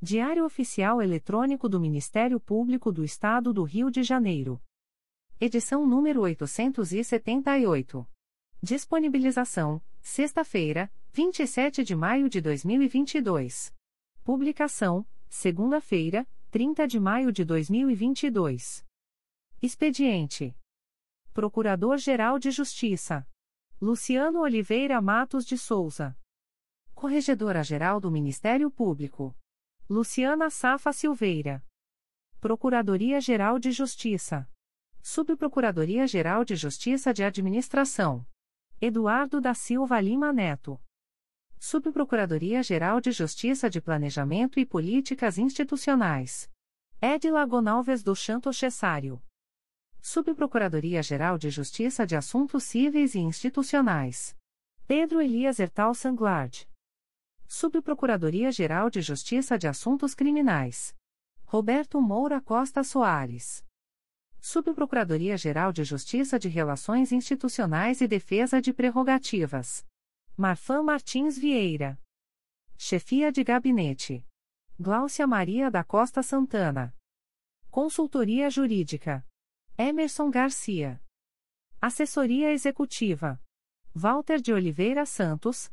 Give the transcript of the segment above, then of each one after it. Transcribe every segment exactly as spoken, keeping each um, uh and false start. Diário Oficial Eletrônico do Ministério Público do Estado do Rio de Janeiro. Edição número oitocentos e setenta e oito. Disponibilização, sexta-feira, vinte e sete de maio de dois mil e vinte e dois. Publicação, segunda-feira, trinta de maio de dois mil e vinte e dois. Expediente: Procurador-Geral de Justiça Luciano Oliveira Matos de Souza. Corregedora-Geral do Ministério Público Luciana Safa Silveira. Procuradoria-Geral de Justiça Subprocuradoria-Geral de Justiça de Administração Eduardo da Silva Lima Neto. Subprocuradoria-Geral de Justiça de Planejamento e Políticas Institucionais Ediléa Gonçalves dos Santos Cesario. Subprocuradoria-Geral de Justiça de Assuntos Cíveis e Institucionais Pedro Elias Ertal Sanglard. Subprocuradoria-Geral de Justiça de Assuntos Criminais Roberto Moura Costa Soares. Subprocuradoria-Geral de Justiça de Relações Institucionais e Defesa de Prerrogativas Marfan Martins Vieira. Chefia de Gabinete Glaucia Maria da Costa Santana. Consultoria Jurídica Emerson Garcia. Assessoria Executiva Walter de Oliveira Santos,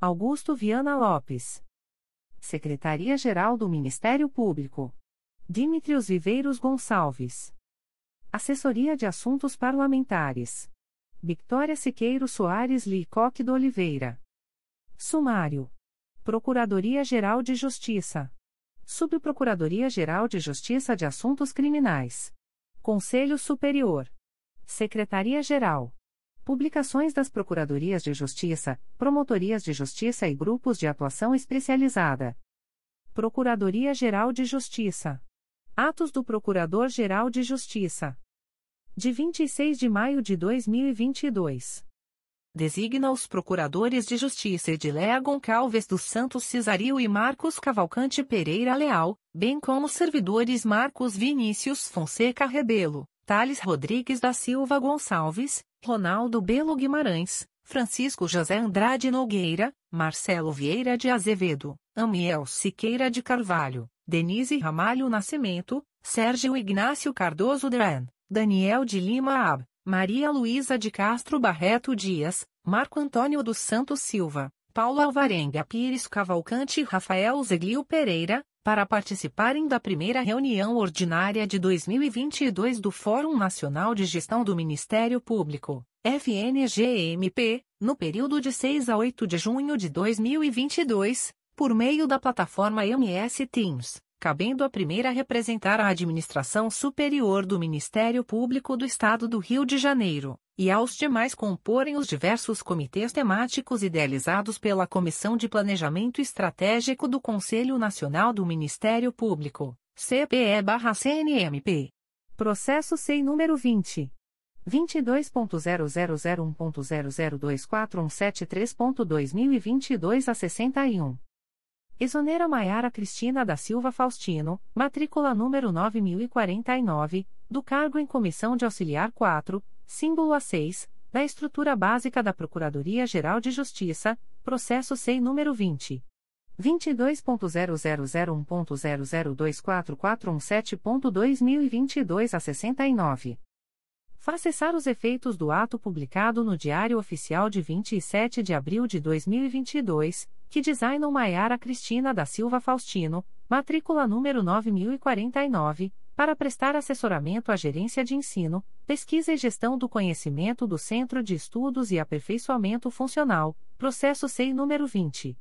Augusto Viana Lopes. Secretaria-Geral do Ministério Público Dimitrios Viveiros Gonçalves. Assessoria de Assuntos Parlamentares Victoria Siqueiro Soares Licoque de Oliveira. Sumário Procuradoria-Geral de Justiça Subprocuradoria-Geral de Justiça de Assuntos Criminais Conselho Superior Secretaria-Geral. Publicações das Procuradorias de Justiça, Promotorias de Justiça e Grupos de Atuação Especializada. Procuradoria-Geral de Justiça. Atos do Procurador-Geral de Justiça. De vinte e seis de maio de dois mil e vinte e dois. Designa os Procuradores de Justiça Ediléa Gonçalves dos Santos Cesario e Marcos Cavalcante Pereira Leal, bem como os servidores Marcos Vinícius Fonseca Rebelo, Thales Rodrigues da Silva Gonçalves, Ronaldo Belo Guimarães, Francisco José Andrade Nogueira, Marcelo Vieira de Azevedo, Amiel Siqueira de Carvalho, Denise Ramalho Nascimento, Sérgio Ignácio Cardoso Dran, Daniel de Lima Ab, Maria Luísa de Castro Barreto Dias, Marco Antônio dos Santos Silva, Paulo Alvarenga Pires Cavalcante e Rafael Zeglio Pereira, para participarem da primeira reunião ordinária de dois mil e vinte e dois do Fórum Nacional de Gestão do Ministério Público, F N G M P, no período de seis a oito de junho de dois mil e vinte e dois, por meio da plataforma M S Teams, cabendo a primeira representar a Administração Superior do Ministério Público do Estado do Rio de Janeiro, e aos demais comporem os diversos comitês temáticos idealizados pela Comissão de Planejamento Estratégico do Conselho Nacional do Ministério Público, C P E barra C N M P. Processo S E I número vinte. vinte e dois ponto zero zero zero um ponto zero zero dois quatro um sete três ponto dois mil e vinte e dois a sessenta e um. Exonera Maiara Cristina da Silva Faustino, matrícula número nove mil e quarenta e nove, do cargo em Comissão de Auxiliar quatro, símbolo A seis, da estrutura básica da Procuradoria-Geral de Justiça, processo S E I número vinte. vinte e dois ponto zero zero zero um ponto zero zero dois quatro quatro um sete ponto dois mil e vinte e dois a sessenta e nove. Faz cessar os efeitos do ato publicado no Diário Oficial de vinte e sete de abril de dois mil e vinte e dois, que designam Maiara Cristina da Silva Faustino, matrícula número nove mil e quarenta e nove, para prestar assessoramento à Gerência de Ensino, Pesquisa e Gestão do Conhecimento do Centro de Estudos e Aperfeiçoamento Funcional, processo S E I número vinte.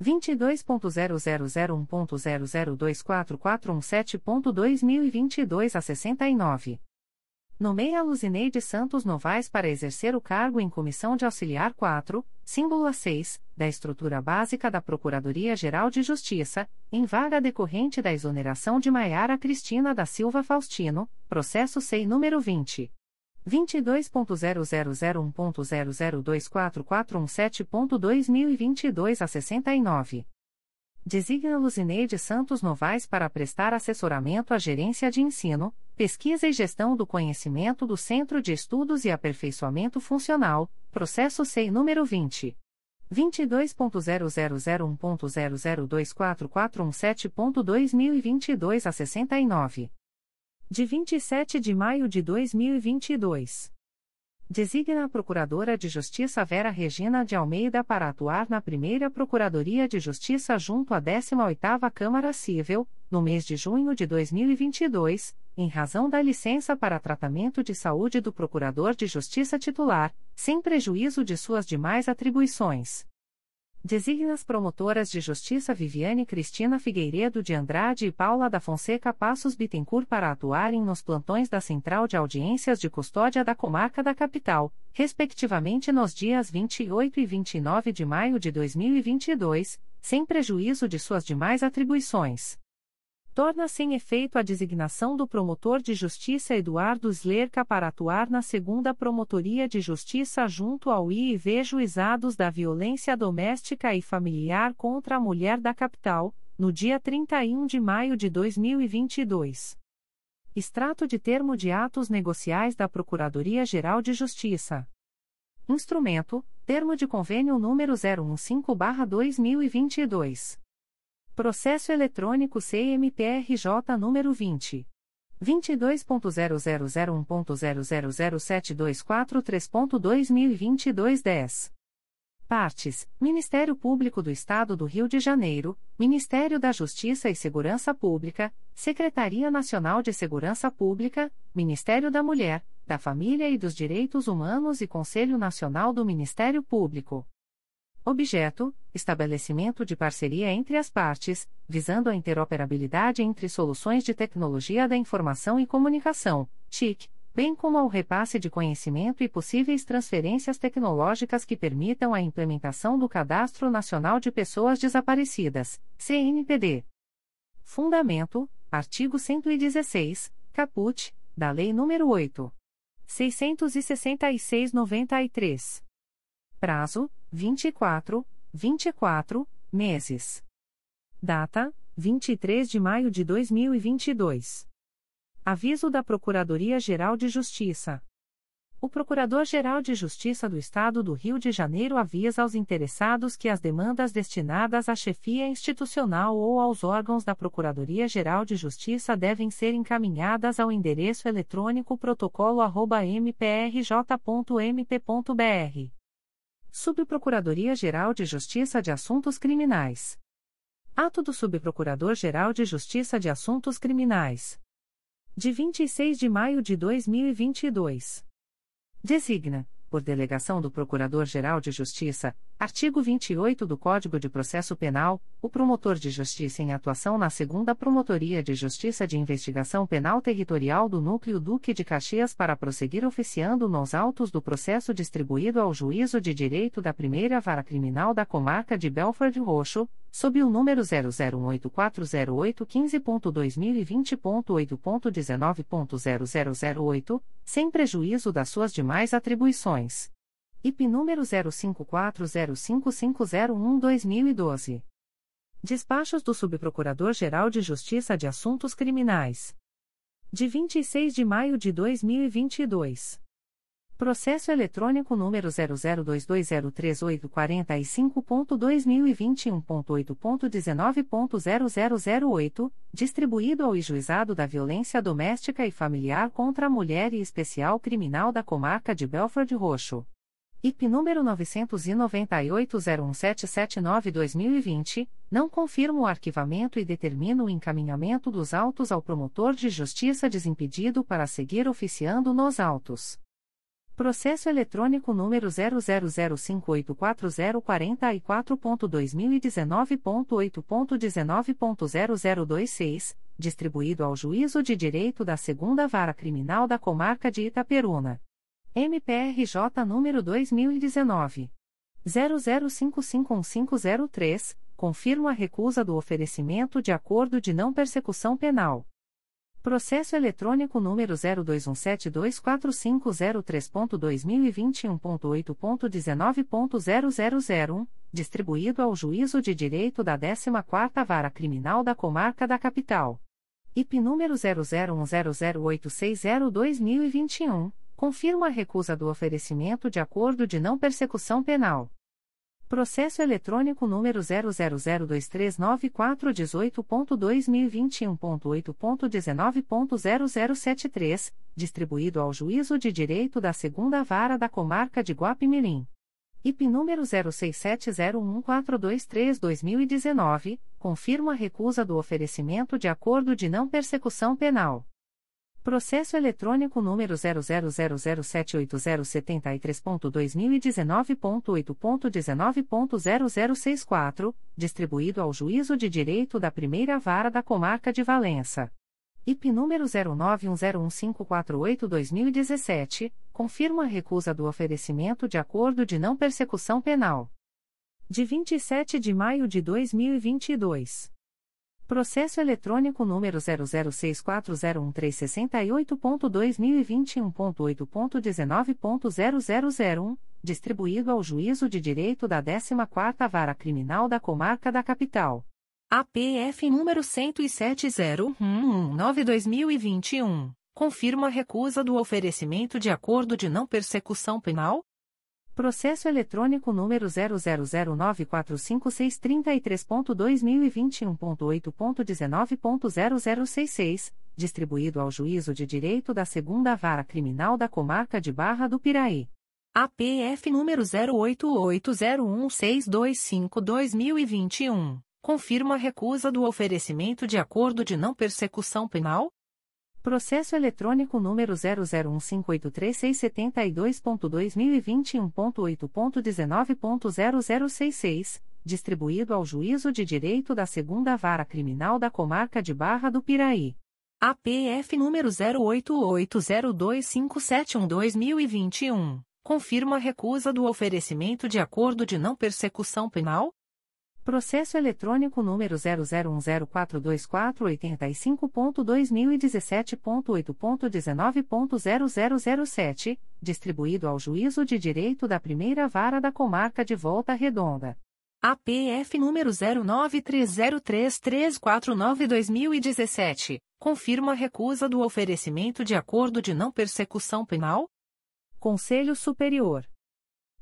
vinte e dois ponto zero zero zero um ponto zero zero dois quatro quatro um sete ponto dois mil e vinte e dois a sessenta e nove. Nomeia Luzineide de Santos Novaes para exercer o cargo em Comissão de Auxiliar quatro, símbolo A seis, da estrutura básica da Procuradoria-Geral de Justiça, em vaga decorrente da exoneração de Maiara Cristina da Silva Faustino, processo S E I número vinte. vinte e dois ponto zero zero zero um ponto zero zero dois quatro quatro um sete ponto dois mil e vinte e dois a sessenta e nove. Designa Luzineide de Santos Novaes para prestar assessoramento à Gerência de Ensino, Pesquisa e Gestão do Conhecimento do Centro de Estudos e Aperfeiçoamento Funcional, processo S E I número vinte. vinte e dois ponto zero zero zero um ponto zero zero dois quatro quatro um sete ponto dois mil e vinte e dois a sessenta e nove. De vinte e sete de maio de dois mil e vinte e dois. Designa a Procuradora de Justiça Vera Regina de Almeida para atuar na Primeira Procuradoria de Justiça junto à décima oitava Câmara Cível, no mês de junho de dois mil e vinte e dois, em razão da licença para tratamento de saúde do Procurador de Justiça titular, sem prejuízo de suas demais atribuições. Designa as promotoras de Justiça Viviane Cristina Figueiredo de Andrade e Paula da Fonseca Passos Bittencourt para atuarem nos plantões da Central de Audiências de Custódia da Comarca da Capital, respectivamente nos dias vinte e oito e vinte e nove de maio de dois mil e vinte e dois, sem prejuízo de suas demais atribuições. Torna sem efeito a designação do promotor de justiça Eduardo Slerca para atuar na segunda Promotoria de Justiça junto ao I I V Juizados da Violência Doméstica e Familiar contra a Mulher da Capital, no dia trinta e um de maio de dois mil e vinte e dois. Extrato de termo de atos negociais da Procuradoria-Geral de Justiça. Instrumento: Termo de Convênio número zero um cinco barra dois mil e vinte e dois. Processo eletrônico C M P R J número vinte. vinte e dois ponto zero zero zero um ponto zero zero zero sete dois quatro três ponto dois mil e vinte e dois a dez. Partes: Ministério Público do Estado do Rio de Janeiro, Ministério da Justiça e Segurança Pública, Secretaria Nacional de Segurança Pública, Ministério da Mulher, da Família e dos Direitos Humanos e Conselho Nacional do Ministério Público. Objeto: estabelecimento de parceria entre as partes, visando a interoperabilidade entre soluções de tecnologia da informação e comunicação, T I C, bem como ao repasse de conhecimento e possíveis transferências tecnológicas que permitam a implementação do Cadastro Nacional de Pessoas Desaparecidas, C N P D. Fundamento: artigo cento e dezesseis, caput, da Lei nº oito mil seiscentos e sessenta e seis barra noventa e três. Prazo: vinte e quatro, vinte e quatro, meses. Data: vinte e três de maio de dois mil e vinte e dois. Aviso da Procuradoria-Geral de Justiça. O Procurador-Geral de Justiça do Estado do Rio de Janeiro avisa aos interessados que as demandas destinadas à chefia institucional ou aos órgãos da Procuradoria-Geral de Justiça devem ser encaminhadas ao endereço eletrônico protocolo arroba m p r j ponto m p ponto b r. Subprocuradoria-Geral de Justiça de Assuntos Criminais. Ato do Subprocurador-Geral de Justiça de Assuntos Criminais. De vinte e seis de maio de dois mil e vinte e dois. Designa, por delegação do Procurador-Geral de Justiça, artigo vinte e oito do Código de Processo Penal, o promotor de justiça em atuação na segunda Promotoria de Justiça de Investigação Penal Territorial do Núcleo Duque de Caxias para prosseguir oficiando nos autos do processo distribuído ao Juízo de Direito da Primeira Vara Criminal da Comarca de Belford Roxo, sob o número zero zero um oito quatro zero oito um cinco ponto dois mil e vinte ponto oito ponto dezenove ponto zero zero zero oito, sem prejuízo das suas demais atribuições. I P número zero cinco quatro zero cinco cinco zero um barra dois mil e doze. Despachos do Subprocurador-Geral de Justiça de Assuntos Criminais. De vinte e seis de maio de dois mil e vinte e dois. Processo eletrônico número zero zero dois dois zero três oito quatro cinco ponto dois mil e vinte e um ponto oito ponto dezenove ponto zero zero zero oito, distribuído ao Juizado da Violência Doméstica e Familiar contra a Mulher e Especial Criminal da Comarca de Belford Roxo. I P número nove nove oito zero um sete sete nove barra dois mil e vinte, não confirma o arquivamento e determina o encaminhamento dos autos ao promotor de justiça desimpedido para seguir oficiando nos autos. Processo eletrônico número zero zero zero cinco oito quatro zero quatro quatro ponto dois mil e dezenove ponto oito ponto dezenove ponto zero zero dois seis, distribuído ao Juízo de Direito da segunda Vara Criminal da Comarca de Itaperuna. M P R J número dois mil e dezenove zero zero cinco cinco um cinco zero três, confirma a recusa do oferecimento de acordo de não persecução penal. Processo eletrônico número zero dois um sete dois quatro cinco zero três ponto dois mil e vinte e um ponto oito ponto dezenove ponto zero zero zero um, distribuído ao Juízo de Direito da décima quarta Vara Criminal da Comarca da Capital. I P número zero zero um zero zero oito seis zero dois mil e vinte e um, confirma a recusa do oferecimento de acordo de não persecução penal. Processo eletrônico número zero zero zero dois três nove quatro um oito ponto dois mil e vinte e um ponto oito ponto dezenove ponto zero zero sete três, distribuído ao Juízo de Direito da segunda Vara da Comarca de Guapimirim. I P número zero seis sete zero um quatro dois três dois mil e dezenove, confirma a recusa do oferecimento de acordo de não persecução penal. Processo eletrônico número zero zero zero zero sete oito zero sete três ponto dois mil e dezenove ponto oito ponto dezenove ponto zero zero seis quatro, distribuído ao Juízo de Direito da primeira Vara da Comarca de Valença. I P número zero nove um zero um cinco quatro oito dois mil e dezessete, confirma a recusa do oferecimento de acordo de não persecução penal. De vinte e sete de maio de dois mil e vinte e dois. Processo eletrônico número zero zero seis quatro zero um três seis oito ponto dois mil e vinte e um ponto oito ponto dezenove ponto zero zero zero um, distribuído ao Juízo de Direito da décima quarta Vara Criminal da Comarca da Capital. A P F número um zero sete zero um um nove barra dois mil e vinte e um, confirma a recusa do oferecimento de acordo de não persecução penal. Processo eletrônico número zero zero zero nove quatro cinco seis três três ponto dois mil e vinte e um ponto oito ponto dezenove ponto zero zero seis seis, distribuído ao Juízo de Direito da segunda Vara Criminal da Comarca de Barra do Piraí. A P F número zero oito oito zero um seis dois cinco barra dois mil e vinte e um, confirma a recusa do oferecimento de acordo de não persecução penal. Processo eletrônico número zero zero um cinco oito três seis sete dois ponto dois mil e vinte e um ponto oito ponto dezenove ponto zero zero seis seis, distribuído ao Juízo de Direito da segunda Vara Criminal da Comarca de Barra do Piraí. A P F número zero oito oito zero dois cinco sete um barra dois mil e vinte e um, confirma a recusa do oferecimento de acordo de não persecução penal. Processo eletrônico número zero zero um zero quatro dois quatro oito cinco ponto dois mil e dezessete ponto oito ponto dezenove ponto zero zero zero sete, distribuído ao Juízo de Direito da primeira Vara da Comarca de Volta Redonda. A P F número zero nove três zero três três quatro nove barra dois mil e dezessete, confirma a recusa do oferecimento de acordo de não persecução penal. Conselho Superior.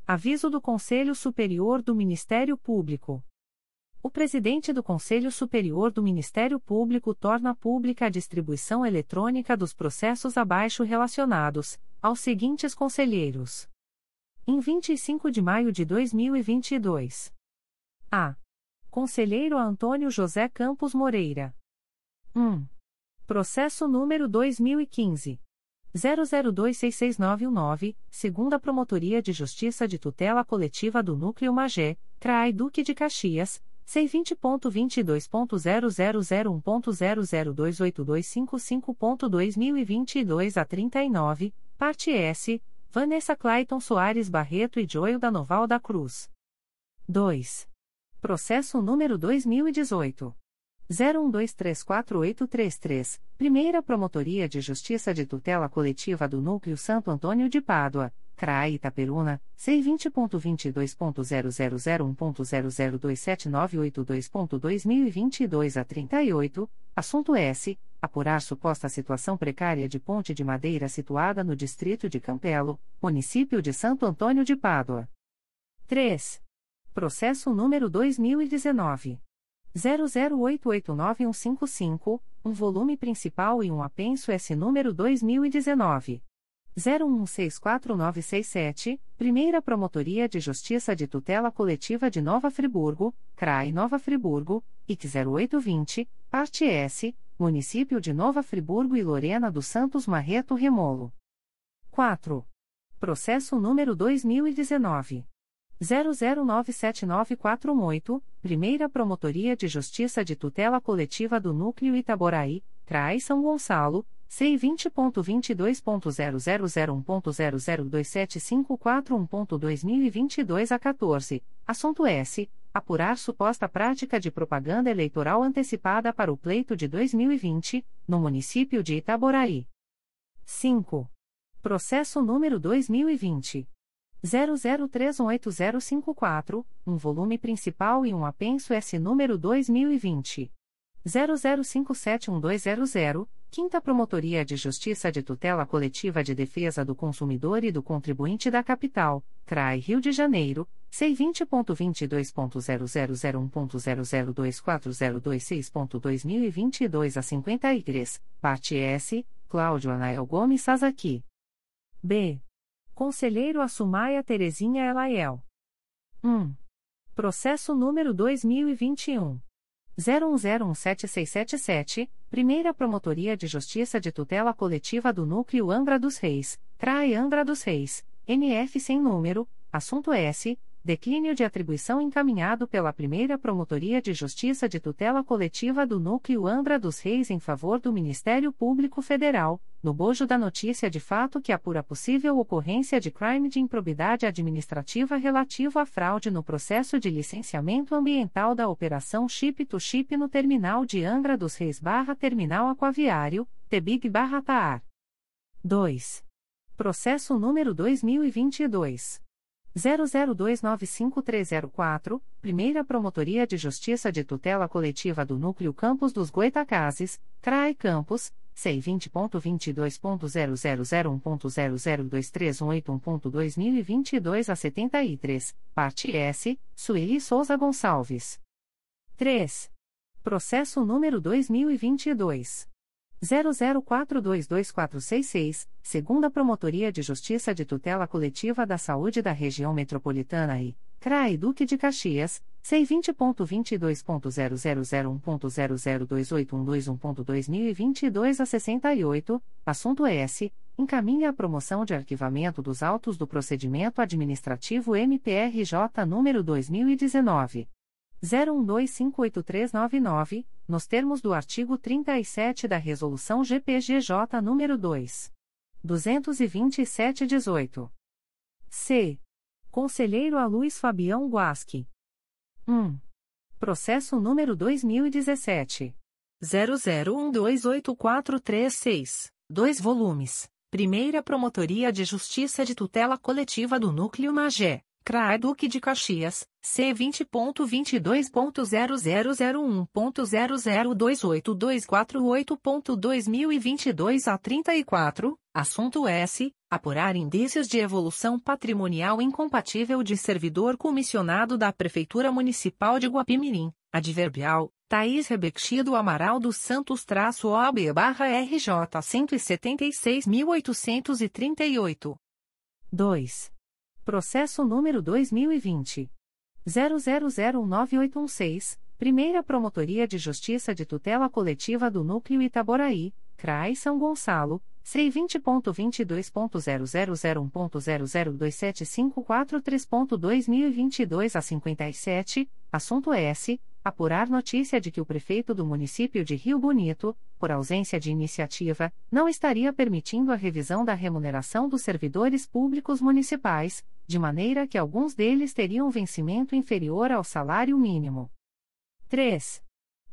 Aviso do Conselho Superior do Ministério Público. O presidente do Conselho Superior do Ministério Público torna pública a distribuição eletrônica dos processos abaixo relacionados, aos seguintes conselheiros. Em vinte e cinco de maio de dois mil e vinte e dois. A. Conselheiro Antônio José Campos Moreira. um. Processo número dois mil e quinze. zero zero dois seis seis nove um nove, segunda Promotoria de Justiça de Tutela Coletiva do Núcleo Magé, C R A I Duque de Caxias, C vinte ponto vinte e dois ponto zero zero zero um ponto zero zero dois oito dois cinco cinco ponto dois mil e vinte e dois a trinta e nove, parte S, Vanessa Clayton Soares Barreto e Joel da Noval da Cruz. dois. Processo número dois mil e dezoito. zero um dois três quatro oito três três, Primeira Promotoria de Justiça de Tutela Coletiva do Núcleo Santo Antônio de Pádua, C R A I Itaperuna, C vinte ponto vinte e dois ponto zero zero zero um ponto zero zero dois sete nove oito dois ponto dois mil e vinte e dois a trinta e oito, assunto S. Apurar suposta situação precária de ponte de madeira situada no distrito de Campelo, município de Santo Antônio de Pádua. três. Processo número dois mil e dezenove. zero zero oito oito nove um cinco cinco, um volume principal e um apenso S. número dois mil e dezenove. zero um seis quatro nove seis sete, Primeira Promotoria de Justiça de Tutela Coletiva de Nova Friburgo, C R A I Nova Friburgo, I C zero oito dois zero, parte S, Município de Nova Friburgo e Lorena dos Santos Marreto Remolo. quatro. Processo número dois mil e dezenove. zero zero nove sete nove quatro um oito, Primeira Promotoria de Justiça de Tutela Coletiva do Núcleo Itaboraí, C R A I São Gonçalo, C vinte ponto vinte e dois ponto zero zero zero ponto zero zero dois sete cinco quatro um ponto dois mil e vinte e dois a quatorze, assunto S. Apurar suposta prática de propaganda eleitoral antecipada para o pleito de dois mil e vinte, no município de Itaboraí. cinco. Processo número dois mil e vinte. zero zero três um oito zero cinco quatro, um volume principal e um apenso S. número dois mil e vinte. zero zero cinco sete um dois zero zero, Quinta Promotoria de Justiça de Tutela Coletiva de Defesa do Consumidor e do Contribuinte da Capital, C R A I Rio de Janeiro, C vinte ponto vinte e dois ponto zero zero zero um ponto zero zero dois quatro zero dois seis ponto dois mil e vinte e dois a cinquenta e três, parte S, Cláudio Anael Gomes Sasaki. B. Conselheiro Assumaia Terezinha Elaiel. um. Processo número dois mil e vinte e um. zero um zero um sete seis sete sete, Primeira Promotoria de Justiça de Tutela Coletiva do Núcleo Angra dos Reis, C R A I Angra dos Reis, M F sem número, assunto S. Declínio de atribuição encaminhado pela Primeira Promotoria de Justiça de Tutela Coletiva do Núcleo Angra dos Reis em favor do Ministério Público Federal, no bojo da notícia de fato que apura possível ocorrência de crime de improbidade administrativa relativo à fraude no processo de licenciamento ambiental da Operação Chip to Chip no Terminal de Angra dos Reis barra Terminal Aquaviário, T B I G barra T A A R. dois. Processo número dois mil e vinte e dois. zero zero dois nove cinco três zero quatro, Primeira Promotoria de Justiça de Tutela Coletiva do Núcleo Campos dos Goitacazes, C R A I Campos, C vinte ponto vinte e dois ponto zero zero zero um ponto zero zero dois três um oito um ponto dois mil e vinte e dois a setenta e três, parte S, Sueli Souza Gonçalves. três. Processo número dois mil e vinte e dois. zero zero quatro dois dois quatro seis seis, Segunda Promotoria de Justiça de Tutela Coletiva da Saúde da Região Metropolitana e C R A I Duque de Caxias, C vinte ponto vinte e dois ponto zero zero zero um ponto zero zero dois oito um dois um ponto dois mil e vinte e dois a sessenta e oito, assunto S. Encaminha a promoção de arquivamento dos autos do procedimento administrativo M P R J número dois mil e dezenove. zero um dois cinco oito três nove nove, nos termos do artigo trinta e sete da Resolução G P G J nº dois mil duzentos e vinte e sete traço dezoito. C. Conselheiro a Luís Fabião Guasque. um. Processo número dois mil e dezessete. zero zero um dois oito quatro três seis, dois volumes, Primeira Promotoria de Justiça de Tutela Coletiva do Núcleo Magé, C R A I Duque de Caxias, C vinte ponto vinte e dois ponto zero zero zero um ponto zero zero dois oito dois quatro oito ponto dois mil e vinte e dois a trinta e quatro, assunto S. Apurar indícios de evolução patrimonial incompatível de servidor comissionado da Prefeitura Municipal de Guapimirim, adverbial, Thaís Rebextido Amaral dos Santos traço O A B barra R J cento e setenta e seis mil oitocentos e trinta e oito. dois. Processo número dois mil e vinte. zero zero zero um nove oito um seis, Primeira Promotoria de Justiça de Tutela Coletiva do Núcleo Itaboraí, C R A I São Gonçalo, C vinte ponto vinte e dois ponto zero zero zero um ponto zero zero dois sete cinco quatro três ponto dois mil e vinte e dois a cinquenta e sete, assunto S. Apurar notícia de que o prefeito do município de Rio Bonito, por ausência de iniciativa, não estaria permitindo a revisão da remuneração dos servidores públicos municipais, de maneira que alguns deles teriam vencimento inferior ao salário mínimo. três.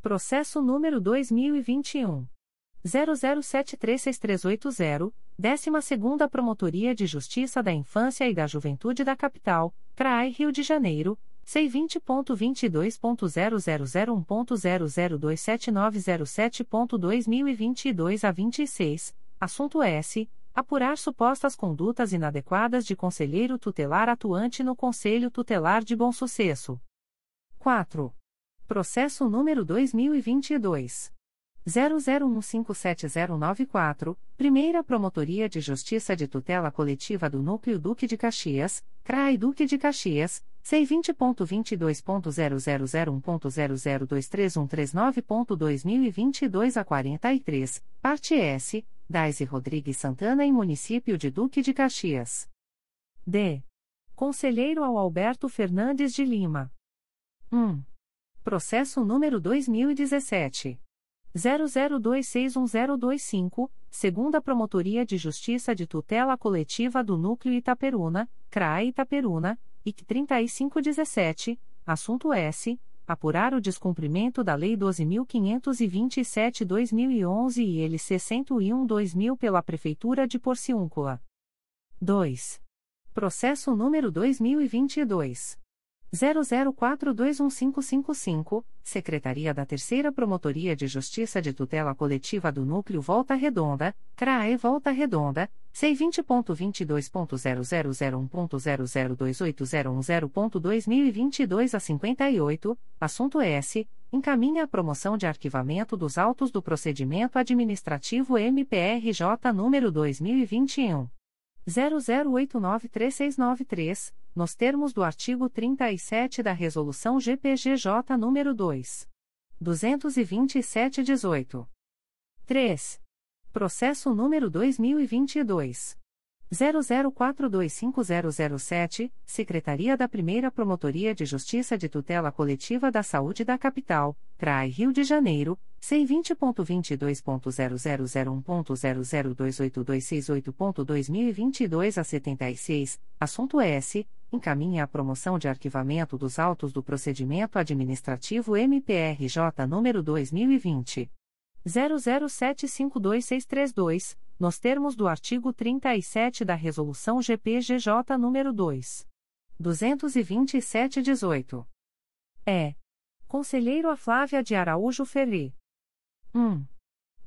Processo número dois mil e vinte e um. zero zero sete três seis três oito zero, 12ª Promotoria de Justiça da Infância e da Juventude da Capital, C R A I Rio de Janeiro, C vinte ponto vinte e dois ponto zero zero zero um ponto zero zero dois sete nove zero sete ponto dois mil e vinte e dois a vinte e seis, assunto S. Apurar supostas condutas inadequadas de conselheiro tutelar atuante no Conselho Tutelar de Bom Sucesso. quatro. Processo número dois mil e vinte e dois. zero zero um cinco sete zero nove quatro, Primeira Promotoria de Justiça de Tutela Coletiva do Núcleo Duque de Caxias, C R A I Duque de Caxias, C vinte ponto vinte e dois ponto zero zero zero um ponto zero zero dois três um três nove ponto dois mil e vinte e dois a quarenta e três, parte S, Daisy Rodrigues Santana e Município de Duque de Caxias. D. Conselheiro ao Alberto Fernandes de Lima. um. Processo número dois mil e dezessete. zero zero dois seis um zero dois cinco, Segunda Promotoria de Justiça de Tutela Coletiva do Núcleo Itaperuna, C R A E Itaperuna, I C trinta e cinco dezessete, assunto S. Apurar o descumprimento da Lei doze mil quinhentos e vinte e sete barra dois mil e onze e L C cento e um barra dois mil pela Prefeitura de Porciúncula. dois. Processo número dois mil e vinte e dois. zero zero quatro dois um cinco cinco cinco, Secretaria da Terceira Promotoria de Justiça de Tutela Coletiva do Núcleo Volta Redonda, C R A E Volta Redonda, C vinte ponto vinte e dois ponto zero zero zero um ponto zero zero dois oito zero um zero ponto dois mil e vinte e dois a cinquenta e oito, assunto S, encaminha a promoção de arquivamento dos autos do procedimento administrativo M P R J número dois mil e vinte e um. zero zero oito nove três seis nove três, nos termos do artigo trinta e sete da Resolução G P G J nº dois mil duzentos e vinte e sete barra dezoito. três. Processo número dois mil e vinte e dois. zero zero quatro dois cinco zero zero sete, Secretaria da Primeira Promotoria de Justiça de Tutela Coletiva da Saúde da Capital, C R A I Rio de Janeiro, C vinte ponto vinte e dois ponto zero zero zero um ponto zero zero dois oito dois seis oito ponto dois mil e vinte e dois a setenta e seis, assunto S, encaminha a promoção de arquivamento dos autos do procedimento administrativo M P R J número dois mil e vinte. zero zero sete cinco dois seis três dois, nos termos do artigo trinta e sete da Resolução G P G J nº dois mil duzentos e vinte e sete barra dezoito. É. Conselheiro a Flávia de Araújo Ferri. um.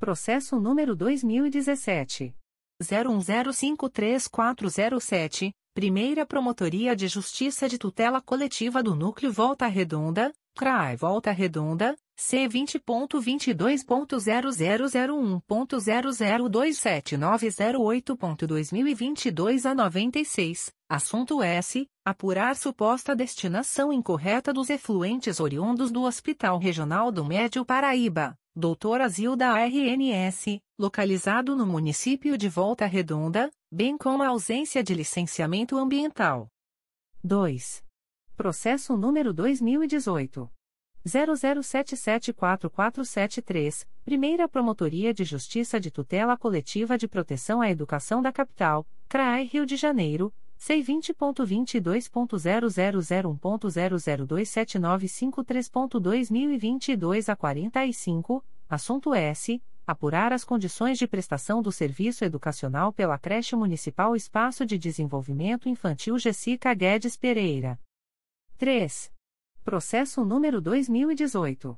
Processo número dois mil e dezessete. zero um zero cinco três quatro zero sete, Primeira Promotoria de Justiça de Tutela Coletiva do Núcleo Volta Redonda, C R A E Volta Redonda, C vinte ponto vinte e dois ponto zero zero zero um ponto zero zero dois sete nove zero oito ponto dois mil e vinte e dois a noventa e seis, assunto S. Apurar suposta destinação incorreta dos efluentes oriundos do Hospital Regional do Médio Paraíba, doutora Zilda A R N S, localizado no município de Volta Redonda, bem como a ausência de licenciamento ambiental. dois. Processo número dois mil e dezoito. zero zero sete sete quatro quatro sete três, Primeira Promotoria de Justiça de Tutela Coletiva de Proteção à Educação da Capital, C R A E Rio de Janeiro, C vinte ponto vinte e dois ponto zero zero zero um ponto zero zero dois sete nove cinco três ponto dois mil e vinte e dois a quarenta e cinco, assunto S. Apurar as condições de prestação do serviço educacional pela Creche Municipal Espaço de Desenvolvimento Infantil Jessica Guedes Pereira. três. Processo número dois mil e dezoito.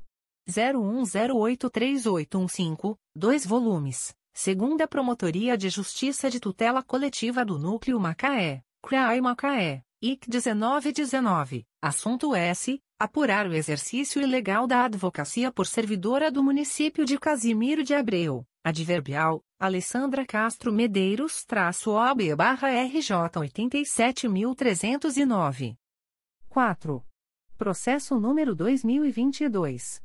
zero um zero oito três oito um cinco, dois volumes, Segunda Promotoria de Justiça de Tutela Coletiva do Núcleo Macaé, C R A I Macaé, I C dezenove dezenove, assunto S. Apurar o exercício ilegal da advocacia por servidora do município de Casimiro de Abreu, adverbial, Alessandra Castro Medeiros traço O A B barra R J oitenta e sete mil trezentos e nove. quatro. Processo número dois mil e vinte e dois.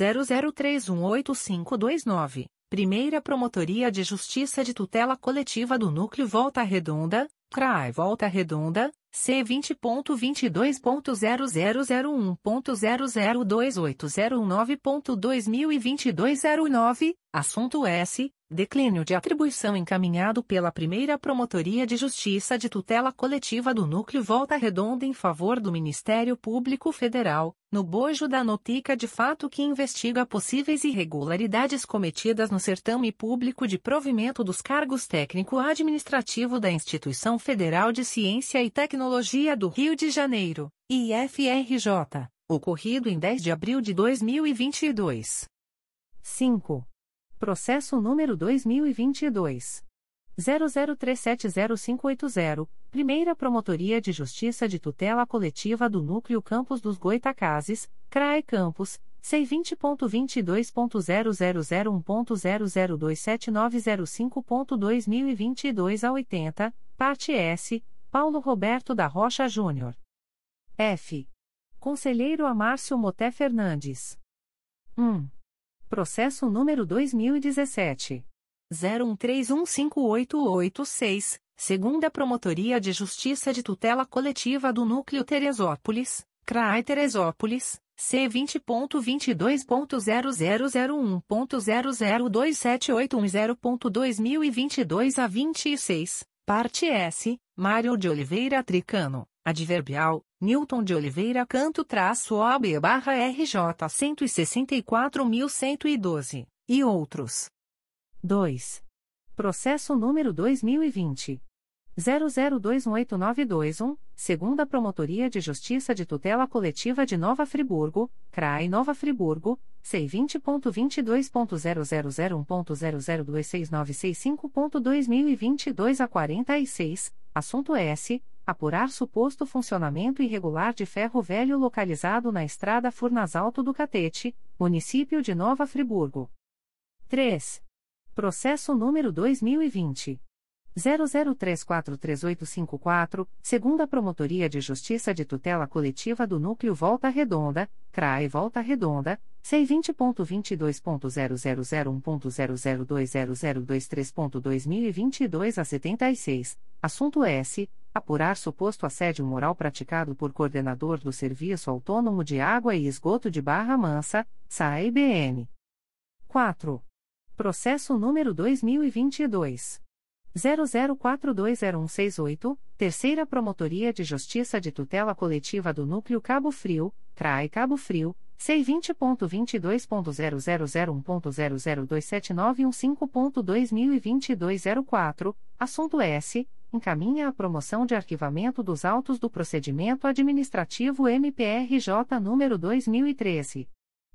zero zero três um oito cinco dois nove, Primeira Promotoria de Justiça de Tutela Coletiva do Núcleo Volta Redonda, C R A E Volta Redonda, C vinte ponto vinte e dois ponto zero zero zero um ponto zero zero dois oito zero nove ponto dois mil e vinte e dois a nove, assunto S. Declínio de atribuição encaminhado pela Primeira Promotoria de Justiça de Tutela Coletiva do Núcleo Volta Redonda em favor do Ministério Público Federal, no bojo da notícia de fato que investiga possíveis irregularidades cometidas no certame público de provimento dos cargos técnico-administrativo da Instituição Federal de Ciência e Tecnologia do Rio de Janeiro, I F R J, ocorrido em dez de abril de dois mil e vinte e dois. cinco. Processo número dois mil e vinte e dois. zero zero três sete zero cinco oito zero, Primeira Promotoria de Justiça de Tutela Coletiva do Núcleo Campos dos Goitacazes, C R A E Campos, C vinte ponto vinte e dois ponto zero zero zero um ponto zero zero dois sete nove zero cinco ponto dois mil e vinte e dois a oitenta, parte S, Paulo Roberto da Rocha Júnior. F. Conselheiro a Márcio Mothé Fernandes. um. Processo número dois mil e dezessete. zero um três um cinco oito oito seis, Segunda Promotoria de Justiça de Tutela Coletiva do Núcleo Teresópolis, C R A I Teresópolis, C vinte ponto vinte e dois ponto zero zero zero um ponto zero zero dois sete oito um zero ponto dois mil e vinte e dois a vinte e seis, parte S, Mário de Oliveira Tricano, adverbial, Newton de Oliveira Canto traço O A B barra R J cento e sessenta e quatro mil cento e doze, e outros. dois. Processo número dois mil e vinte. zero zero dois um oito nove dois um, Segunda Promotoria de Justiça de Tutela Coletiva de Nova Friburgo, C R A I Nova Friburgo, C vinte ponto vinte e dois ponto zero zero zero um ponto zero zero dois seis nove seis cinco ponto dois mil e vinte e dois a quarenta e seis, assunto S. Apurar suposto funcionamento irregular de ferro velho localizado na Estrada Furnas Alto do Catete, Município de Nova Friburgo. três. Processo número dois mil e vinte. zero zero três quatro três oito cinco quatro, Segunda Promotoria de Justiça de Tutela Coletiva do Núcleo Volta Redonda, C R A E Volta Redonda, C vinte ponto vinte e dois ponto zero zero zero um ponto zero zero dois zero zero dois três ponto dois mil e vinte e dois a setenta e seis, assunto S. Apurar suposto assédio moral praticado por coordenador do Serviço Autônomo de Água e Esgoto de Barra Mansa, S A E B N. quatro. Processo número dois mil e vinte e dois. zero zero quatro dois zero um seis oito, Terceira Promotoria de Justiça de Tutela Coletiva do Núcleo Cabo Frio, C R A E Cabo Frio, C vinte ponto vinte e dois ponto zero zero zero um ponto zero zero dois sete nove um cinco ponto dois mil e vinte e dois zero quatro, assunto S. Encaminha a promoção de arquivamento dos autos do procedimento administrativo M P R J número dois mil e treze.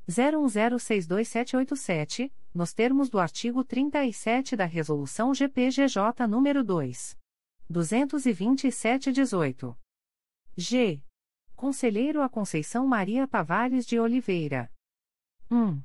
zero um zero seis dois sete oito sete, nos termos do artigo trinta e sete da Resolução G P G J nº dois mil duzentos e vinte e sete traço dezoito. G. Conselheiro a Conceição Maria Tavares de Oliveira. um.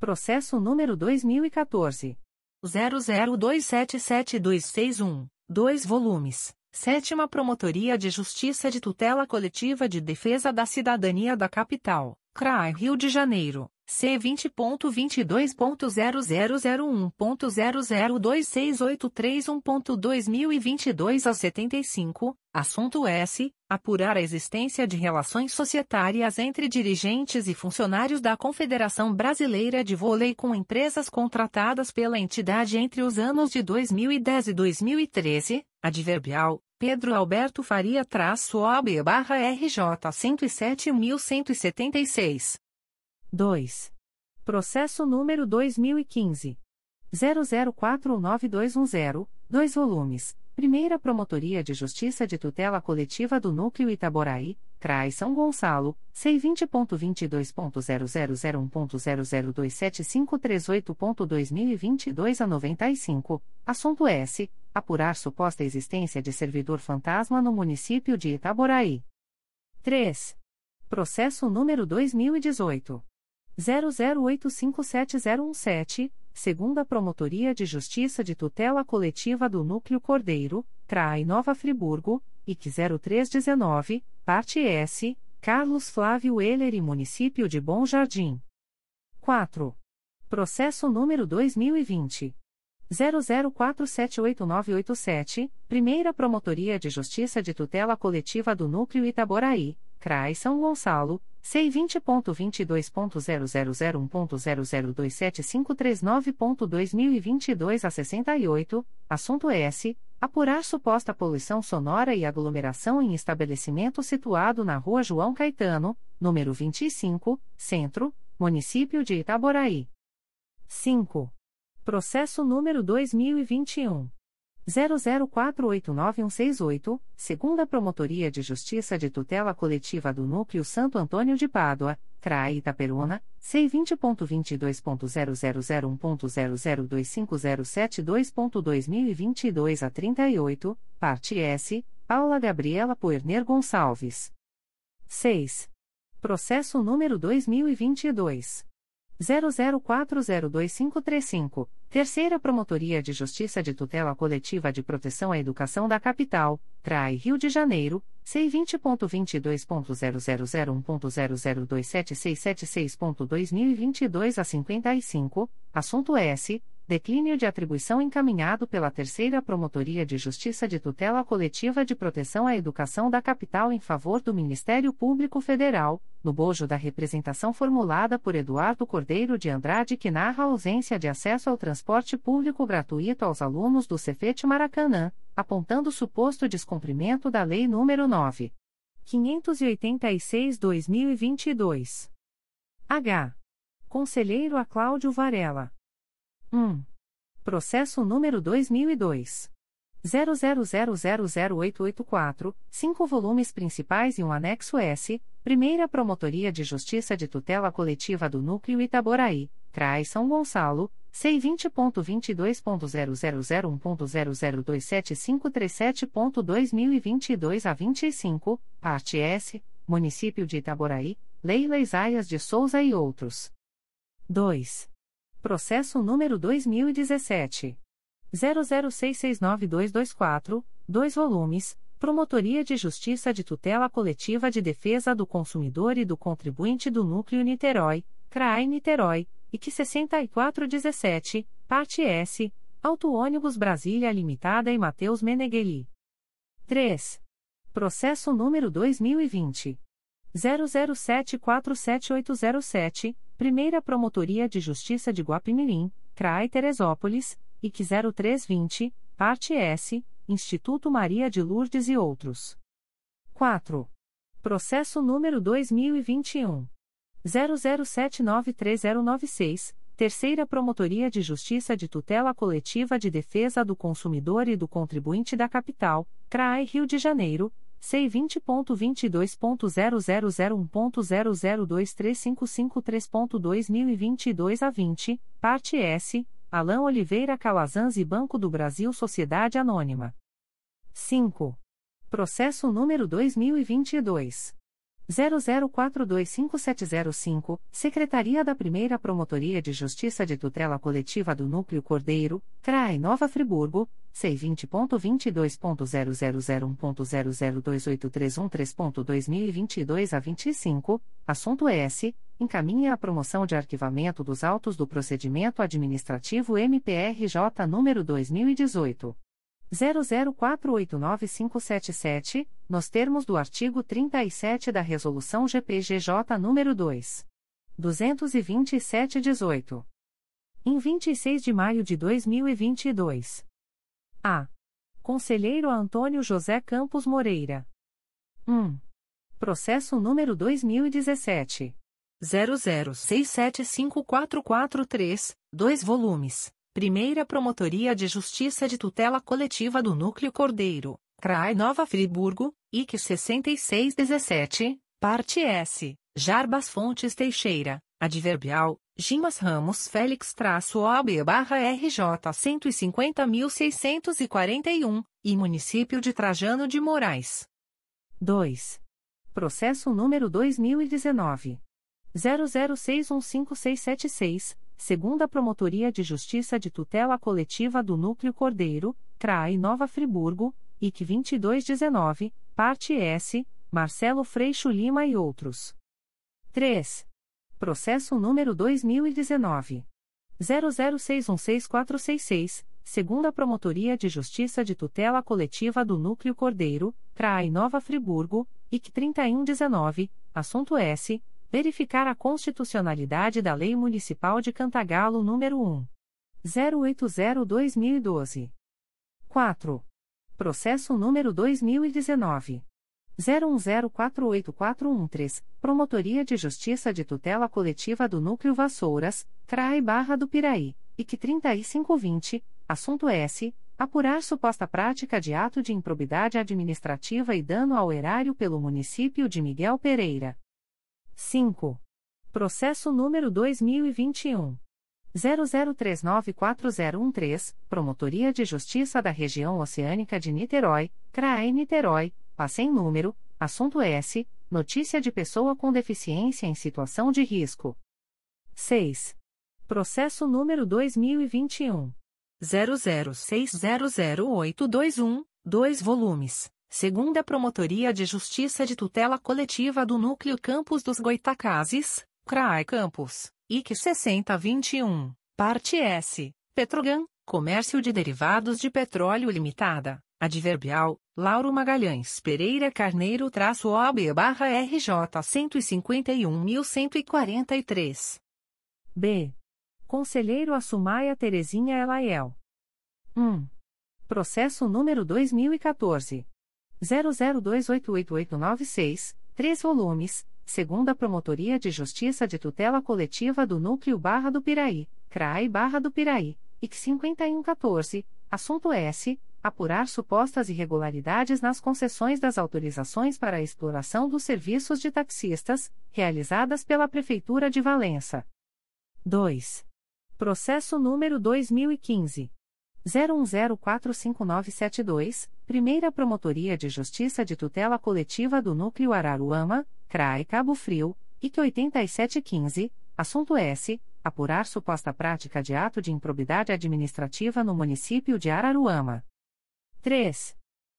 Processo número dois mil e quatorze. zero zero dois sete sete dois seis um, dois volumes. Sétima Promotoria de Justiça de Tutela Coletiva de Defesa da Cidadania da Capital, C R A I Rio de Janeiro, C vinte ponto vinte e dois ponto zero zero zero um ponto zero zero dois seis oito três um ponto dois mil e vinte e dois a setenta e cinco, assunto S. Apurar a existência de relações societárias entre dirigentes e funcionários da Confederação Brasileira de Vôlei com empresas contratadas pela entidade entre os anos de dois mil e dez e dois mil e treze, adverbial, Pedro Alberto Faria-O A B-R J cento e sete mil cento e setenta e seis. dois. Processo número dois mil e quinze. zero zero quatro um nove dois um zero, dois volumes. Primeira Promotoria de Justiça de Tutela Coletiva do Núcleo Itaboraí, C R A I São Gonçalo, C vinte ponto vinte e dois ponto zero zero zero um ponto zero zero dois sete cinco três oito ponto dois mil e vinte e dois a noventa e cinco, assunto S. Apurar suposta existência de servidor fantasma no município de Itaboraí. três. Processo número dois mil e dezoito. zero zero oito cinco sete zero um sete, Segunda Promotoria de Justiça de Tutela Coletiva do Núcleo Cordeiro, C R A I Nova Friburgo, I C zero três dezenove, parte S, Carlos Flávio Heller e Município de Bom Jardim. quatro. Processo número dois mil e vinte. zero zero quatro sete oito nove oito sete, Primeira Promotoria de Justiça de Tutela Coletiva do Núcleo Itaboraí, C R A I São Gonçalo, C vinte ponto vinte e dois ponto zero zero zero um ponto zero zero dois sete cinco três nove ponto dois mil e vinte e dois a sessenta e oito, assunto S. Apurar suposta poluição sonora e aglomeração em estabelecimento situado na Rua João Caetano, número vinte e cinco, Centro, Município de Itaboraí. cinco. Processo número dois mil e vinte e um. zero zero quatro oito nove um seis oito, Segunda Promotoria de Justiça de Tutela Coletiva do Núcleo Santo Antônio de Pádua, C R A I Itaperuna, C vinte ponto vinte e dois ponto zero zero zero um ponto zero zero dois cinco zero sete dois ponto dois mil e vinte e dois a trinta e oito, parte S, Paula Gabriela Poerner Gonçalves. seis. Processo número dois mil e vinte e dois. zero zero quatro zero dois cinco três cinco, Terceira Promotoria de Justiça de Tutela Coletiva de Proteção à Educação da Capital, C R A I Rio de Janeiro, C vinte ponto vinte e dois ponto zero zero zero um ponto zero zero dois sete seis sete seis ponto dois mil e vinte e dois a cinquenta e cinco, assunto S. Declínio de atribuição encaminhado pela Terceira Promotoria de Justiça de Tutela Coletiva de Proteção à Educação da Capital em favor do Ministério Público Federal, no bojo da representação formulada por Eduardo Cordeiro de Andrade que narra a ausência de acesso ao transporte público gratuito aos alunos do Cefet Maracanã, apontando suposto descumprimento da Lei nº nove mil quinhentos e oitenta e seis barra dois mil e vinte e dois. H. Conselheiro a Cláudio Varela. um. Processo número dois mil e dois. zero zero zero zero zero oito oito quatro, cinco volumes principais e um anexo S, Primeira Promotoria de Justiça de Tutela Coletiva do Núcleo Itaboraí, C R A I São Gonçalo, C vinte ponto vinte e dois ponto zero zero zero um ponto zero zero dois sete cinco três sete ponto dois mil e vinte e dois a vinte e cinco, parte S, Município de Itaboraí, Leila Isaias de Souza e outros. dois. Processo número dois mil e dezessete. zero zero seis seis nove dois dois quatro, dois volumes, Promotoria de Justiça de Tutela Coletiva de Defesa do Consumidor e do Contribuinte do Núcleo Niterói, C R A I Niterói, I C sessenta e quatro dezessete, parte S, Auto-ônibus Brasília Limitada e Matheus Meneghelli. três. Processo número dois mil e vinte. zero zero sete quatro sete oito zero sete, Primeira Promotoria de Justiça de Guapimirim, C R A I Teresópolis, I C zero três vinte, parte S, Instituto Maria de Lourdes e outros. quatro. Processo número dois mil e vinte e um. zero zero sete nove três zero nove seis, Terceira Promotoria de Justiça de Tutela Coletiva de Defesa do Consumidor e do Contribuinte da Capital, C R A I Rio de Janeiro, C vinte ponto vinte e dois ponto zero zero zero um ponto zero zero dois três cinco cinco três ponto dois mil e vinte e dois a vinte, parte S, Alain Oliveira Calazans e Banco do Brasil Sociedade Anônima. cinco. Processo número dois mil e vinte e dois. zero zero quatro dois cinco sete zero cinco, Secretaria da Primeira Promotoria de Justiça de Tutela Coletiva do Núcleo Cordeiro, C R A I Nova Friburgo, C vinte ponto vinte e dois ponto zero zero zero um ponto zero zero dois oito três um três ponto dois mil e vinte e dois a vinte e cinco, assunto S, encaminha a promoção de arquivamento dos autos do procedimento administrativo M P R J número dois mil e dezoito. zero zero quatro oito nove cinco sete sete, nos termos do artigo trinta e sete da Resolução G P G J nº dois mil duzentos e vinte e sete traço dezoito. Em vinte e seis de maio de dois mil e vinte e dois. A. Conselheiro Antônio José Campos Moreira. um. Processo número dois mil e dezessete. zero zero seis sete cinco quatro quatro três, dois volumes. Primeira Promotoria de Justiça de Tutela Coletiva do Núcleo Cordeiro, C R A I Nova Friburgo, I C sessenta e seis dezessete, parte S, Jarbas Fontes Teixeira, adverbial, Gimas Ramos Félix-O A B-R J cento e cinquenta mil seiscentos e quarenta e um, e Município de Trajano de Moraes. dois. Processo número dois mil e dezenove. zero zero seis um cinco seis sete seis, Segunda Promotoria de Justiça de Tutela Coletiva do Núcleo Cordeiro, C R A I Nova Friburgo, I C vinte e dois dezenove, parte S, Marcelo Freixo Lima e outros. três. Processo número dois mil e dezenove. zero zero seis um seis quatro seis seis, Segunda Promotoria de Justiça de Tutela Coletiva do Núcleo Cordeiro, C R A I Nova Friburgo, I C trinta e um dezenove, assunto S, verificar a constitucionalidade da Lei Municipal de Cantagalo número um mil oitocentos barra dois mil e doze. quatro. Processo número dois mil e dezenove. zero um zero quatro oito quatro um três, Promotoria de Justiça de Tutela Coletiva do Núcleo Vassouras, C R A I Barra do Piraí, I C trinta e cinco vinte, assunto S. Apurar suposta prática de ato de improbidade administrativa e dano ao erário pelo município de Miguel Pereira. cinco. Processo número dois mil e vinte e um. zero zero três nove quatro zero um três, Promotoria de Justiça da Região Oceânica de Niterói, C R A E Niterói, passem número, assunto S, notícia de pessoa com deficiência em situação de risco. seis. Processo número dois mil e vinte e um. zero zero seis zero zero oito dois um, dois volumes. Segunda Promotoria de Justiça de Tutela Coletiva do Núcleo Campos dos Goitacazes, C R A I Campos, I C sessenta vinte e um, parte S, Petrogan, Comércio de Derivados de Petróleo Limitada, Adverbial, Lauro Magalhães Pereira Carneiro traço O A B barra R J cento e cinquenta e um mil cento e quarenta e três. B. Conselheiro Assumaia Terezinha Elaiel. um. Processo número dois mil e quatorze. zero zero dois oito oito oito nove seis, três volumes, segunda Promotoria de Justiça de Tutela Coletiva do Núcleo Barra do Piraí, C R A I Barra do Piraí, I C cinquenta e um catorze, assunto S. Apurar supostas irregularidades nas concessões das autorizações para a exploração dos serviços de taxistas, realizadas pela Prefeitura de Valença. dois. Processo número dois mil e quinze. zero um zero quatro cinco nove sete dois, Primeira Promotoria de Justiça de Tutela Coletiva do Núcleo Araruama, C R A I Cabo Frio, I C oitenta e sete quinze, assunto S. Apurar suposta prática de ato de improbidade administrativa no município de Araruama. três.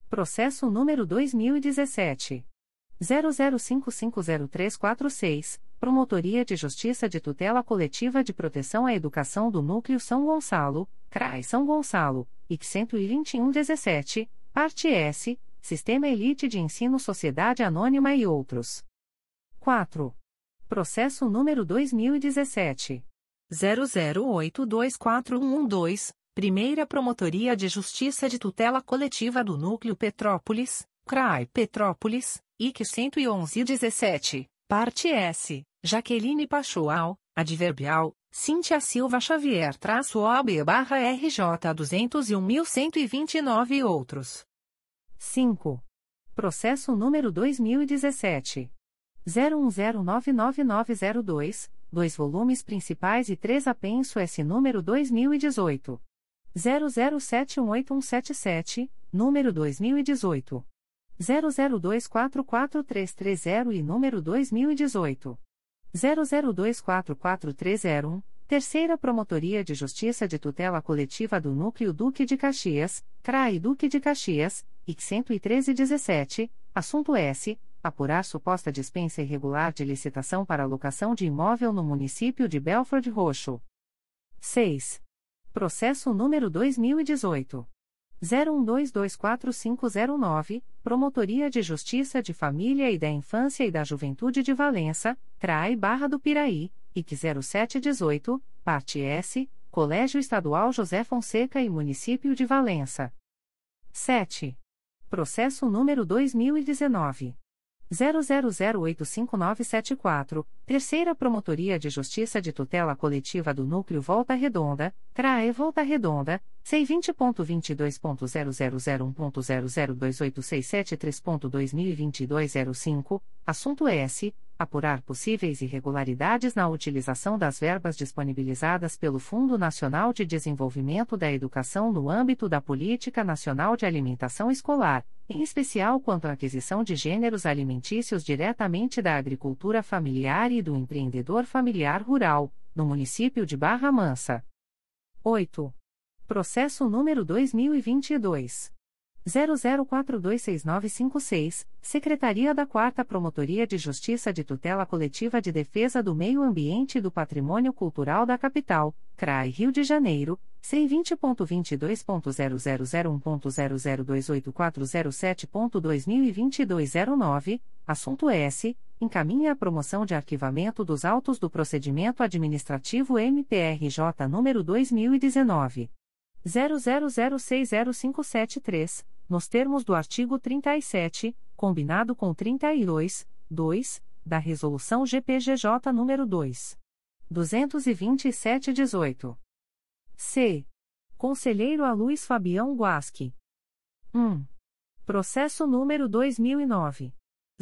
Processo número dois mil e dezessete. zero zero cinco cinco zero três quatro seis, Promotoria de Justiça de Tutela Coletiva de Proteção à Educação do Núcleo São Gonçalo, C R A I São Gonçalo, I C cento e vinte e um dezessete, parte S, Sistema Elite de Ensino Sociedade Anônima e outros. quatro. Processo número dois mil e dezessete. zero zero oito dois quatro um um dois, Primeira Promotoria de Justiça de Tutela Coletiva do Núcleo Petrópolis, C R A I Petrópolis, I C cento e onze dezessete, parte S, Jaqueline Pachoal, adverbial, Cíntia Silva Xavier traço O A B barra R J duzentos e um mil cento e vinte e nove e outros. cinco. Processo número dois mil e dezessete. zero um zero nove nove nove zero dois, dois volumes principais e três apenso S. número dois mil e dezoito. zero zero sete um oito um sete sete, número dois mil e dezoito. zero zero dois quatro quatro três três zero e número dois mil e dezoito. zero zero dois quatro quatro três zero um, Terceira Promotoria de Justiça de Tutela Coletiva do Núcleo Duque de Caxias, C R A I Duque de Caxias, I C cento e treze dezessete, assunto S. Apurar suposta dispensa irregular de licitação para locação de imóvel no município de Belford Roxo. seis. Processo número dois mil e dezoito. zero um dois dois quatro cinco zero nove, Promotoria de Justiça de Família e da Infância e da Juventude de Valença, C R A I Barra do Piraí, I C zero sete dezoito, parte S, Colégio Estadual José Fonseca e Município de Valença. sete. Processo número dois mil e dezenove. zero zero zero oito cinco nove sete quatro, Terceira Promotoria de Justiça de Tutela Coletiva do Núcleo Volta Redonda, C R A E Volta Redonda, C vinte ponto vinte e dois ponto zero zero zero um ponto zero zero dois oito seis sete três ponto dois mil e vinte e dois zero cinco, assunto S. Apurar possíveis irregularidades na utilização das verbas disponibilizadas pelo Fundo Nacional de Desenvolvimento da Educação no âmbito da Política Nacional de Alimentação Escolar, em especial quanto à aquisição de gêneros alimentícios diretamente da agricultura familiar e do empreendedor familiar rural, no município de Barra Mansa. oito. Processo número dois mil e vinte e dois. zero zero quatro dois seis nove cinco seis, Secretaria da quarta Promotoria de Justiça de Tutela Coletiva de Defesa do Meio Ambiente e do Patrimônio Cultural da Capital, C R A I Rio de Janeiro, C vinte ponto vinte e dois ponto zero zero zero um ponto zero zero dois oito quatro zero sete ponto dois mil e vinte e dois zero nove, assunto S. Encaminha a promoção de arquivamento dos autos do procedimento administrativo M P R J número dois mil e dezenove. zero zero zero seis zero cinco sete três, nos termos do artigo trinta e sete, combinado com trinta e dois, dois, da Resolução G P G J nº dois mil duzentos e vinte e sete traço dezoito. C. Conselheiro a Luís Fabião Guasque. um. Processo número dois mil e nove.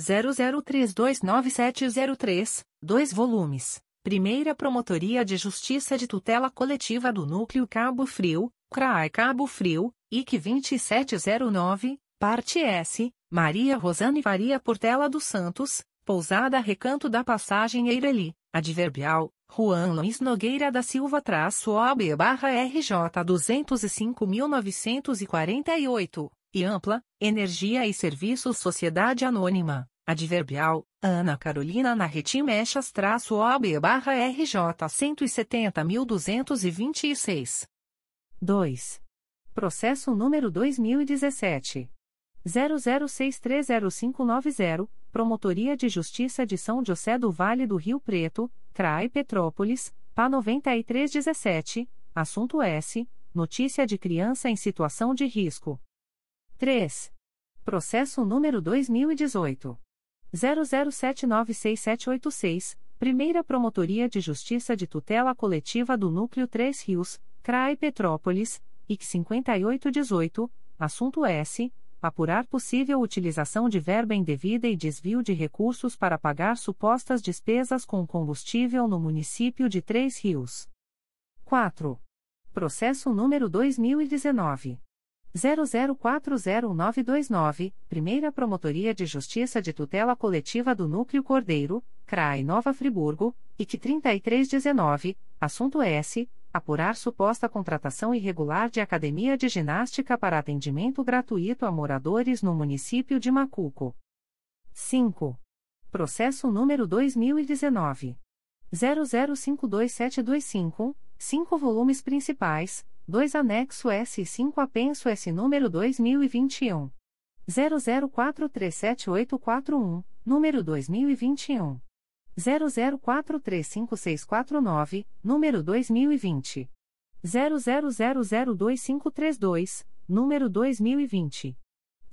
zero zero três dois nove sete zero três, dois volumes. Primeira Promotoria de Justiça de Tutela Coletiva do Núcleo Cabo Frio, C R A I Cabo Frio, I C vinte e sete zero nove, parte S, Maria Rosane Faria Portela dos Santos, Pousada Recanto da Passagem Eireli, adverbial, Juan Luiz Nogueira da Silva traço O A B barra R J duzentos e cinco mil novecentos e quarenta e oito, e Ampla, Energia e Serviços Sociedade Anônima, adverbial, Ana Carolina Narretim Mechas traço O A B barra R J cento e setenta mil duzentos e vinte e seis. dois. Processo número dois mil e dezessete. zero zero seis três zero cinco nove zero, Promotoria de Justiça de São José do Vale do Rio Preto, C R A I Petrópolis, P A nove três um sete, assunto S. Notícia de criança em situação de risco. três. Processo número dois mil e dezoito. zero zero sete nove seis sete oito seis, Primeira Promotoria de Justiça de Tutela Coletiva do Núcleo Três Rios, C R A I Petrópolis, I C cinquenta e oito dezoito, assunto S. Apurar possível utilização de verba indevida e desvio de recursos para pagar supostas despesas com combustível no município de Três Rios. quatro. Processo número dois mil e dezenove. zero zero quatro zero nove dois nove, Primeira Promotoria de Justiça de Tutela Coletiva do Núcleo Cordeiro, C R A I Nova Friburgo, I C trinta e três dezenove, assunto S. Apurar suposta contratação irregular de academia de ginástica para atendimento gratuito a moradores no município de Macuco. cinco. Processo número dois mil e dezenove. zero zero cinco dois sete dois cinco, cinco volumes principais, dois anexo S e cinco apenso S número dois mil e vinte e um. zero zero quatro três sete oito quatro um, número dois mil e vinte e um. zero zero quatro três cinco seis quatro nove, número dois mil e vinte. zero zero zero zero dois cinco três dois, número dois mil e vinte.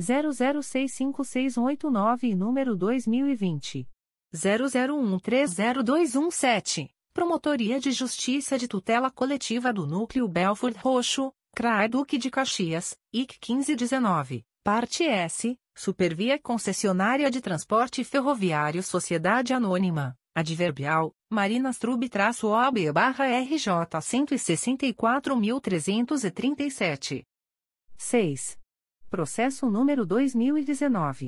zero zero seis cinco seis um oito nove, número dois mil e vinte. zero zero um três zero dois um sete, Promotoria de Justiça de Tutela Coletiva do Núcleo Belford Roxo, C R A I Duque de Caxias, I C quinze dezenove, parte S. Supervia Concessionária de Transporte Ferroviário Sociedade Anônima, Adverbial, Marinas Trub-O B-R J cento e sessenta e quatro mil trezentos e trinta e sete. seis. Processo número dois mil e dezenove.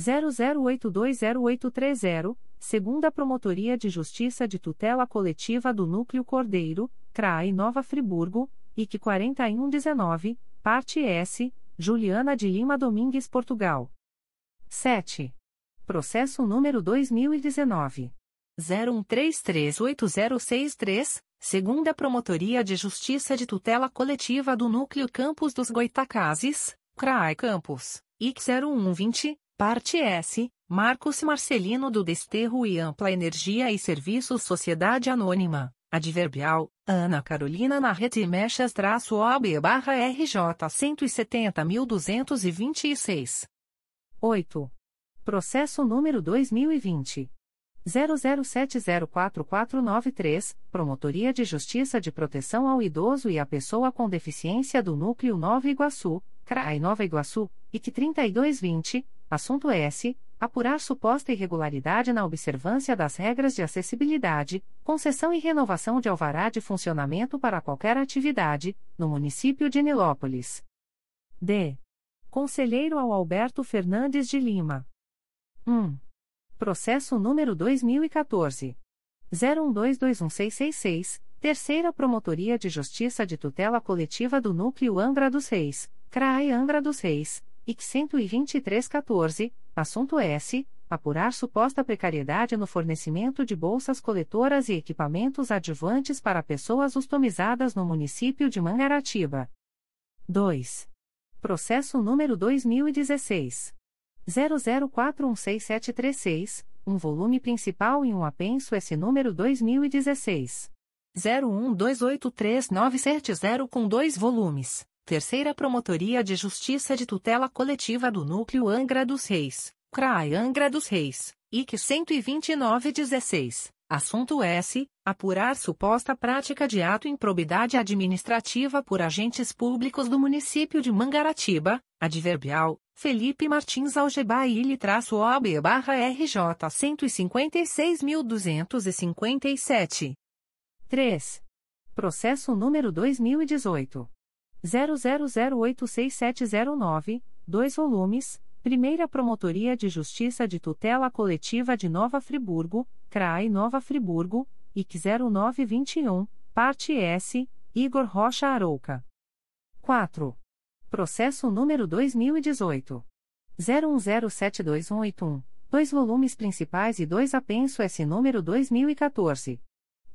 zero zero oito dois zero oito três zero, Segunda Promotoria de Justiça de Tutela Coletiva do Núcleo Cordeiro, C R A I Nova Friburgo, I C quarenta e um dezenove, parte S. Juliana de Lima Domingues Portugal. sete. Processo número dois mil e dezenove. zero um três três oito zero seis três, Segunda Promotoria de Justiça de Tutela Coletiva do Núcleo Campos dos Goitacazes, C R A I Campos, I C zero um dois zero, parte S, Marcos Marcelino do Desterro e Ampla Energia e Serviços Sociedade Anônima. Adverbial, Ana Carolina Narrete Mechas traço O B barra R J cento e setenta mil duzentos e vinte e seis. oito. Processo número dois mil e vinte. zero zero sete zero quatro quatro nove três, Promotoria de Justiça de Proteção ao Idoso e à Pessoa com Deficiência do Núcleo Nova Iguaçu, C R A I Nova Iguaçu, I C trinta e dois vinte, assunto S. Apurar suposta irregularidade na observância das regras de acessibilidade, concessão e renovação de alvará de funcionamento para qualquer atividade, no município de Nilópolis. D. Conselheiro ao Alberto Fernandes de Lima. um. Processo número dois mil e quatorze. zero um dois dois um seis seis seis, Terceira Promotoria de Justiça de Tutela Coletiva do Núcleo Angra dos Reis, C R A I Angra dos Reis, I C cento e vinte e três catorze, assunto S. Apurar suposta precariedade no fornecimento de bolsas coletoras e equipamentos adjuvantes para pessoas ostomizadas no município de Mangaratiba. dois. Processo número dois mil e dezesseis. zero zero quatro um seis sete três seis, um volume principal e um apenso S. número dois mil e dezesseis. zero um dois oito três nove sete zero com dois volumes. Terceira Promotoria de Justiça de Tutela Coletiva do Núcleo Angra dos Reis, C R A I Angra dos Reis, I C cento e vinte e nove dezesseis, assunto S. Apurar suposta prática de ato improbidade administrativa por agentes públicos do município de Mangaratiba, adverbial, Felipe Martins Algeba I L-O B-R J cento e cinquenta e seis mil duzentos e cinquenta e sete. três. Processo número dois mil e dezoito. zero zero zero oito seis sete zero nove, dois volumes, Primeira Promotoria de Justiça de Tutela Coletiva de Nova Friburgo, C R A I Nova Friburgo, I C zero nove dois um, parte S, Igor Rocha Arouca. quatro. Processo número dois mil e dezoito. zero um zero sete dois um oito um, dois volumes principais e dois apenso S número dois mil e quatorze.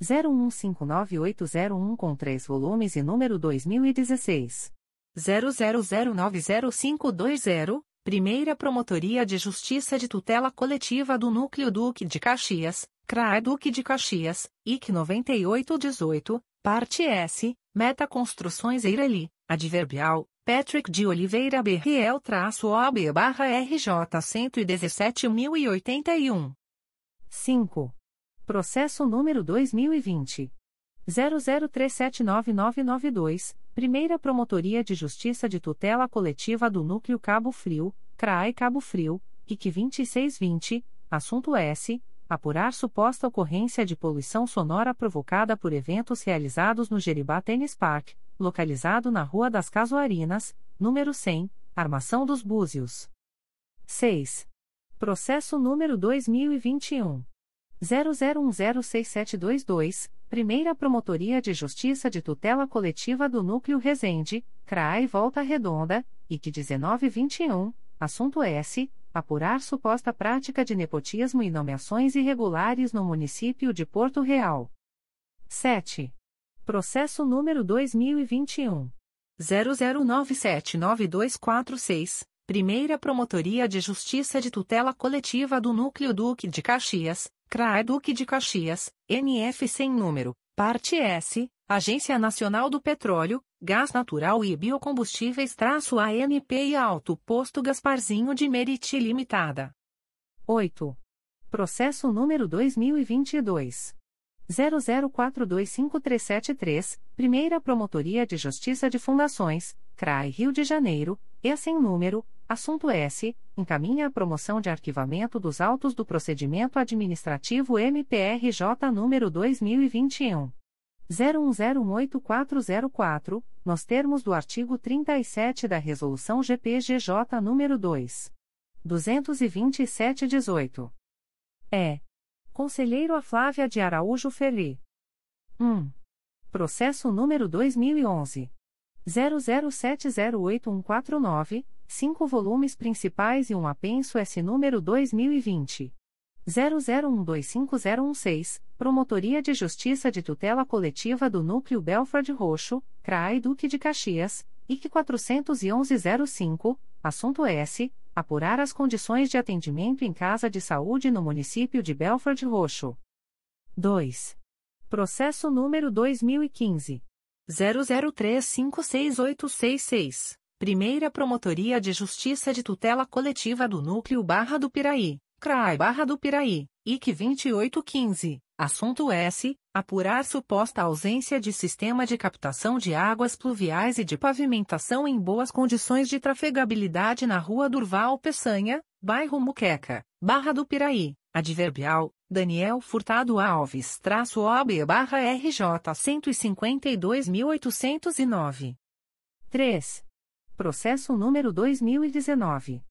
zero um cinco nove oito zero um, com três volumes e número dois mil e dezesseis. zero zero zero nove zero cinco dois zero, Primeira Promotoria de Justiça de Tutela Coletiva do Núcleo Duque de Caxias, C R A E Duque de Caxias, I C nove oito um oito, Parte S, Meta Construções Eireli, Adverbial, Patrick de Oliveira B R L traço O B barra R J cento e dezessete mil e oitenta e um. cinco. Processo número dois mil e vinte. zero zero três sete nove nove nove dois, Primeira Promotoria de Justiça de Tutela Coletiva do Núcleo Cabo Frio, C R A E Cabo Frio, I C vinte e seis vinte, assunto S. Apurar suposta ocorrência de poluição sonora provocada por eventos realizados no Geribá Tênis Park, localizado na Rua das Casuarinas, número cem, Armação dos Búzios. seis. Processo número dois mil e vinte e um. zero zero um zero seis sete dois dois, Primeira Promotoria de Justiça de Tutela Coletiva do Núcleo Resende, C R A E Volta Redonda, I C dezenove vinte e um, assunto S. Apurar suposta prática de nepotismo e nomeações irregulares no município de Porto Real. sete. Processo número dois mil e vinte e um. zero zero nove sete nove dois quatro seis, Primeira Promotoria de Justiça de Tutela Coletiva do Núcleo Duque de Caxias, C R A E Duque de Caxias, N F sem número, parte S, Agência Nacional do Petróleo, Gás Natural e Biocombustíveis traço A N P e Alto Posto Gasparzinho de Meriti Limitada. oito. Processo número dois mil e vinte e dois. zero zero quatro dois cinco três sete três, Primeira Promotoria de Justiça de Fundações, C R A E Rio de Janeiro, E sem número, assunto S, encaminha a promoção de arquivamento dos autos do procedimento administrativo M P R J número dois mil e vinte e um. zero um zero um oito quatro zero quatro, nos termos do artigo trinta e sete da Resolução G P G J nº dois mil duzentos e vinte e sete traço dezoito. É. Conselheiro a Flávia de Araújo Ferri. um. Processo número dois mil e onze. zero zero sete zero oito um quatro nove, cinco volumes principais e um apenso S. número dois mil e vinte. zero zero um dois cinco zero um seis, Promotoria de Justiça de Tutela Coletiva do Núcleo Belford Roxo, C R A E Duque de Caxias, I C quatro um um zero cinco, assunto S. Apurar as condições de atendimento em Casa de Saúde no município de Belford Roxo. dois. Processo número dois mil e quinze. zero zero três cinco seis oito seis seis, Primeira Promotoria de Justiça de Tutela Coletiva do Núcleo Barra do Piraí, C R A I Barra do Piraí, I C vinte e oito quinze, assunto S. Apurar suposta ausência de sistema de captação de águas pluviais e de pavimentação em boas condições de trafegabilidade na Rua Durval Peçanha, bairro Muqueca, Barra do Piraí, adverbial, Daniel Furtado Alves traço O B barra R J cento e cinquenta e dois mil oitocentos e nove. três. Processo número dois mil e dezenove.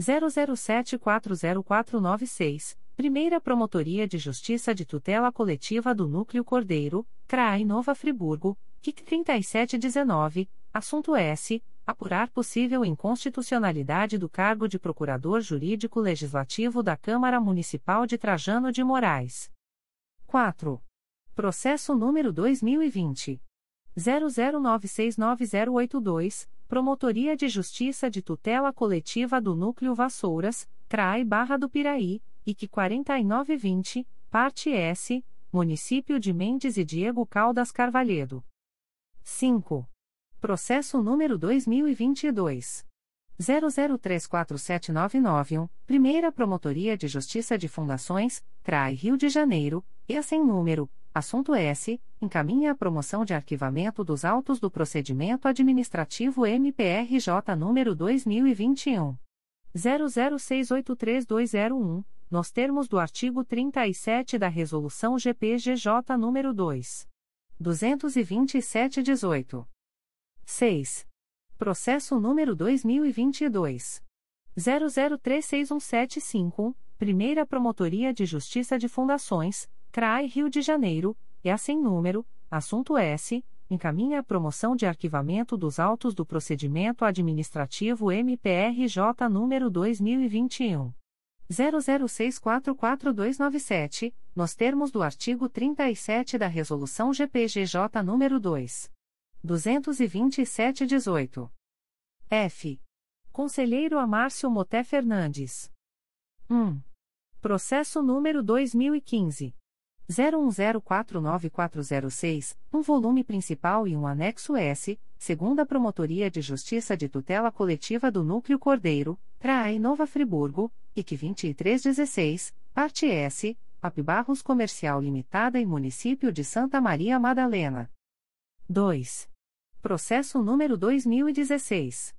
zero zero sete quatro zero quatro nove seis, Primeira Promotoria de Justiça de Tutela Coletiva do Núcleo Cordeiro, C R A E Nova Friburgo, I C trinta e sete dezenove, assunto S. Apurar possível inconstitucionalidade do cargo de Procurador Jurídico Legislativo da Câmara Municipal de Trajano de Moraes. quatro. Processo número dois mil e vinte. zero zero nove seis nove zero oito dois, Promotoria de Justiça de Tutela Coletiva do Núcleo Vassouras, C R A E Barra do Piraí, I C quarenta e nove vinte, parte S, Município de Mendes e Diego Caldas Carvalhedo. cinco. Processo número dois mil e vinte e dois. zero zero três quatro sete nove nove um, Primeira Promotoria de Justiça de Fundações, C R A E Rio de Janeiro, E sem número, assunto S. Encaminha a promoção de arquivamento dos autos do procedimento administrativo M P R J número dois mil e vinte e um. zero zero seis oito três dois zero um, nos termos do artigo trinta e sete da Resolução G P G J número dois mil duzentos e vinte e sete traço dezoito. seis. Processo número dois mil e vinte e dois. zero zero três seis um sete cinco, Primeira Promotoria de Justiça de Fundações, C R A E Rio de Janeiro, E A sem número, assunto S. Encaminha a promoção de arquivamento dos autos do procedimento administrativo M P R J número dois mil e vinte e um. zero zero seis quatro quatro dois nove sete, nos termos do artigo trinta e sete da Resolução G P G J nº dois mil duzentos e vinte e sete traço dezoito. F. Conselheiro a Márcio Mothé Fernandes. um. Processo número dois mil e quinze. zero um zero quatro nove quatro zero seis, um volume principal e um anexo S, segunda Promotoria de Justiça de Tutela Coletiva do Núcleo Cordeiro, Trai Nova Friburgo, I C vinte e três dezesseis, parte S, P A P Barros Comercial Limitada e Município de Santa Maria Madalena. dois. Processo número dois mil e dezesseis.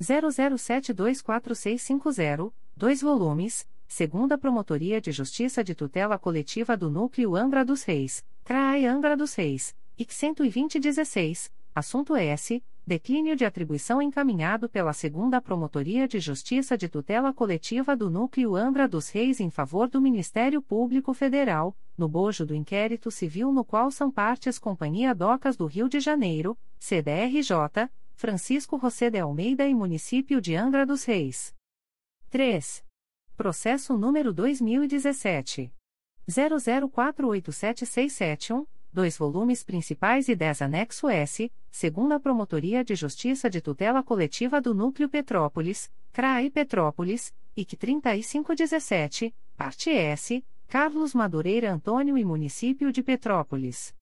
zero zero sete dois quatro seis cinco zero, dois volumes, segunda Promotoria de Justiça de Tutela Coletiva do Núcleo Angra dos Reis, C R A I Angra dos Reis, I C cento e vinte traço dezesseis, assunto S, declínio de atribuição encaminhado pela segunda Promotoria de Justiça de Tutela Coletiva do Núcleo Angra dos Reis em favor do Ministério Público Federal, no bojo do inquérito civil no qual são partes Companhia Docas do Rio de Janeiro, C D R J, Francisco José de Almeida e Município de Angra dos Reis. três. Processo número dois mil e dezessete. zero zero quatro oito sete seis sete um, dois volumes principais e dez anexo S, segunda Promotoria de Justiça de Tutela Coletiva do Núcleo Petrópolis, C R A I Petrópolis, I C trinta e cinco dezessete, parte S, Carlos Madureira Antônio e Município de Petrópolis.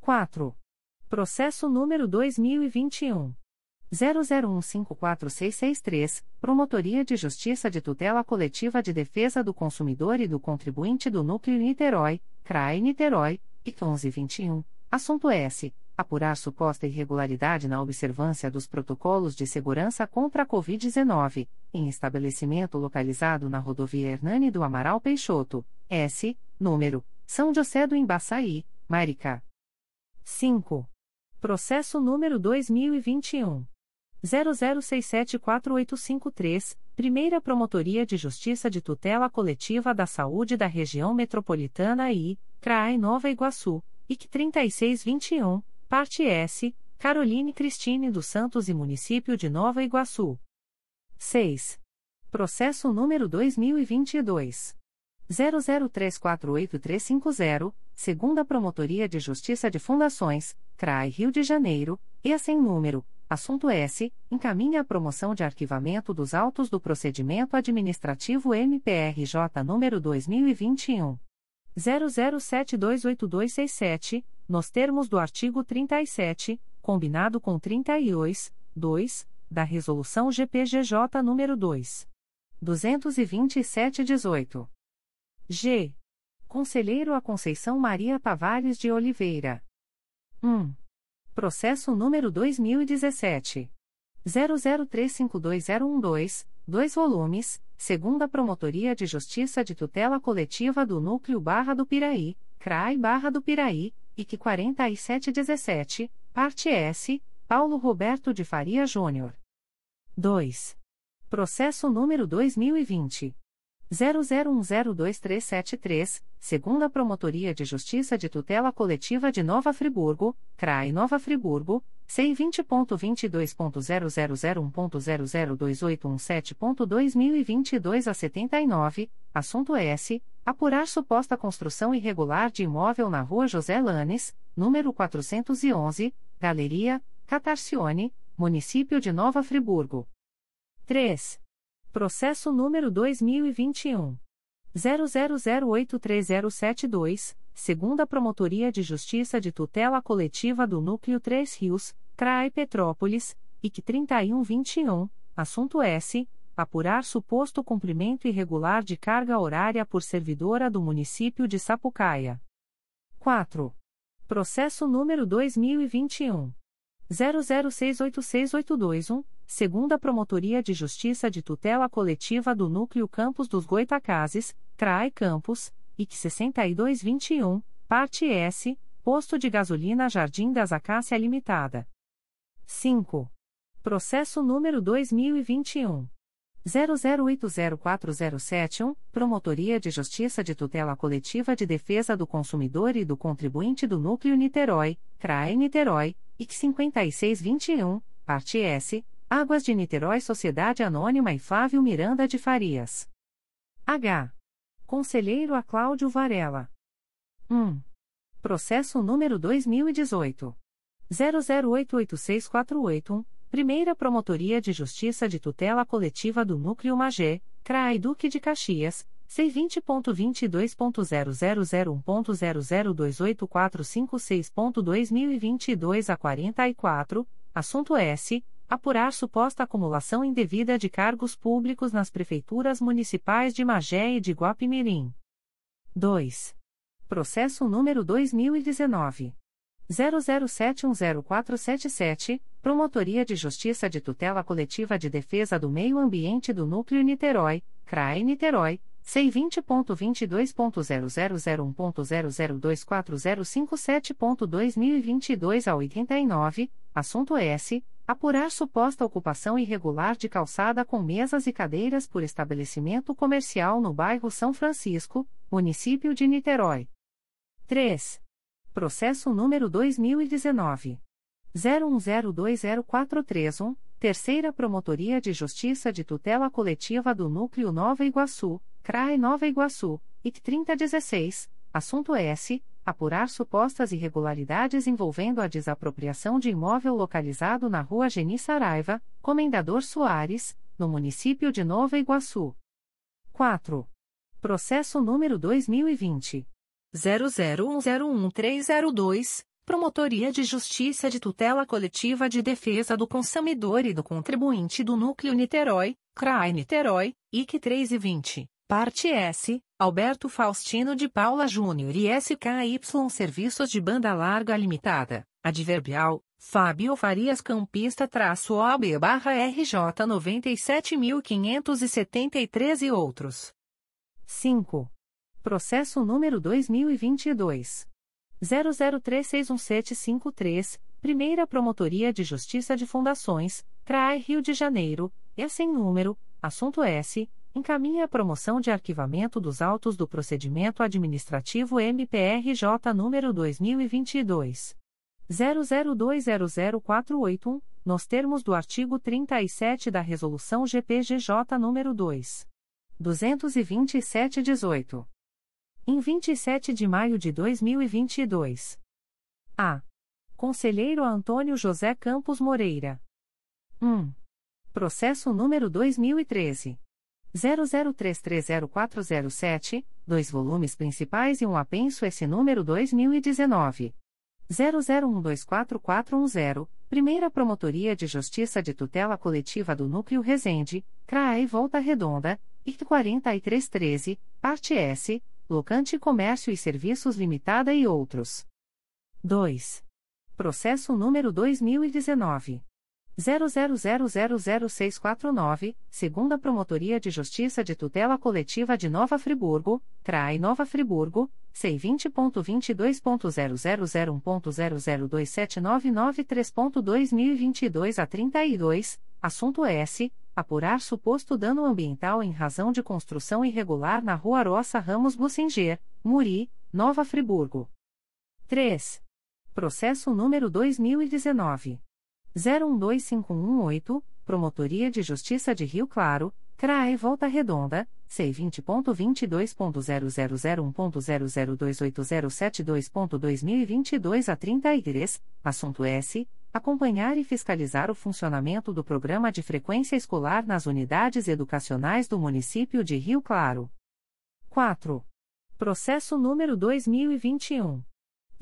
quatro. Processo número dois mil e vinte e um. zero zero um cinco quatro seis seis três, Promotoria de Justiça de Tutela Coletiva de Defesa do Consumidor e do Contribuinte do Núcleo Niterói, C R A I Niterói, I C onze vinte e um, assunto S. Apurar suposta irregularidade na observância dos protocolos de segurança contra a covid dezenove, em estabelecimento localizado na rodovia Hernani do Amaral Peixoto, S, número, São José do Imbaçaí, Maricá. cinco. Processo número dois mil e vinte e um. zero zero seis sete quatro oito cinco três, Primeira Promotoria de Justiça de Tutela Coletiva da Saúde da Região Metropolitana I, C R A I Nova Iguaçu, I C trinta e seis vinte e um, parte S, Caroline Cristine dos Santos e Município de Nova Iguaçu. seis. Processo número dois mil e vinte e dois. zero zero três quatro oito três cinco zero, Segunda Promotoria de Justiça de Fundações, C R A I Rio de Janeiro, e sem número, assunto S, encaminha a promoção de arquivamento dos autos do procedimento administrativo M P R J número dois mil e vinte e um. zero zero sete dois oito dois seis sete, nos termos do artigo trinta e sete, combinado com trinta e dois, dois, da Resolução G P G J número dois mil duzentos e vinte e sete traço dezoito. G. Conselheiro a Conceição Maria Tavares de Oliveira. um. Processo número dois mil e dezessete. zero zero três cinco dois zero um dois, dois volumes, segunda Promotoria de Justiça de Tutela Coletiva do Núcleo Barra do Piraí, C R A I Barra do Piraí, I C quarenta e sete dezessete, parte S, Paulo Roberto de Faria Júnior. dois. Processo número dois mil e vinte. zero zero um zero dois três sete três, Segunda Promotoria de Justiça de Tutela Coletiva de Nova Friburgo, C R A I Nova Friburgo, C vinte ponto vinte e dois ponto zero zero zero um ponto zero zero dois oito um sete ponto dois mil e vinte e dois a setenta e nove, assunto S, apurar suposta construção irregular de imóvel na Rua José Lanes, número quatrocentos e onze, Galeria, Catarcione, Município de Nova Friburgo. três. Processo número dois mil e vinte e um. zero zero zero oito três zero sete dois, Segunda Promotoria de Justiça de Tutela Coletiva do Núcleo Três Rios, C R A I Petrópolis, I C trinta e um vinte e um, assunto S. Apurar suposto cumprimento irregular de carga horária por servidora do município de Sapucaia. quatro. Processo número dois mil e vinte e um. zero zero seis oito seis oito dois um, Segunda Promotoria de Justiça de Tutela Coletiva do Núcleo Campos dos Goitacazes, C R A I Campos, I C sessenta e dois vinte e um, parte S, Posto de Gasolina Jardim das Acácia Limitada. cinco. Processo número dois mil e vinte e um. zero zero oito zero quatro zero sete um, Promotoria de Justiça de Tutela Coletiva de Defesa do Consumidor e do Contribuinte do Núcleo Niterói, C R A I Niterói, I C cinquenta e seis vinte e um, parte S, Águas de Niterói Sociedade Anônima e Flávio Miranda de Farias. H. Conselheiro a Cláudio Varela. um. Processo número dois mil e dezoito. zero zero oito oito seis quatro oito um, Primeira Promotoria de Justiça de Tutela Coletiva do Núcleo Magé, C R A I Duque de Caxias, C vinte ponto vinte e dois ponto zero zero zero ponto zero dois oito quatro cinco seis ponto dois mil e vinte e dois a quarenta e quatro, assunto S. Apurar suposta acumulação indevida de cargos públicos nas prefeituras municipais de Magé e de Guapimirim. dois. Processo número dois mil e dezenove. zero zero sete um zero quatro sete sete, Promotoria de Justiça de Tutela Coletiva de Defesa do Meio Ambiente do Núcleo Niterói, C R A E Niterói, C vinte ponto vinte e dois ponto zero zero zero ponto zero dois quatro zero cinco sete ponto dois mil e vinte e dois a oitenta e nove, assunto S. Apurar suposta ocupação irregular de calçada com mesas e cadeiras por estabelecimento comercial no bairro São Francisco, município de Niterói. três. Processo número dois mil e dezenove. zero um zero dois zero quatro três um, Terceira Promotoria de Justiça de Tutela Coletiva do Núcleo Nova Iguaçu, C R A E Nova Iguaçu, I C trinta dezesseis, assunto S. Apurar supostas irregularidades envolvendo a desapropriação de imóvel localizado na Rua Geni Saraiva, Comendador Soares, no município de Nova Iguaçu. quatro. Processo número dois mil e vinte. zero zero um zero um três zero dois, Promotoria de Justiça de Tutela Coletiva de Defesa do Consumidor e do Contribuinte do Núcleo Niterói, C R A I Niterói, I C três e vinte, parte S, Alberto Faustino de Paula Júnior e S K Y Serviços de Banda Larga Limitada, adverbial, Fábio Farias Campista-O A B-R J noventa e sete mil quinhentos e setenta e três e outros. cinco. Processo número dois mil e vinte e dois. zero zero três seis um sete cinco três, Primeira Promotoria de Justiça de Fundações, C R A I Rio de Janeiro, e sem número, assunto S. Encaminha a promoção de arquivamento dos autos do procedimento administrativo M P R J número dois mil e vinte e dois. zero zero dois zero zero quatro oito um, nos termos do artigo trinta e sete da Resolução G P G J número dois mil duzentos e vinte e sete traço dezoito. Em vinte e sete de maio de dois mil e vinte e dois. A. Conselheiro Antônio José Campos Moreira. um. Processo número dois mil e treze. zero zero três três zero quatro zero sete, dois volumes principais e um apenso S. número dois mil e dezenove. zero zero um dois quatro quatro um zero, Primeira Promotoria de Justiça de Tutela Coletiva do Núcleo Resende, C R A E Volta Redonda, I C quarenta e três treze, parte S, Locante Comércio e Serviços Limitada e outros. dois. Processo número dois mil e dezenove. zero zero zero zero zero seis quatro nove, Segunda Promotoria de Justiça de Tutela Coletiva de Nova Friburgo, C R A I Nova Friburgo, C vinte ponto vinte e dois ponto zero zero zero ponto zero dois sete nove nove três ponto dois mil e vinte e dois a trinta e dois, assunto S. Apurar suposto dano ambiental em razão de construção irregular na Rua Roça Ramos Bussinger, Muri, Nova Friburgo. três. Processo número dois mil e dezenove. zero um dois cinco um oito, Promotoria de Justiça de Rio Claro, C R A E Volta Redonda, C vinte ponto vinte e dois ponto zero zero zero ponto zero zero dois oito zero sete dois ponto dois mil e vinte e dois a trinta e três, assunto S. Acompanhar e fiscalizar o funcionamento do Programa de Frequência Escolar nas Unidades Educacionais do Município de Rio Claro. quatro. Processo número dois mil e vinte e um.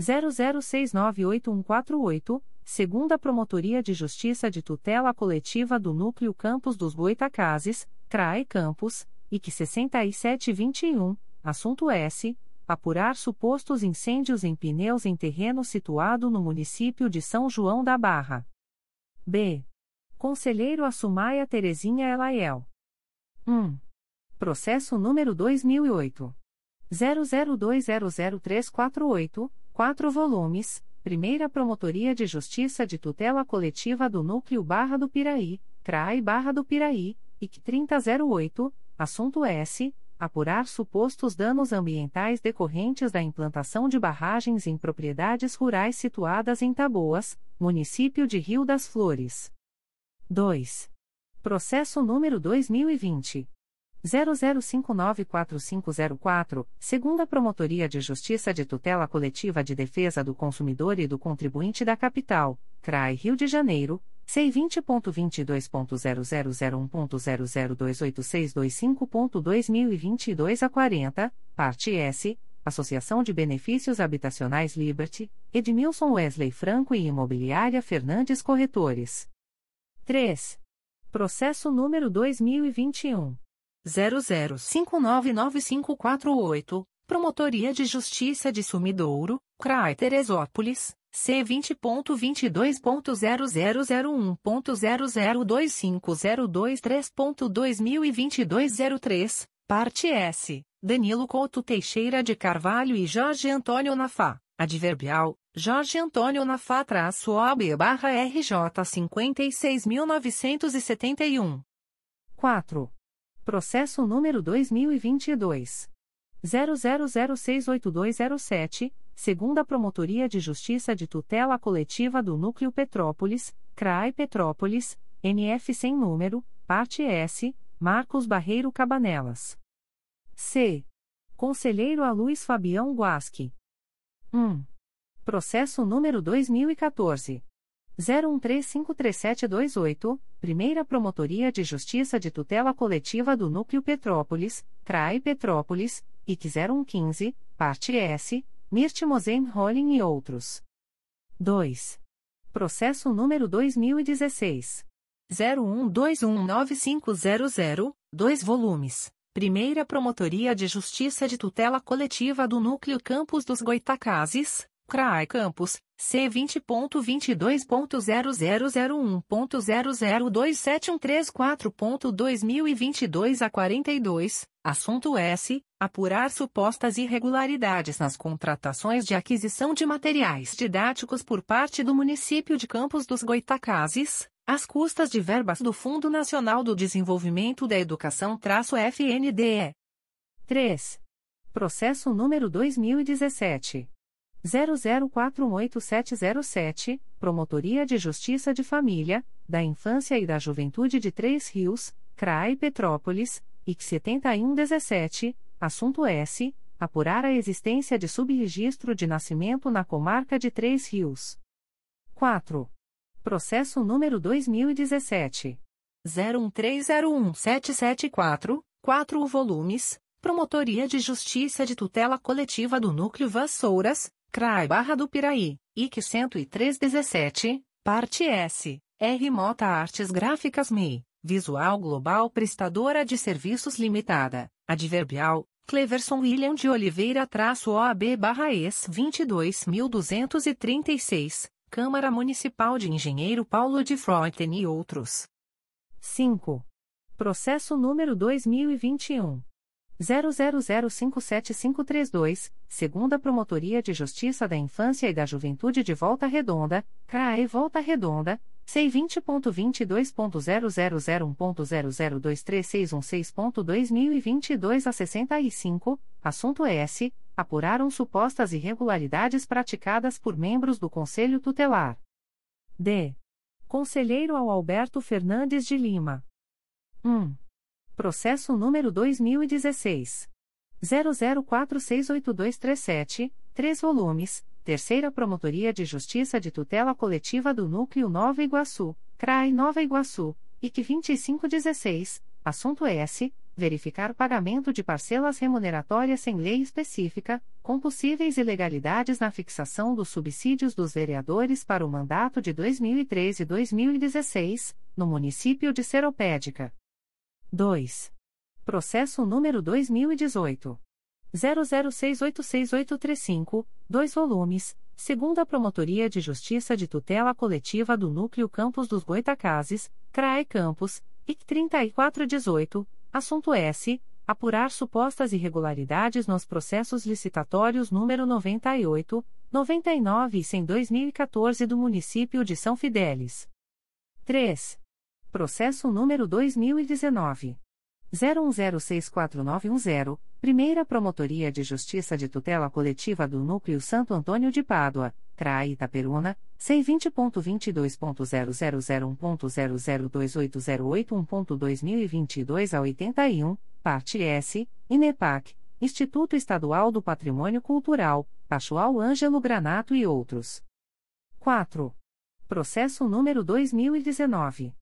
zero zero seis nove oito um quatro oito, Segunda Promotoria de Justiça de Tutela Coletiva do Núcleo Campos dos Goitacazes, C R A E Campos, I C sessenta e sete vinte e um, assunto S. Apurar supostos incêndios em pneus em terreno situado no município de São João da Barra. B. Conselheiro Assumaia Terezinha Elaiel. um. Processo número dois mil e oito. zero zero dois zero zero três quatro oito, quatro volumes, Primeira Promotoria de Justiça de Tutela Coletiva do Núcleo Barra do Piraí, C R A I Barra do Piraí, I C trinta ponto zero oito, assunto S. Apurar supostos danos ambientais decorrentes da implantação de barragens em propriedades rurais situadas em Taboas, município de Rio das Flores. dois. Processo número dois mil e vinte. zero zero cinco nove quatro cinco zero quatro, Segunda Promotoria de Justiça de Tutela Coletiva de Defesa do Consumidor e do Contribuinte da Capital, C R A I Rio de Janeiro, C vinte ponto vinte e dois ponto zero zero zero um ponto zero zero dois oito seis dois cinco ponto dois mil e vinte e dois a quarenta, parte S, Associação de Benefícios Habitacionais Liberty, Edmilson Wesley Franco e Imobiliária Fernandes Corretores. três. Processo número dois mil e vinte e um. zero zero cinco nove nove cinco quatro oito, Promotoria de Justiça de Sumidouro, C R A I Teresópolis, C vinte ponto vinte e dois ponto zero zero zero um ponto zero zero dois cinco zero dois três ponto dois mil e vinte e dois a zero três, parte S, Danilo Couto Teixeira de Carvalho e Jorge Antônio Nafá, adverbial, Jorge Antônio Nafá-O A B-R J cinquenta e seis mil novecentos e setenta e um. quatro. Processo número dois mil e vinte e dois. zero zero zero seis oito dois zero sete, Segunda Promotoria de Justiça de Tutela Coletiva do Núcleo Petrópolis, C R A I Petrópolis, N F sem número, parte S, Marcos Barreiro Cabanelas. C. Conselheiro a Luís Fabião Guasque. um. Processo número dois mil e quatorze. zero um três cinco três sete dois oito, Primeira Promotoria de Justiça de Tutela Coletiva do Núcleo Petrópolis, C R A I Petrópolis, I C zero um um cinco, parte S, Mirti Mosem Holling e outros. dois. Processo número dois mil e dezesseis. zero um dois um nove cinco zero zero, dois volumes. Primeira Promotoria de Justiça de Tutela Coletiva do Núcleo Campos dos Goitacazes, C R A I Campos, C vinte ponto vinte e dois ponto zero zero zero um ponto zero zero dois sete um três quatro ponto dois mil e vinte e dois a quarenta e dois, assunto S. Apurar supostas irregularidades nas contratações de aquisição de materiais didáticos por parte do município de Campos dos Goitacazes, às custas de verbas do Fundo Nacional do Desenvolvimento da Educação-F N D E. três. Processo número dois mil e dezessete. zero zero quatro um oito sete zero sete, Promotoria de Justiça de Família, da Infância e da Juventude de Três Rios, C R A I Petrópolis, I C setenta e um dezessete, assunto S. Apurar a existência de subregistro de nascimento na comarca de Três Rios. quatro. Processo número dois mil e dezessete. zero um três zero um sete sete quatro, quatro volumes, Promotoria de Justiça de Tutela Coletiva do Núcleo Vassouras, C R A I Barra do Piraí, I C cento e três dezessete, parte S, R. Mota Artes Gráficas M E I, Visual Global Prestadora de Serviços Limitada, adverbial, Cleverson William de Oliveira-O A B-S vinte e dois mil duzentos e trinta e seis, Câmara Municipal de Engenheiro Paulo de Fronten e outros. cinco. Processo número dois mil e vinte e um. zero zero zero cinco sete cinco três dois, Segunda Promotoria de Justiça da Infância e da Juventude de Volta Redonda, C R A E Volta Redonda, C vinte ponto vinte e dois ponto zero zero zero um ponto zero zero dois três seis um seis ponto dois mil e vinte e dois a sessenta e cinco, assunto S. Apuraram supostas irregularidades praticadas por membros do Conselho Tutelar. D. Conselheiro ao Alberto Fernandes de Lima. um. Processo número dois mil e dezesseis. zero zero quatro seis oito dois três sete, três volumes, Terceira Promotoria de Justiça de Tutela Coletiva do Núcleo Nova Iguaçu, C R A I Nova Iguaçu, I C vinte e cinco dezesseis, assunto S. Verificar pagamento de parcelas remuneratórias sem lei específica, com possíveis ilegalidades na fixação dos subsídios dos vereadores para o mandato de dois mil e treze e dois mil e dezesseis, no município de Seropédica. dois. Processo número dois mil e dezoito. zero zero seis oito seis oito três cinco, dois volumes, Segunda Promotoria de Justiça de Tutela Coletiva do Núcleo Campos dos Goitacazes, C R A E Campos, I C trinta e quatro dezoito, assunto S. Apurar supostas irregularidades nos processos licitatórios número noventa e oito, noventa e nove e cem barra dois mil e quatorze do município de São Fidélis. três. Processo número dois mil e dezenove. zero um zero seis quatro nove um zero, Primeira Promotoria de Justiça de Tutela Coletiva do Núcleo Santo Antônio de Pádua, C R A I Itaperuna, C vinte ponto vinte e dois ponto zero zero zero um ponto zero zero dois oito zero oito um ponto dois mil e vinte e dois a oitenta e um, Parte S, INEPAC, Instituto Estadual do Patrimônio Cultural, Cachoal Ângelo Granato e outros. quatro. Processo número dois mil e dezenove.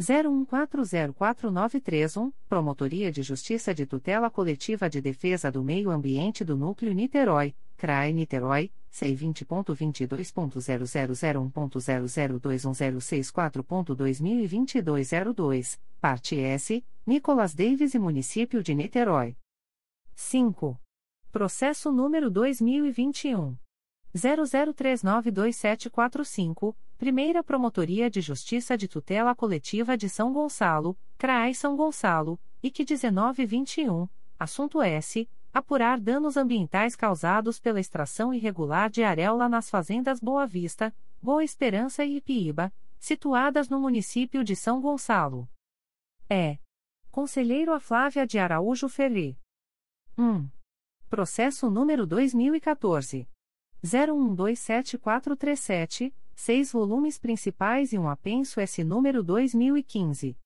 zero um quatro zero quatro nove três um, Promotoria de Justiça de Tutela Coletiva de Defesa do Meio Ambiente do Núcleo Niterói, C R A E Niterói, C vinte ponto vinte e dois ponto zero zero zero um ponto zero zero dois um zero seis quatro ponto dois mil e vinte e dois a zero dois, parte S, Nicolas Davis e Município de Niterói. cinco. Processo número dois mil e vinte e um. zero zero três nove dois sete quatro cinco, Primeira Promotoria de Justiça de Tutela Coletiva de São Gonçalo, C R A I São Gonçalo, I C dezenove vinte e um, assunto S. Apurar danos ambientais causados pela extração irregular de areola nas fazendas Boa Vista, Boa Esperança e Ipiíba, situadas no município de São Gonçalo. É. Conselheiro a Flávia de Araújo Ferri. um. Processo número dois mil e quatorze. zero um dois sete quatro três sete, seis volumes principais e um apenso S. número dois mil e quinze.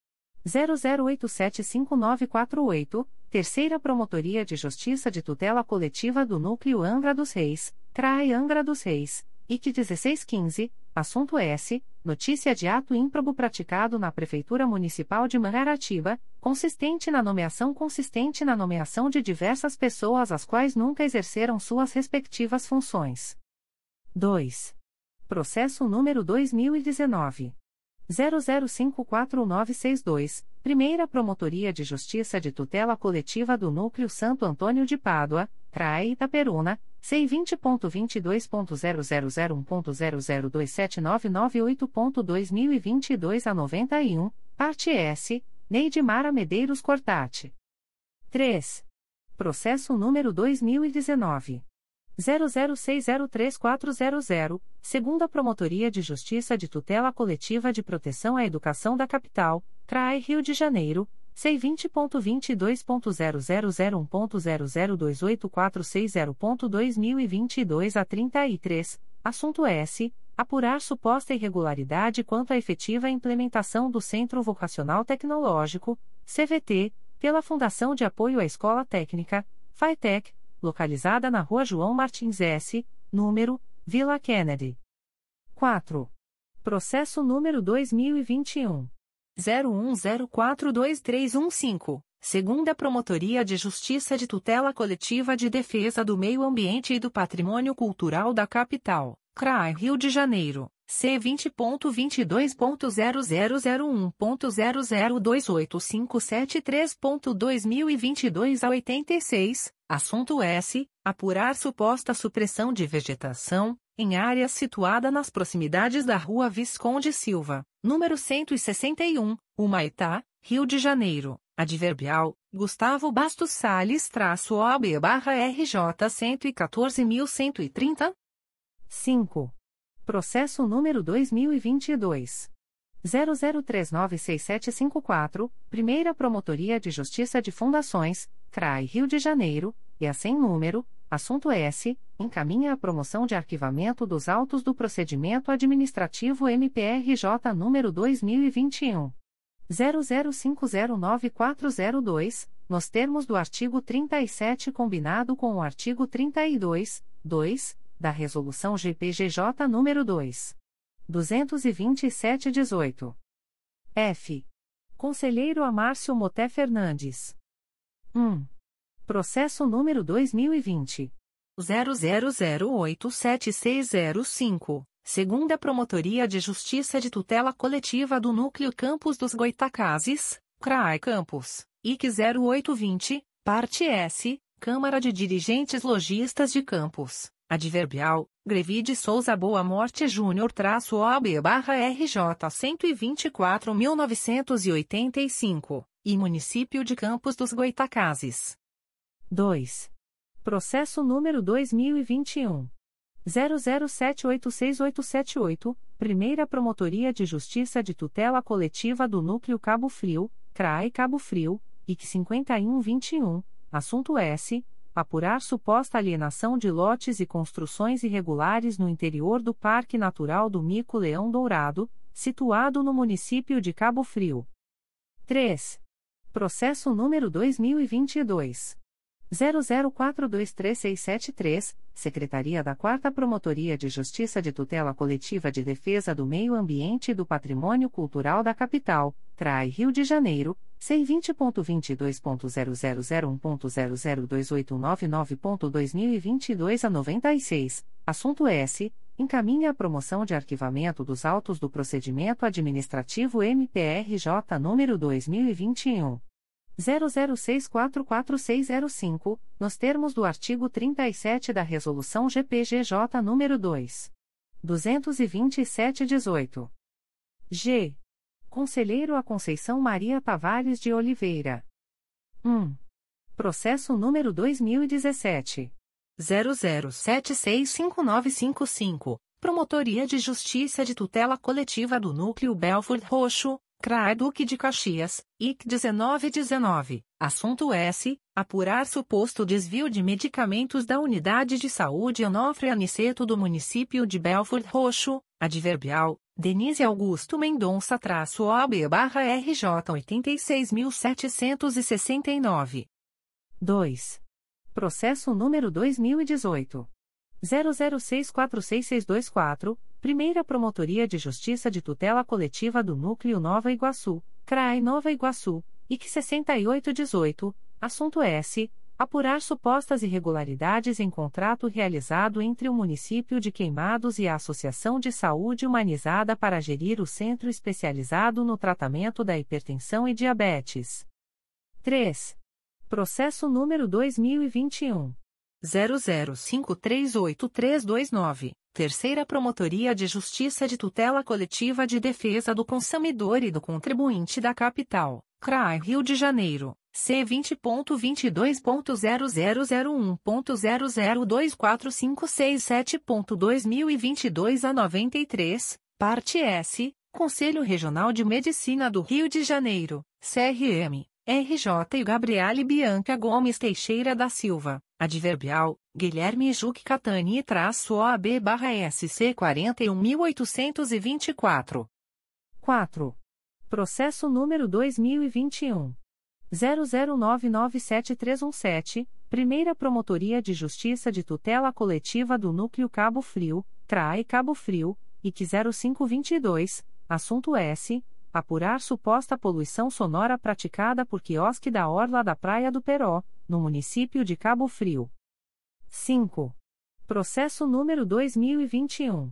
zero zero oito sete cinco nove quatro oito, Terceira Promotoria de Justiça de Tutela Coletiva do Núcleo Angra dos Reis, C R A E Angra dos Reis, I C dezesseis quinze, assunto S. Notícia de ato ímprobo praticado na Prefeitura Municipal de Mangaratiba, consistente na nomeação consistente na nomeação de diversas pessoas as quais nunca exerceram suas respectivas funções. dois. Processo número dois mil e dezenove. zero zero cinco quatro nove seis dois, Primeira Promotoria de Justiça de Tutela Coletiva do Núcleo Santo Antônio de Pádua, C R A E Itaperuna, C vinte ponto vinte e dois ponto zero zero zero um ponto zero zero dois sete nove nove oito ponto dois mil e vinte e dois a noventa e um, parte S, Neide Mara Medeiros Cortati. três. Processo número dois mil e dezenove. zero zero seis zero três quatro zero zero, Segunda Promotoria de Justiça de Tutela Coletiva de Proteção à Educação da Capital, C R A E Rio de Janeiro, C vinte ponto vinte e dois ponto zero zero zero um ponto zero zero dois oito quatro seis zero ponto dois mil e vinte e dois a trinta e três, assunto S. Apurar suposta irregularidade quanto à efetiva implementação do Centro Vocacional Tecnológico, C V T, pela Fundação de Apoio à Escola Técnica, FATEC, localizada na Rua João Martins S, número, Vila Kennedy. quatro. Processo número dois mil e vinte e um. zero um zero quatro dois três um cinco, Segunda Promotoria de Justiça de Tutela Coletiva de Defesa do Meio Ambiente e do Patrimônio Cultural da Capital, C R A I Rio de Janeiro, C vinte ponto vinte e dois ponto zero zero zero um ponto zero zero dois oito cinco sete três ponto dois mil e vinte e dois a oitenta e seis, assunto S. Apurar suposta supressão de vegetação, em área situada nas proximidades da Rua Visconde Silva, número cento e sessenta e um, Humaitá, Rio de Janeiro. Adverbial, Gustavo Bastos Salles-O B-R J cento e quatorze mil cento e trinta? cinco. Processo número dois mil e vinte e dois. zero zero três nove seis sete cinco quatro, Primeira Promotoria de Justiça de Fundações, C R A I Rio de Janeiro, e a sem número, assunto S, encaminha a promoção de arquivamento dos autos do procedimento administrativo M P R J número dois mil e vinte e um. zero zero cinco zero nove quatro zero dois, nos termos do artigo trinta e sete combinado com o artigo trinta e dois, dois, da Resolução G P G J número dois mil duzentos e vinte e sete traço dezoito. F. Conselheiro a Márcio Mothé Fernandes. um. Processo número dois mil e vinte. zero zero zero oito sete seis zero cinco, Segunda Promotoria de Justiça de Tutela Coletiva do Núcleo Campos dos Goitacazes, C R A I Campos, I C zero oito vinte, parte S, Câmara de Dirigentes Lojistas de Campos. Adverbial, Grevide Souza Boa Morte Júnior traço O B barra R J cento e vinte e quatro mil novecentos e oitenta e cinco, e Município de Campos dos Goitacazes. dois. Processo número dois mil e vinte e um. zero zero sete oito seis oito sete oito, Primeira Promotoria de Justiça de Tutela Coletiva do Núcleo Cabo Frio, C R A E Cabo Frio, I C cinquenta e um vinte e um, assunto S. Apurar suposta alienação de lotes e construções irregulares no interior do Parque Natural do Mico Leão Dourado, situado no município de Cabo Frio. três. Processo número dois mil e vinte e dois. zero zero quatro dois três seis sete três, Secretaria da quarta Promotoria de Justiça de Tutela Coletiva de Defesa do Meio Ambiente e do Patrimônio Cultural da Capital, T R A I Rio de Janeiro, C vinte ponto vinte e dois ponto zero zero zero um ponto zero zero dois oito nove nove ponto dois mil e vinte e dois a noventa e seis, assunto S. Encaminha a promoção de arquivamento dos autos do procedimento administrativo M P R J número dois mil e vinte e um. zero zero seis quatro quatro seis zero cinco, nos termos do artigo trinta e sete da Resolução G P G J nº dois mil duzentos e vinte e sete traço dezoito. G. Conselheiro a Conceição Maria Tavares de Oliveira. um. Processo número dois mil e dezessete. zero zero sete seis cinco nove cinco cinco, Promotoria de Justiça de Tutela Coletiva do Núcleo Belford Roxo, C R A I Duque de Caxias, I C dezenove dezenove, assunto S. Apurar suposto desvio de medicamentos da Unidade de Saúde Onofre Aniceto do município de Belford Roxo, adverbial, Denise Augusto Mendonça traço O A B barra R J oitenta e seis mil setecentos e sessenta e nove. dois. Processo número dois mil e dezoito. zero zero seis quatro seis seis dois quatro, Primeira Promotoria de Justiça de Tutela Coletiva do Núcleo Nova Iguaçu, C R A I Nova Iguaçu, I C sessenta e oito dezoito, assunto S. Apurar supostas irregularidades em contrato realizado entre o município de Queimados e a Associação de Saúde Humanizada para gerir o Centro Especializado no Tratamento da Hipertensão e Diabetes. três. Processo número dois mil e vinte e um. zero zero cinco três oito três dois nove, Terceira Promotoria de Justiça de Tutela Coletiva de Defesa do Consumidor e do Contribuinte da Capital, C R A I Rio de Janeiro, C vinte ponto vinte e dois ponto zero zero zero um ponto zero zero dois quatro cinco seis sete ponto dois mil e vinte e dois a noventa e três, parte S, Conselho Regional de Medicina do Rio de Janeiro, C R M, R J e Gabriele Bianca Gomes Teixeira da Silva, adverbial, Guilherme Juque Catani e traço O A B barra S C quarenta e um mil oitocentos e vinte e quatro. quatro. Processo número dois mil e vinte e um. zero zero nove nove sete três um sete, Primeira Promotoria de Justiça de Tutela Coletiva do Núcleo Cabo Frio, T R A I Cabo Frio, I C zero cinco dois dois, assunto S. Apurar suposta poluição sonora praticada por quiosque da Orla da Praia do Peró, no município de Cabo Frio. cinco. Processo número dois mil e vinte e um.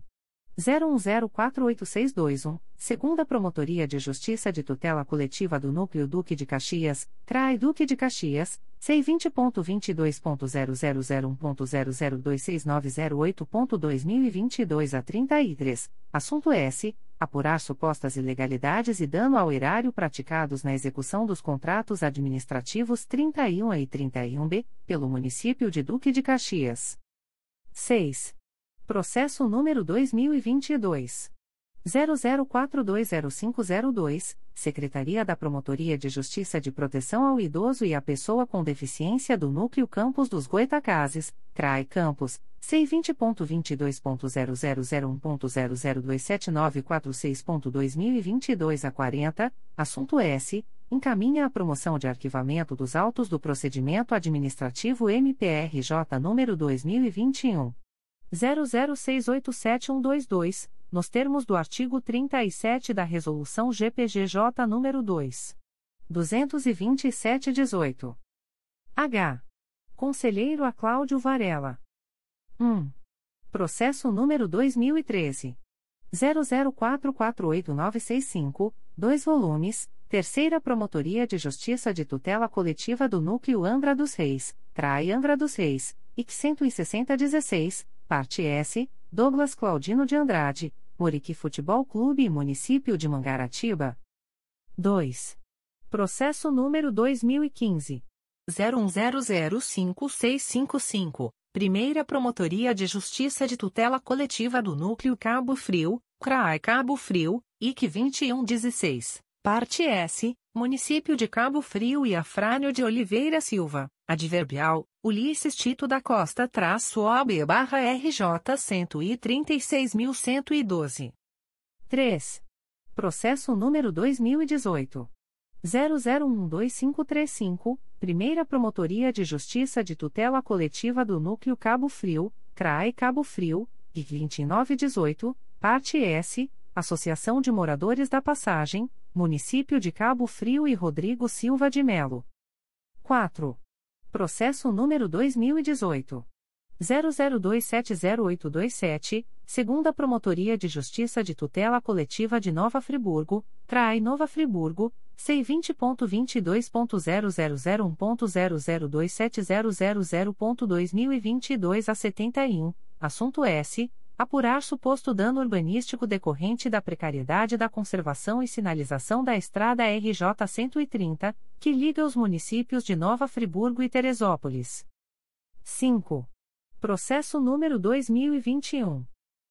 zero um zero quatro oito seis dois um, Segunda Promotoria de Justiça de Tutela Coletiva do Núcleo Duque de Caxias, C R A I Duque de Caxias, C vinte ponto vinte e dois ponto zero zero zero um ponto zero zero dois seis nove zero oito ponto dois mil e vinte e dois a trinta e três, assunto S. Apurar supostas ilegalidades e dano ao erário praticados na execução dos contratos administrativos trinta e um A e trinta e um B, pelo município de Duque de Caxias. seis. Processo número dois mil e vinte e dois. zero zero quatro dois zero cinco zero dois, Secretaria da Promotoria de Justiça de Proteção ao Idoso e à Pessoa com Deficiência do Núcleo Campos dos Goitacazes, C R A I Campos, C vinte ponto vinte e dois ponto zero zero zero um ponto zero zero dois sete nove quatro seis ponto dois mil e vinte e dois a quarenta, assunto S. Encaminha a promoção de arquivamento dos autos do procedimento administrativo M P R J número dois mil e vinte e um. zero zero seis oito sete um dois dois, nos termos do artigo trinta e sete da Resolução G P G J número dois mil duzentos e vinte e sete traço dezoito. H. Conselheiro a Cláudio Varela. um. Processo número dois mil e treze. zero zero quatro quatro oito nove seis cinco, dois volumes, Terceira Promotoria de Justiça de Tutela Coletiva do Núcleo Angra dos Reis, T R A I Angra dos Reis, I C cento e sessenta traço dezesseis, parte S, Douglas Claudino de Andrade, Muriqui Futebol Clube e Município de Mangaratiba. dois. Processo número dois mil e quinze. zero um zero zero cinco seis cinco cinco, Primeira Promotoria de Justiça de Tutela Coletiva do Núcleo Cabo Frio, C R A I Cabo Frio, I C vinte e um dezesseis, parte S, Município de Cabo Frio e Afrânio de Oliveira Silva, adverbial, Ulisses Tito da Costa traço O A B barra R J cento e trinta e seis mil cento e doze. três. Processo número dois mil e dezoito. zero zero um dois cinco três cinco, Primeira Promotoria de Justiça de Tutela Coletiva do Núcleo Cabo Frio, C R A E Cabo Frio, I C vinte e nove dezoito, Parte S, Associação de Moradores da Passagem, Município de Cabo Frio e Rodrigo Silva de Melo. quatro. Processo número dois mil e dezoito. zero zero dois sete zero oito dois sete, Segunda Promotoria de Justiça de Tutela Coletiva de Nova Friburgo, C R A I Nova Friburgo, C vinte ponto vinte e dois ponto zero zero zero um ponto zero zero dois sete zero zero zero ponto dois mil e vinte e dois a setenta e um, assunto S. Apurar suposto dano urbanístico decorrente da precariedade da conservação e sinalização da estrada R J cento e trinta, que liga os municípios de Nova Friburgo e Teresópolis. cinco. Processo número dois mil e vinte e um.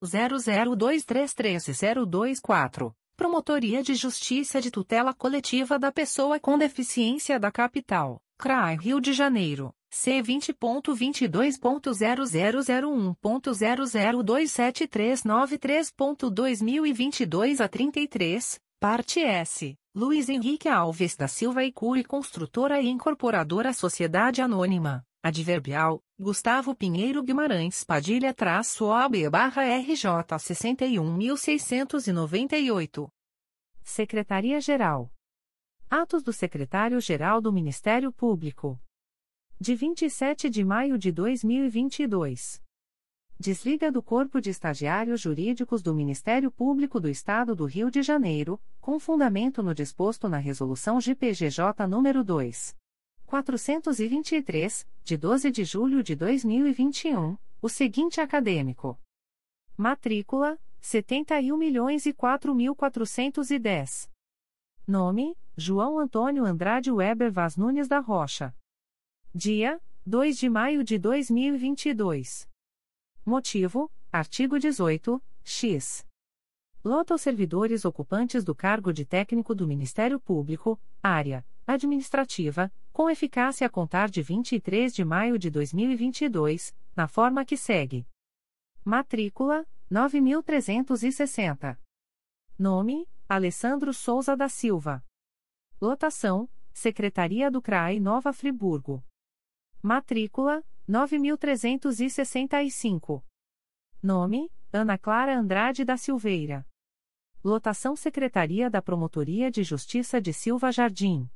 zero zero dois três três zero dois quatro. Promotoria de Justiça de Tutela Coletiva da Pessoa com Deficiência da Capital, C R A I Rio de Janeiro. C vinte ponto vinte e dois ponto zero zero zero um ponto zero zero dois sete três nove três ponto dois mil e vinte e dois a trinta e três, parte S, Luiz Henrique Alves da Silva e Cury Construtora e Incorporadora Sociedade Anônima, Adverbial, Gustavo Pinheiro Guimarães Padilha traço O A B barra R J sessenta e um mil seiscentos e noventa e oito. Secretaria-Geral. Atos do Secretário-Geral do Ministério Público. De vinte e sete de maio de dois mil e vinte e dois. Desliga do Corpo de Estagiários Jurídicos do Ministério Público do Estado do Rio de Janeiro, com fundamento no disposto na Resolução G P G J nº dois mil quatrocentos e vinte e três, de doze de julho de dois mil e vinte e um, o seguinte acadêmico. Matrícula, setenta e um milhões e quatro mil quatrocentos e dez. Nome, João Antônio Andrade Weber Vaz Nunes da Rocha. Dia, dois de maio de dois mil e vinte e dois. Motivo, artigo dezoito, X. Lota aos servidores ocupantes do cargo de técnico do Ministério Público, área administrativa, com eficácia a contar de vinte e três de maio de dois mil e vinte e dois, na forma que segue. Matrícula, nove mil trezentos e sessenta. Nome, Alessandro Souza da Silva. Lotação, Secretaria do C R A I Nova Friburgo. Matrícula, nove mil trezentos e sessenta e cinco. Nome, Ana Clara Andrade da Silveira. Lotação Secretaria da Promotoria de Justiça de Silva Jardim.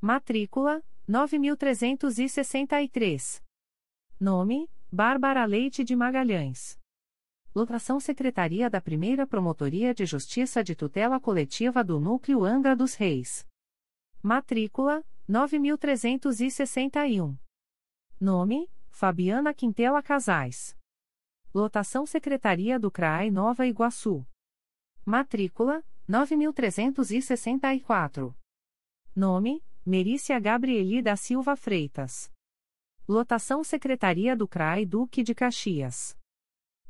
Matrícula, nove mil trezentos e sessenta e três. Nome, Bárbara Leite de Magalhães. Lotação Secretaria da Primeira Promotoria de Justiça de Tutela Coletiva do Núcleo Angra dos Reis. Matrícula, nove mil trezentos e sessenta e um. Nome, Fabiana Quintela Casais. Lotação Secretaria do C R A I Nova Iguaçu. Matrícula, nove mil trezentos e sessenta e quatro. Nome, Merícia Gabrieli da Silva Freitas. Lotação Secretaria do C R A I Duque de Caxias.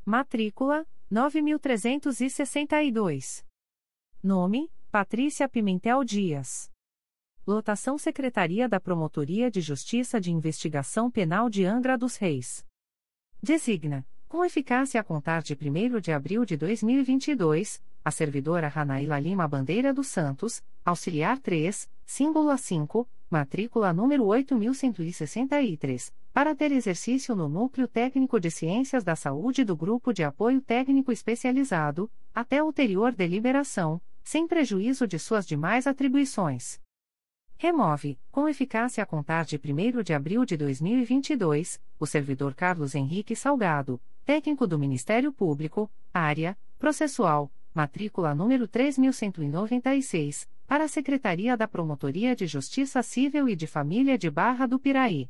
Matrícula, nove mil trezentos e sessenta e dois. Nome, Patrícia Pimentel Dias. Lotação Secretaria da Promotoria de Justiça de Investigação Penal de Angra dos Reis. Designa, com eficácia a contar de primeiro de abril de dois mil e vinte e dois, a servidora Ranaíla Lima Bandeira dos Santos, auxiliar três, símbolo cinco, matrícula número oito mil cento e sessenta e três, para ter exercício no Núcleo Técnico de Ciências da Saúde do Grupo de Apoio Técnico Especializado, até ulterior deliberação, sem prejuízo de suas demais atribuições. Remove, com eficácia a contar de primeiro de abril de dois mil e vinte e dois, o servidor Carlos Henrique Salgado, técnico do Ministério Público, área processual, matrícula número três mil cento e noventa e seis, para a Secretaria da Promotoria de Justiça Civil e de Família de Barra do Piraí.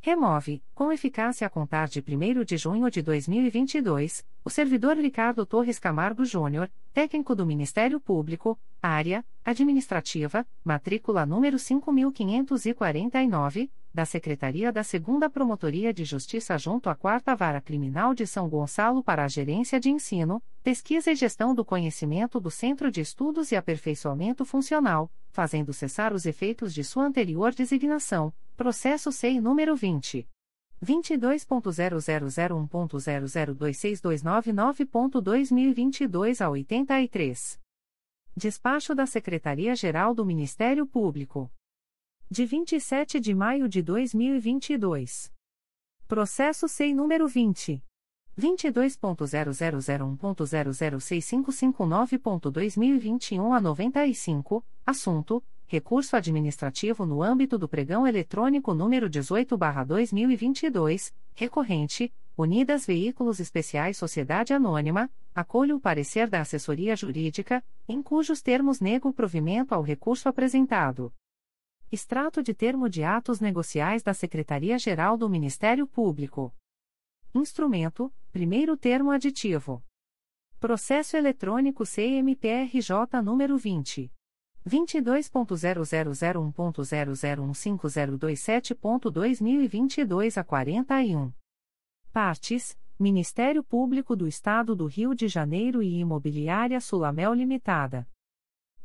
Remove, com eficácia a contar de primeiro de junho de dois mil e vinte e dois, o servidor Ricardo Torres Camargo Júnior, técnico do Ministério Público, área administrativa, matrícula número cinco mil quinhentos e quarenta e nove, da Secretaria da segunda Promotoria de Justiça junto à quarta Vara Criminal de São Gonçalo para a Gerência de Ensino, Pesquisa e Gestão do Conhecimento do Centro de Estudos e Aperfeiçoamento Funcional, fazendo cessar os efeitos de sua anterior designação. Processo S E I número vinte ponto vinte e dois ponto zero zero zero um ponto zero zero dois seis dois nove nove ponto dois mil e vinte e dois a oitenta e três. Despacho da Secretaria-Geral do Ministério Público. De vinte e sete de maio de dois mil e vinte e dois. Processo S E I número vinte. vinte e dois ponto zero zero zero um ponto zero zero seis cinco cinco nove ponto dois mil e vinte e um a noventa e cinco, assunto: recurso administrativo no âmbito do pregão eletrônico número dezoito barra dois mil e vinte e dois, recorrente, Unidas Veículos Especiais Sociedade Anônima, acolho o parecer da assessoria jurídica, em cujos termos nego o provimento ao recurso apresentado. Extrato de termo de atos negociais da Secretaria-Geral do Ministério Público. Instrumento, primeiro termo aditivo. Processo eletrônico C M P R J número vinte. vinte e dois ponto zero zero zero um ponto zero zero um cinco zero dois sete ponto dois mil e vinte e dois a quarenta e um. Partes: Ministério Público do Estado do Rio de Janeiro e Imobiliária Sulamel Limitada.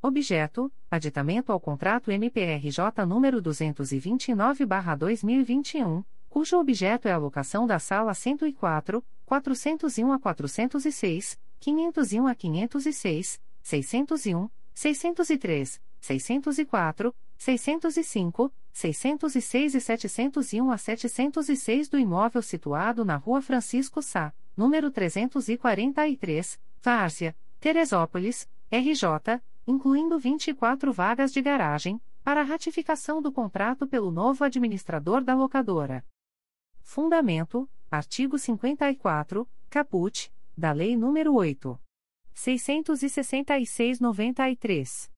Objeto: aditamento ao contrato M P R J número duzentos e vinte e nove barra dois mil e vinte e um, cujo objeto é a locação da sala cento e quatro, quatrocentos e um a quatrocentos e seis, quinhentos e um a quinhentos e seis, seiscentos e um, seiscentos e três, seiscentos e quatro, seiscentos e cinco, seiscentos e seis e setecentos e um a setecentos e seis do imóvel situado na Rua Francisco Sá, número trezentos e quarenta e três, Várzea, Teresópolis, R J, incluindo vinte e quatro vagas de garagem, para ratificação do contrato pelo novo administrador da locadora. Fundamento: artigo cinquenta e quatro, caput, da Lei nº oito. seiscentos e sessenta e seis barra noventa e três.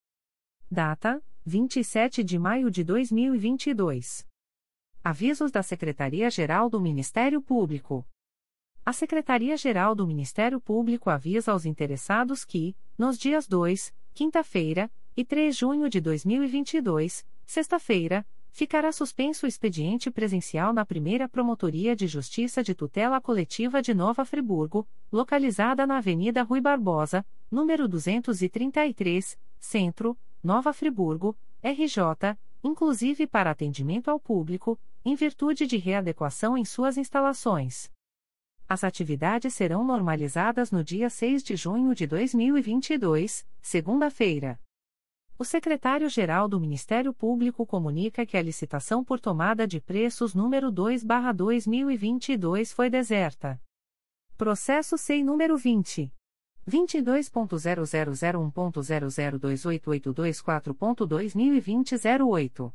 Data: vinte e sete de maio de dois mil e vinte e dois. Avisos da Secretaria-Geral do Ministério Público. A Secretaria-Geral do Ministério Público avisa aos interessados que, nos dias dois, quinta-feira, e três de junho de dois mil e vinte e dois, sexta-feira, ficará suspenso o expediente presencial na Primeira Promotoria de Justiça de Tutela Coletiva de Nova Friburgo, localizada na Avenida Rui Barbosa, número duzentos e trinta e três, Centro, Nova Friburgo, R J, inclusive para atendimento ao público, em virtude de readequação em suas instalações. As atividades serão normalizadas no dia seis de junho de dois mil e vinte e dois, segunda-feira. O secretário-geral do Ministério Público comunica que a licitação por tomada de preços número dois barra dois mil e vinte e dois foi deserta. Processo S E I número vinte. vinte e dois ponto zero zero zero um ponto zero zero dois oito oito dois quatro ponto dois mil e vinte a zero oito.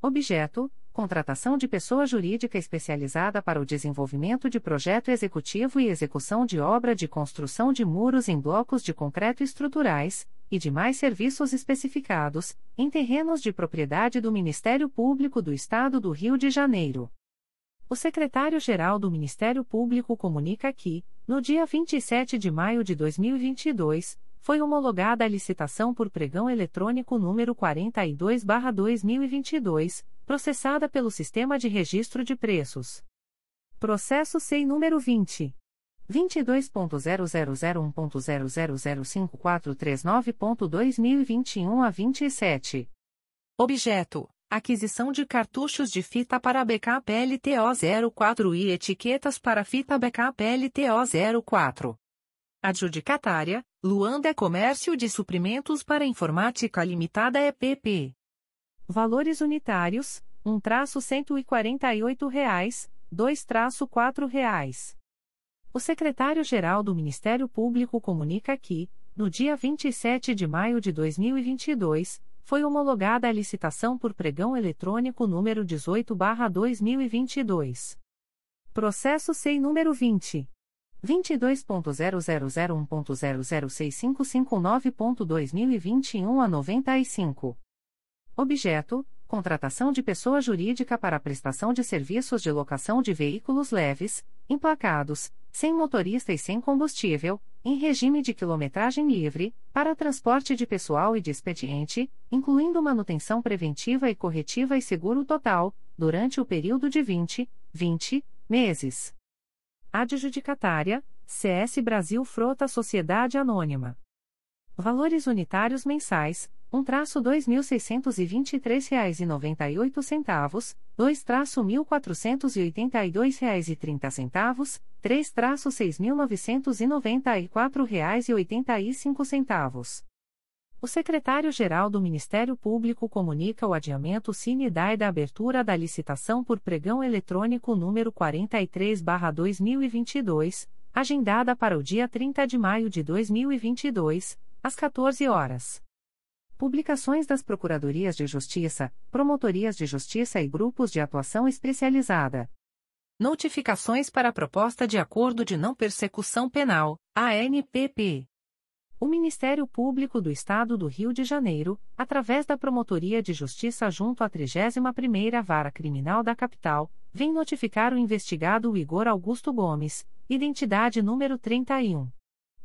Objeto: contratação de pessoa jurídica especializada para o desenvolvimento de projeto executivo e execução de obra de construção de muros em blocos de concreto estruturais, e demais serviços especificados, em terrenos de propriedade do Ministério Público do Estado do Rio de Janeiro. O secretário-geral do Ministério Público comunica que, no dia vinte e sete de maio de dois mil e vinte e dois, foi homologada a licitação por pregão eletrônico número quarenta e dois barra dois mil e vinte e dois, processada pelo Sistema de Registro de Preços. Processo S E I número vinte. vinte e dois ponto zero zero zero um ponto zero zero cinco quatro três nove ponto dois mil e vinte e um a vinte e sete. Objeto: aquisição de cartuchos de fita para backup L T O zero quatro e etiquetas para fita backup L T O zero quatro. Adjudicatária: Luanda Comércio de Suprimentos para Informática Limitada E P P. Valores unitários: um traço cento e quarenta e oito reais, dois traço quatro reais. O secretário-geral do Ministério Público comunica que, no dia vinte e sete de maio de dois mil e vinte e dois, foi homologada a licitação por pregão eletrônico número dezoito barra dois mil e vinte e dois. Processo S E I número vinte. vinte e dois ponto zero zero zero um ponto zero zero seis cinco cinco nove ponto dois mil e vinte e um a noventa e cinco. Objeto: contratação de pessoa jurídica para a prestação de serviços de locação de veículos leves, emplacados, sem motorista e sem combustível, em regime de quilometragem livre, para transporte de pessoal e de expediente, incluindo manutenção preventiva e corretiva e seguro total, durante o período de vinte, vinte meses. Adjudicatária: C S Brasil Frota Sociedade Anônima. Valores unitários mensais: um traço dois mil seiscentos e vinte e três reais e noventa e oito centavos, dois traço mil quatrocentos e oitenta e dois reais e trinta centavos, três traço seis mil novecentos e noventa e quatro reais e oitenta e cinco centavos. O secretário-geral do Ministério Público comunica o adiamento sine die da abertura da licitação por pregão eletrônico número quarenta e três barra dois mil e vinte e dois, agendada para o dia trinta de maio de dois mil e vinte e dois, às quatorze horas. Publicações das Procuradorias de Justiça, Promotorias de Justiça e Grupos de Atuação Especializada. Notificações para a Proposta de Acordo de Não Persecução Penal, A N P P. O Ministério Público do Estado do Rio de Janeiro, através da Promotoria de Justiça junto à trigésima primeira Vara Criminal da Capital, vem notificar o investigado Igor Augusto Gomes, identidade número trinta e um,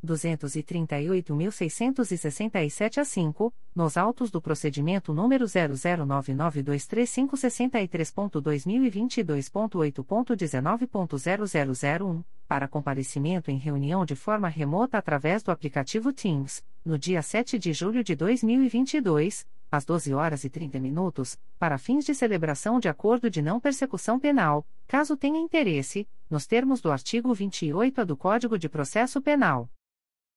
duzentos e trinta e oito mil seiscentos e sessenta e sete a cinco, nos autos do procedimento número zero zero nove nove dois três cinco seis três ponto dois mil e vinte e dois ponto oito ponto dezenove ponto zero zero zero um, para comparecimento em reunião de forma remota através do aplicativo Teams, no dia sete de julho de dois mil e vinte e dois, às doze horas e trinta minutos, para fins de celebração de acordo de não persecução penal, caso tenha interesse, nos termos do artigo vinte e oito A do Código de Processo Penal.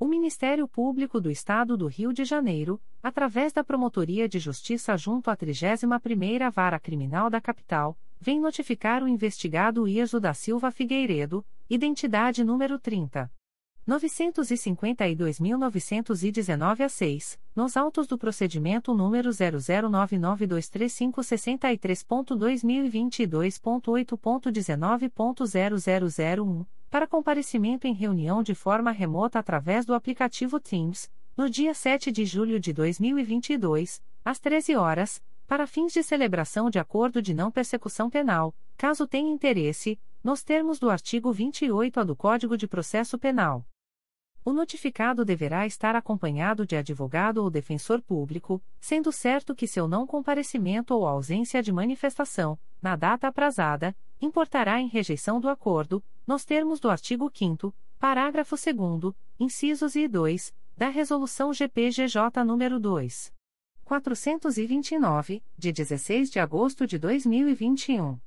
O Ministério Público do Estado do Rio de Janeiro, através da Promotoria de Justiça junto à trigésima primeira Vara Criminal da Capital, vem notificar o investigado Irso da Silva Figueiredo, identidade número trinta mil novecentos e cinquenta e dois mil novecentos e dezenove a seis, nos autos do procedimento número zero zero nove nove dois três cinco seis três ponto dois mil e vinte e dois ponto oito ponto dezenove ponto zero zero zero um, para comparecimento em reunião de forma remota através do aplicativo Teams, no dia sete de julho de dois mil e vinte e dois, às treze horas, para fins de celebração de acordo de não persecução penal, caso tenha interesse, nos termos do artigo vinte e oito A do Código de Processo Penal. O notificado deverá estar acompanhado de advogado ou defensor público, sendo certo que seu não comparecimento ou ausência de manifestação, na data aprazada, importará em rejeição do acordo, nos termos do artigo quinto, parágrafo segundo, incisos I e dois, da Resolução G P G J nº dois mil quatrocentos e vinte e nove, de dezesseis de agosto de dois mil e vinte e um.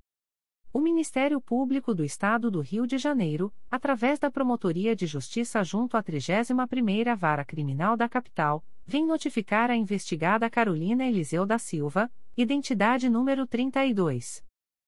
O Ministério Público do Estado do Rio de Janeiro, através da Promotoria de Justiça junto à trigésima primeira Vara Criminal da Capital, vem notificar a investigada Carolina Eliseu da Silva, identidade número trinta e dois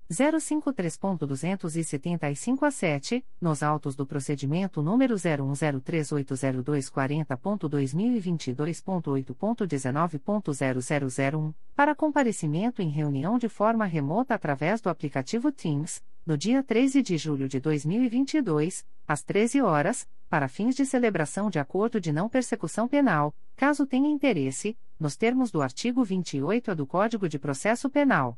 mil e cinquenta e dois ponto duzentos e setenta e cinco a sete, nos autos do procedimento número zero um zero três oito zero dois quatro zero ponto dois mil e vinte e dois ponto oito ponto dezenove ponto zero zero zero um, para comparecimento em reunião de forma remota através do aplicativo Teams, no dia treze de julho de dois mil e vinte e dois, às treze horas, para fins de celebração de acordo de não persecução penal, caso tenha interesse, nos termos do artigo vinte e oito A do Código de Processo Penal.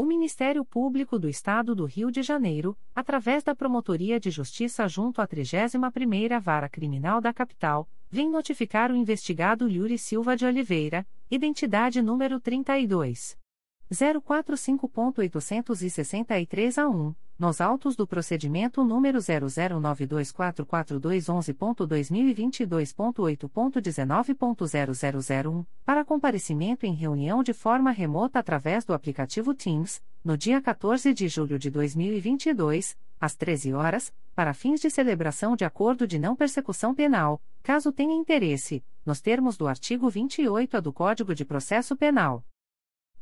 O Ministério Público do Estado do Rio de Janeiro, através da Promotoria de Justiça junto à trigésima primeira Vara Criminal da Capital, vem notificar o investigado Yuri Silva de Oliveira, identidade número trinta e dois mil quatrocentos e cinco ponto oitocentos e sessenta e três a um, nos autos do procedimento número zero zero nove dois quatro quatro dois um um ponto dois mil e vinte e dois ponto oito ponto dezenove ponto zero zero zero um, para comparecimento em reunião de forma remota através do aplicativo Teams, no dia quatorze de julho de dois mil e vinte e dois, às treze horas, para fins de celebração de acordo de não persecução penal, caso tenha interesse, nos termos do artigo vinte e oito A do Código de Processo Penal.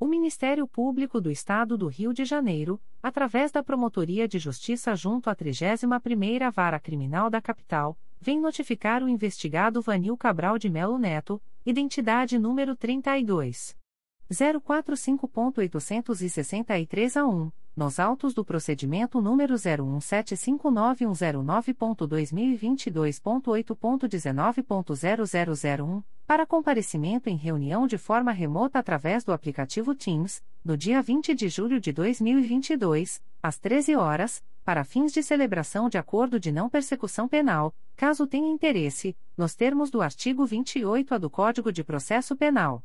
O Ministério Público do Estado do Rio de Janeiro, através da Promotoria de Justiça junto à trigésima primeira Vara Criminal da Capital, vem notificar o investigado Vanil Cabral de Melo Neto, identidade número trinta e dois mil e quarenta e cinco ponto oitocentos e sessenta e três a um, nos autos do procedimento número zero um sete cinco nove um zero nove ponto dois mil e vinte e dois ponto oito ponto dezenove ponto zero zero zero um, para comparecimento em reunião de forma remota através do aplicativo Teams, no dia vinte de julho de dois mil e vinte e dois, às treze horas, para fins de celebração de acordo de não persecução penal, caso tenha interesse, nos termos do artigo vinte e oito A do Código de Processo Penal.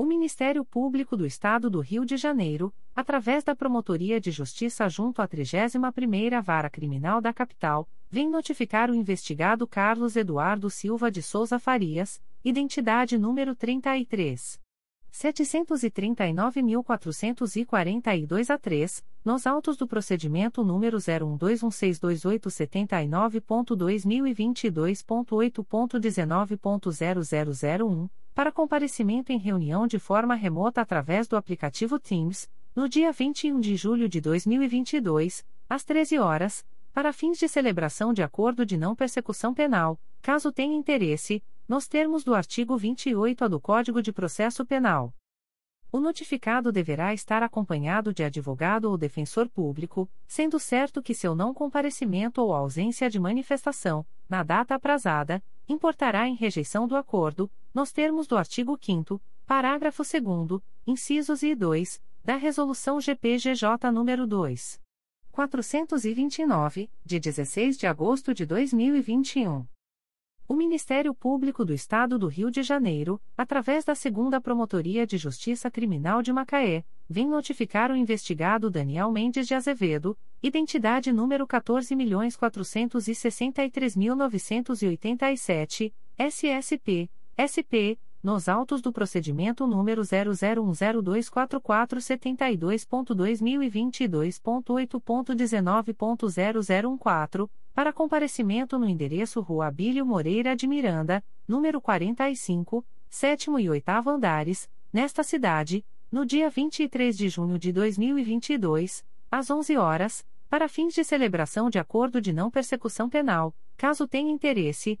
O Ministério Público do Estado do Rio de Janeiro, através da Promotoria de Justiça junto à trigésima primeira Vara Criminal da Capital, vem notificar o investigado Carlos Eduardo Silva de Souza Farias, identidade número trinta e três mil setecentos e trinta e nove mil quatrocentos e quarenta e dois a três, nos autos do procedimento número zero um dois um seis dois oito sete nove ponto dois mil e vinte e dois ponto oito ponto dezenove ponto zero zero zero um, para comparecimento em reunião de forma remota através do aplicativo Teams, no dia vinte e um de julho de dois mil e vinte e dois, às treze horas, para fins de celebração de acordo de não persecução penal, caso tenha interesse, nos termos do artigo vinte e oito A do Código de Processo Penal. O notificado deverá estar acompanhado de advogado ou defensor público, sendo certo que seu não comparecimento ou ausência de manifestação, na data aprazada, importará em rejeição do acordo, nos termos do artigo quinto, parágrafo segundo, incisos I e dois, da Resolução G P G J nº dois mil quatrocentos e vinte e nove, de dezesseis de agosto de dois mil e vinte e um. O Ministério Público do Estado do Rio de Janeiro, através da segunda Promotoria de Justiça Criminal de Macaé, vem notificar o investigado Daniel Mendes de Azevedo, identidade número quatorze milhões quatrocentos e sessenta e três mil novecentos e oitenta e sete, S S P, S P, nos autos do procedimento número zero zero um zero dois quatro quatro sete dois ponto dois mil e vinte e dois ponto oito ponto dezenove ponto zero zero um quatro, para comparecimento no endereço Rua Abílio Moreira de Miranda, número quarenta e cinco, sétimo e oitavo andares, nesta cidade, no dia vinte e três de junho de dois mil e vinte e dois, às onze horas, para fins de celebração de acordo de não persecução penal, caso tenha interesse,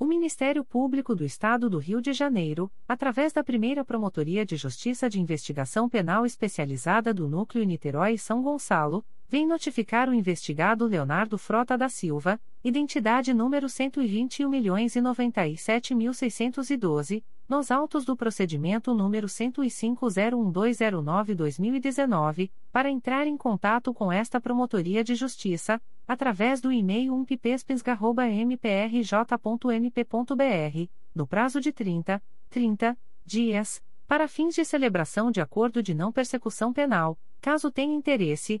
O Ministério Público do Estado do Rio de Janeiro, através da Primeira Promotoria de Justiça de Investigação Penal Especializada do Núcleo Niterói e São Gonçalo, vem notificar o investigado Leonardo Frota da Silva, identidade número cento e vinte e um milhões e noventa e sete mil seiscentos e doze, nos autos do procedimento número cento e cinco ponto zero um dois zero nove barra dois mil e dezenove, para entrar em contato com esta Promotoria de Justiça, através do e-mail um p p e s p i n s arroba m p r j ponto m p ponto b r, no prazo de trinta, trinta dias, para fins de celebração de acordo de não persecução penal, caso tenha interesse,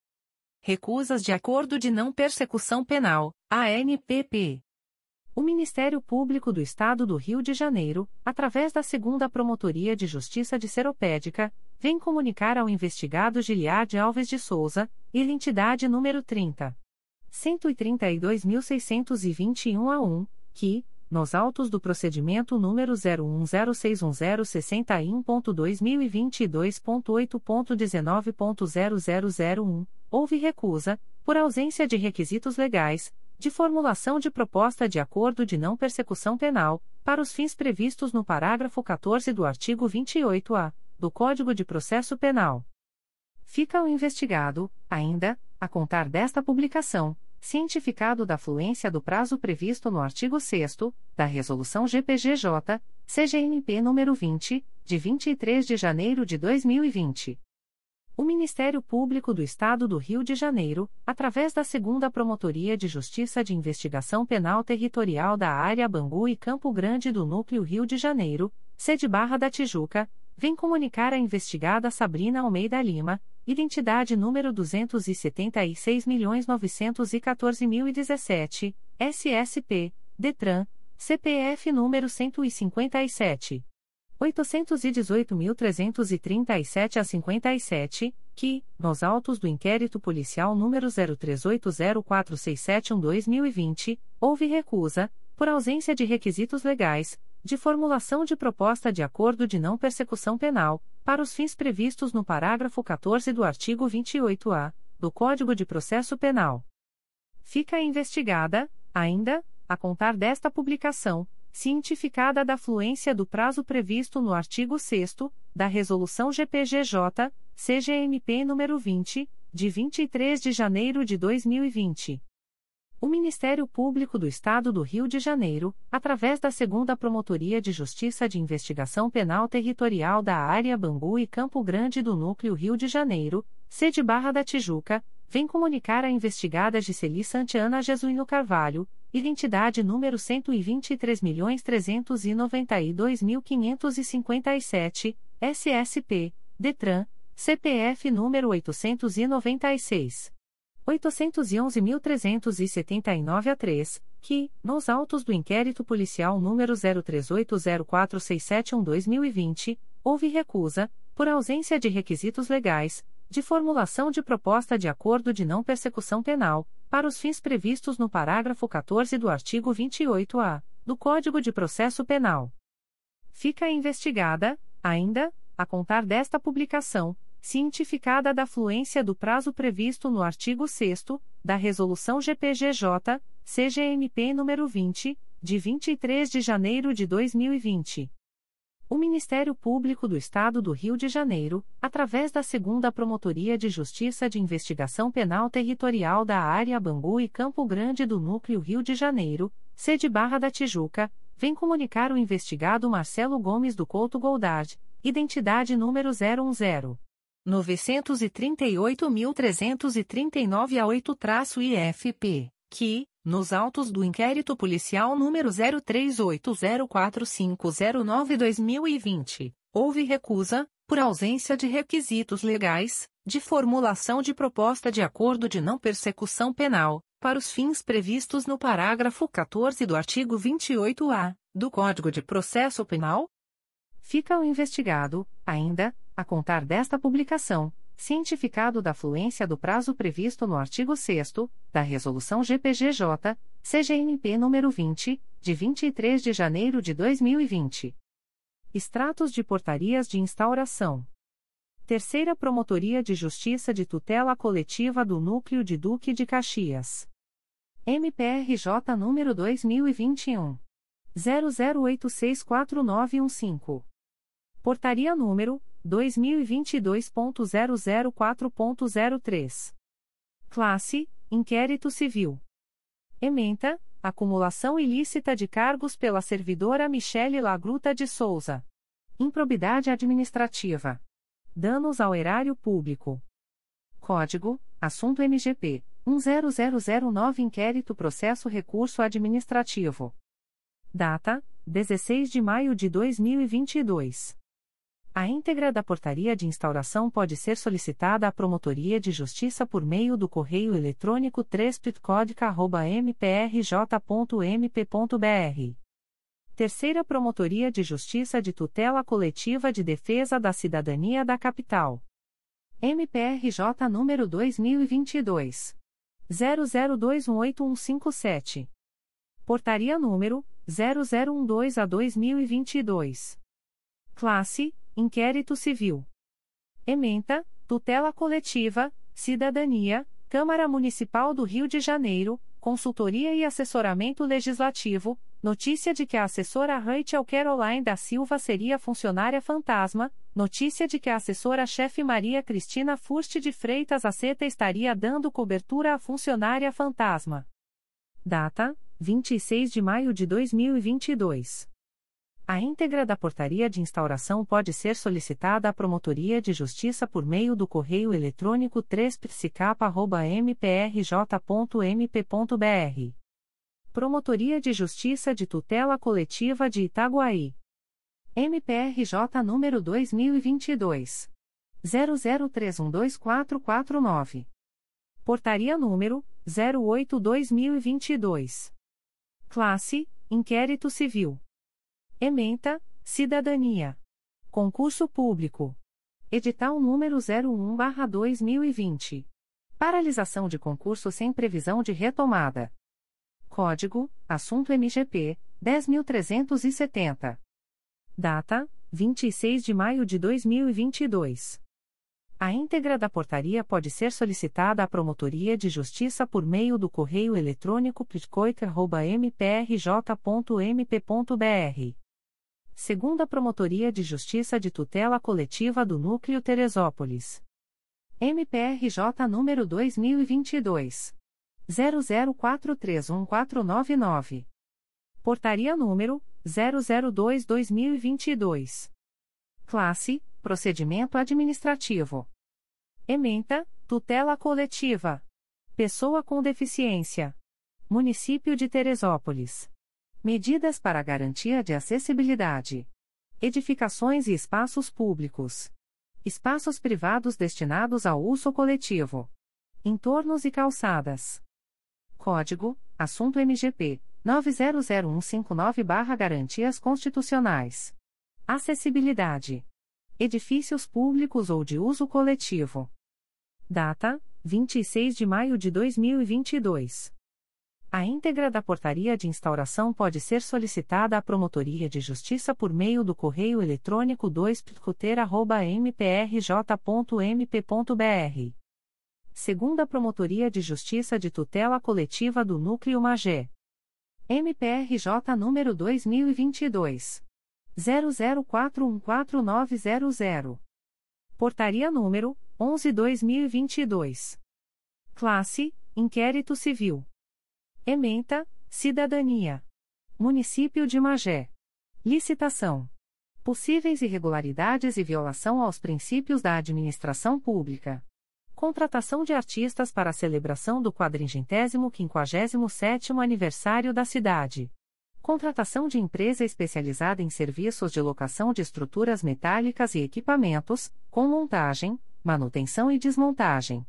Recusas de acordo de não persecução penal, A N P P. O Ministério Público do Estado do Rio de Janeiro, através da segunda Promotoria de Justiça de Seropédica, vem comunicar ao investigado Giliard Alves de Souza, identidade número trinta mil cento e trinta e dois mil seiscentos e vinte e um a um, que, nos autos do procedimento número zero um zero seis um zero seis um ponto dois mil e vinte e dois ponto oito ponto dezenove ponto zero zero zero um, houve recusa, por ausência de requisitos legais, de formulação de proposta de acordo de não persecução penal, para os fins previstos no parágrafo quatorze do artigo vinte e oito A, do Código de Processo Penal. Fica o investigado, ainda, a contar desta publicação, cientificado da fluência do prazo previsto no artigo sexto, da Resolução G P G J, C G N P nº vinte, de vinte e três de janeiro de dois mil e vinte. O Ministério Público do Estado do Rio de Janeiro, através da segunda Promotoria de Justiça de Investigação Penal Territorial da Área Bangu e Campo Grande do Núcleo Rio de Janeiro, sede Barra da Tijuca, vem comunicar à investigada Sabrina Almeida Lima, identidade número duzentos e setenta e seis milhões novecentos e quatorze mil e dezessete, S S P, DETRAN, C P F número cento e cinquenta e sete. oitocentos e dezoito mil trezentos e trinta e sete a cinquenta e sete, que, nos autos do inquérito policial número zero três oito zero quatro seis sete um barra dois mil e vinte, houve recusa, por ausência de requisitos legais, de formulação de proposta de acordo de não persecução penal, para os fins previstos no parágrafo quatorze do artigo vinte e oito A, do Código de Processo Penal. Fica investigada, ainda, a contar desta publicação, cientificada da fluência do prazo previsto no artigo sexto, da Resolução G P G J, C G M P nº vinte, de vinte e três de janeiro de dois mil e vinte. O Ministério Público do Estado do Rio de Janeiro, através da segunda Promotoria de Justiça de Investigação Penal Territorial da Área Bangu e Campo Grande do Núcleo Rio de Janeiro, sede Barra da Tijuca, vem comunicar à investigada Giseli Santiana Jesuíno Carvalho, identidade número cento e vinte e três milhões trezentos e noventa e dois mil quinhentos e cinquenta e sete, S S P, DETRAN, C P F número oitocentos e noventa e seis. oitocentos e onze mil trezentos e setenta e nove a três, que, nos autos do inquérito policial número zero três oito zero quatro seis sete um barra dois mil e vinte, houve recusa, por ausência de requisitos legais, de formulação de proposta de acordo de não persecução penal, para os fins previstos no parágrafo quatorze do artigo vinte e oito A, do Código de Processo Penal. Fica investigada, ainda, a contar desta publicação, cientificada da fluência do prazo previsto no artigo sexto, da Resolução G P G J, C G M P nº vinte, de vinte e três de janeiro de dois mil e vinte. O Ministério Público do Estado do Rio de Janeiro, através da segunda Promotoria de Justiça de Investigação Penal Territorial da Área Bangu e Campo Grande do Núcleo Rio de Janeiro, sede Barra da Tijuca, vem comunicar o investigado Marcelo Gomes do Couto Goldard, identidade número zero um zero nove três oito três três nove a oito traço I F P, que, nos autos do inquérito policial número zero três oito zero quatro cinco zero nove barra dois mil e vinte, houve recusa, por ausência de requisitos legais, de formulação de proposta de acordo de não persecução penal, para os fins previstos no parágrafo quatorze do artigo vinte e oito A, do Código de Processo Penal. Fica o investigado, ainda, a contar desta publicação, cientificado da fluência do prazo previsto no artigo sexto, da Resolução G P G J, C G N P nº vinte, de vinte e três de janeiro de dois mil e vinte. Extratos de portarias de instauração. Terceira Promotoria de Justiça de Tutela Coletiva do Núcleo de Duque de Caxias. M P R J número dois mil e vinte e um. zero zero oito seis quatro nove um cinco. Portaria número dois mil e vinte e dois ponto zero zero quatro ponto zero três. Classe: Inquérito Civil. Ementa: Acumulação ilícita de cargos pela servidora Michele Lagruta de Souza. Improbidade administrativa. Danos ao erário público. Código: Assunto M G P um zero zero zero nove. Inquérito Processo Recurso Administrativo. Data: dezesseis de maio de dois mil e vinte e dois. A íntegra da portaria de instauração pode ser solicitada à Promotoria de Justiça por meio do correio eletrônico três p i t c o d c a arroba m p r j ponto m p ponto b r. Terceira Promotoria de Justiça de Tutela Coletiva de Defesa da Cidadania da Capital. M P R J número dois mil e vinte e dois. zero zero dois um oito um cinco sete. Portaria número zero zero um dois a dois mil e vinte e dois. Classe: Inquérito Civil. Ementa: Tutela Coletiva, Cidadania, Câmara Municipal do Rio de Janeiro, Consultoria e Assessoramento Legislativo. Notícia de que a assessora Rachel Caroline da Silva seria funcionária fantasma. Notícia de que a assessora-chefe Maria Cristina Furste de Freitas Aceta estaria dando cobertura à funcionária fantasma. Data: vinte e seis de maio de dois mil e vinte e dois. A íntegra da portaria de instauração pode ser solicitada à Promotoria de Justiça por meio do correio eletrônico três p s i c a p arroba m p r j ponto m p ponto b r. Promotoria de Justiça de Tutela Coletiva de Itaguaí. M P R J número dois mil e vinte e dois. zero zero três um dois quatro quatro nove. Portaria número zero oito barra dois mil e vinte e dois. Classe: Inquérito Civil. Ementa: Cidadania. Concurso Público. Edital número zero um barra dois mil e vinte. Paralisação de concurso sem previsão de retomada. Código: Assunto M G P, dez mil trezentos e setenta. Data: vinte e seis de maio de dois mil e vinte e dois. A íntegra da portaria pode ser solicitada à Promotoria de Justiça por meio do correio eletrônico p i t c o i c a arroba m p r j ponto m p ponto b r. Segunda Promotoria de Justiça de Tutela Coletiva do Núcleo Teresópolis. M P R J número dois mil e vinte e dois. zero zero quatro três um quatro nove nove. Portaria número zero zero dois barra dois mil e vinte e dois. Classe: Procedimento Administrativo. Ementa: Tutela Coletiva. Pessoa com Deficiência. Município de Teresópolis. Medidas para garantia de acessibilidade. Edificações e espaços públicos. Espaços privados destinados ao uso coletivo. Entornos e calçadas. Código: Assunto M G P, nove zero zero um cinco nove barra Garantias Constitucionais. Acessibilidade. Edifícios públicos ou de uso coletivo. Data: vinte e seis de maio de dois mil e vinte e dois. A íntegra da portaria de instauração pode ser solicitada à Promotoria de Justiça por meio do correio eletrônico dois p i t c o t e r arroba m p r j ponto m p ponto b r. Segunda Promotoria de Justiça de Tutela Coletiva do Núcleo Magé. M P R J número dois mil e vinte e dois. zero zero quatro um quatro nove zero zero. Portaria número onze barra dois mil e vinte e dois. Classe: Inquérito Civil. Ementa: Cidadania. Município de Magé. Licitação: Possíveis irregularidades e violação aos princípios da administração pública. Contratação de artistas para a celebração do quadragésimo quinquagésimo sétimo aniversário da cidade. Contratação de empresa especializada em serviços de locação de estruturas metálicas e equipamentos, com montagem, manutenção e desmontagem.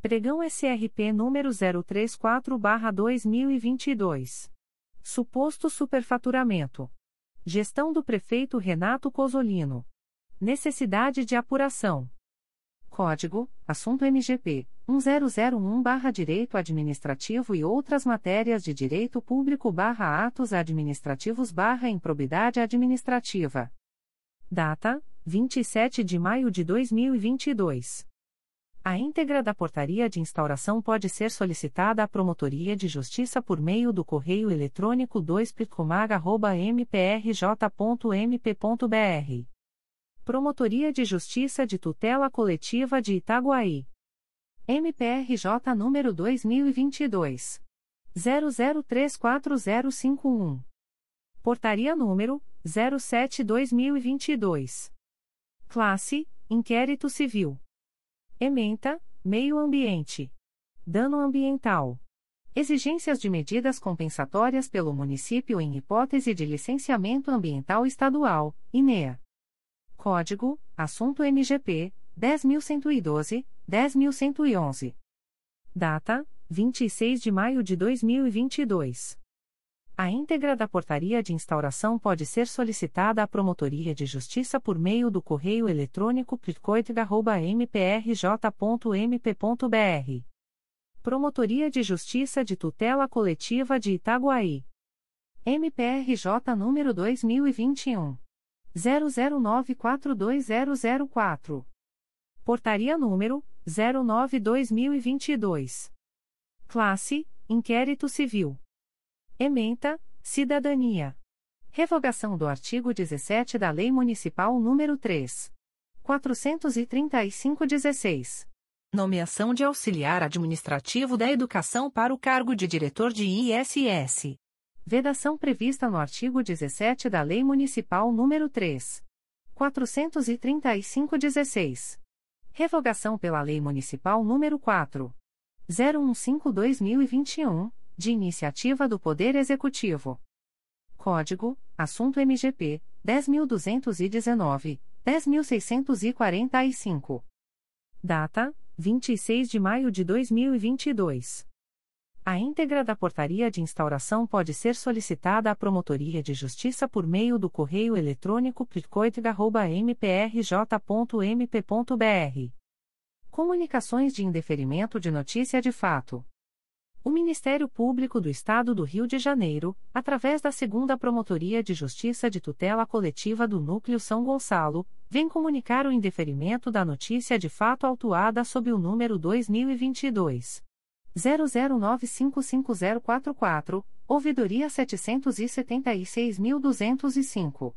Pregão S R P número zero três quatro barra dois mil e vinte e dois. Suposto superfaturamento. Gestão do prefeito Renato Cozolino. Necessidade de apuração. Código: Assunto M G P, mil e um barra Direito Administrativo e outras matérias de Direito Público/Atos Administrativos/Improbidade Administrativa. Data: vinte e sete de maio de dois mil e vinte e dois. A íntegra da portaria de instauração pode ser solicitada à Promotoria de Justiça por meio do correio eletrônico dois p i t c o m a g arroba m p r j ponto m p ponto b r. Promotoria de Justiça de Tutela Coletiva de Itaguaí. M P R J número dois mil e vinte e dois. zero zero três quatro zero cinco um. Portaria número zero sete barra dois mil e vinte e dois. Classe: Inquérito Civil. Ementa: Meio Ambiente. Dano Ambiental. Exigências de medidas compensatórias pelo município em hipótese de licenciamento ambiental estadual, I N E A. Código, assunto M G P, dez mil cento e doze, dez mil cento e onze. Data, vinte e seis de maio de dois mil e vinte e dois. A íntegra da portaria de instauração pode ser solicitada à Promotoria de Justiça por meio do correio eletrônico p c o i t g arroba m p r j ponto m p ponto b r. Promotoria de Justiça de Tutela Coletiva de Itaguaí. M P R J número dois mil e vinte e um. zero zero nove quatro dois zero zero quatro. Portaria número zero nove barra dois mil e vinte e dois. Classe: Inquérito Civil. Ementa: Cidadania. Revogação do artigo dezessete da Lei Municipal número três mil quatrocentos e trinta e cinco barra dezesseis. Nomeação de auxiliar administrativo da educação para o cargo de diretor de I S S. Vedação prevista no artigo dezessete da Lei Municipal número três mil quatrocentos e trinta e cinco barra dezesseis. Revogação pela Lei Municipal número quatro mil e quinze barra dois mil e vinte e um, de iniciativa do Poder Executivo. Código, assunto M G P, dez mil duzentos e dezenove, dez mil seiscentos e quarenta e cinco. Data, vinte e seis de maio de dois mil e vinte e dois. A íntegra da portaria de instauração pode ser solicitada à Promotoria de Justiça por meio do correio eletrônico p c o i t g arroba m p r j ponto m p ponto b r. Comunicações de indeferimento de notícia de fato. O Ministério Público do Estado do Rio de Janeiro, através da segunda Promotoria de Justiça de Tutela Coletiva do Núcleo São Gonçalo, vem comunicar o indeferimento da notícia de fato autuada sob o número dois mil e vinte e dois. zero zero nove cinco cinco zero quatro quatro, ouvidoria setecentos e setenta e seis mil duzentos e cinco.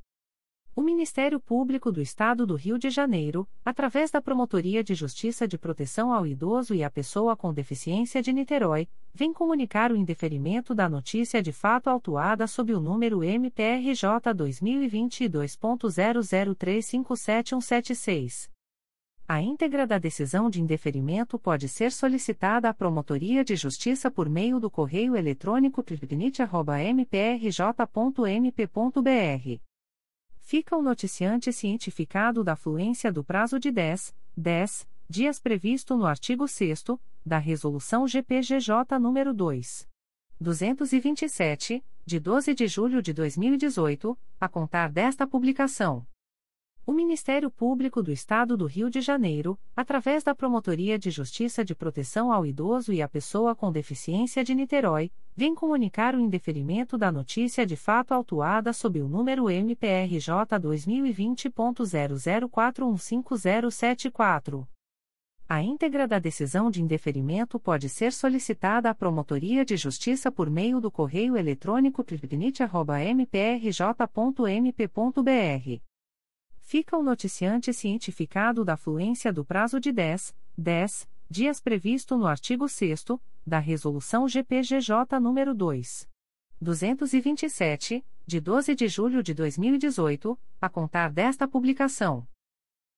O Ministério Público do Estado do Rio de Janeiro, através da Promotoria de Justiça de Proteção ao Idoso e à Pessoa com Deficiência de Niterói, vem comunicar o indeferimento da notícia de fato autuada sob o número M P R J dois mil e vinte e dois ponto zero zero três cinco sete um sete seis. A íntegra da decisão de indeferimento pode ser solicitada à Promotoria de Justiça por meio do correio eletrônico p r i b n i t arroba m p r j ponto m p ponto b r. Fica o noticiante cientificado da fluência do prazo de dez, dez dias previsto no artigo sexto da Resolução G P G J nº dois mil duzentos e vinte e sete, de doze de julho de dois mil e dezoito, a contar desta publicação. O Ministério Público do Estado do Rio de Janeiro, através da Promotoria de Justiça de Proteção ao Idoso e à Pessoa com Deficiência de Niterói, vem comunicar o indeferimento da notícia de fato autuada sob o número M P R J dois mil e vinte ponto zero zero quatro um cinco zero sete quatro. A íntegra da decisão de indeferimento pode ser solicitada à Promotoria de Justiça por meio do correio eletrônico p r i b n i t arroba m p r j ponto m p ponto b r. Fica o noticiante cientificado da fluência do prazo de dez, dez dias previsto no artigo sexto da Resolução G P G J nº dois mil duzentos e vinte e sete, de doze de julho de dois mil e dezoito, a contar desta publicação.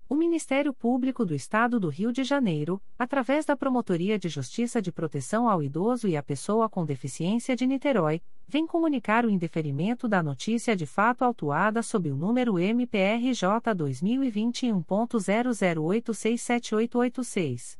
O Ministério Público do Estado do Rio de Janeiro, através da Promotoria de Justiça de Proteção ao Idoso e à Pessoa com Deficiência de Niterói, vem comunicar o indeferimento da notícia de fato autuada sob o número M P R J dois mil e vinte e um ponto zero zero oito seis sete oito oito seis.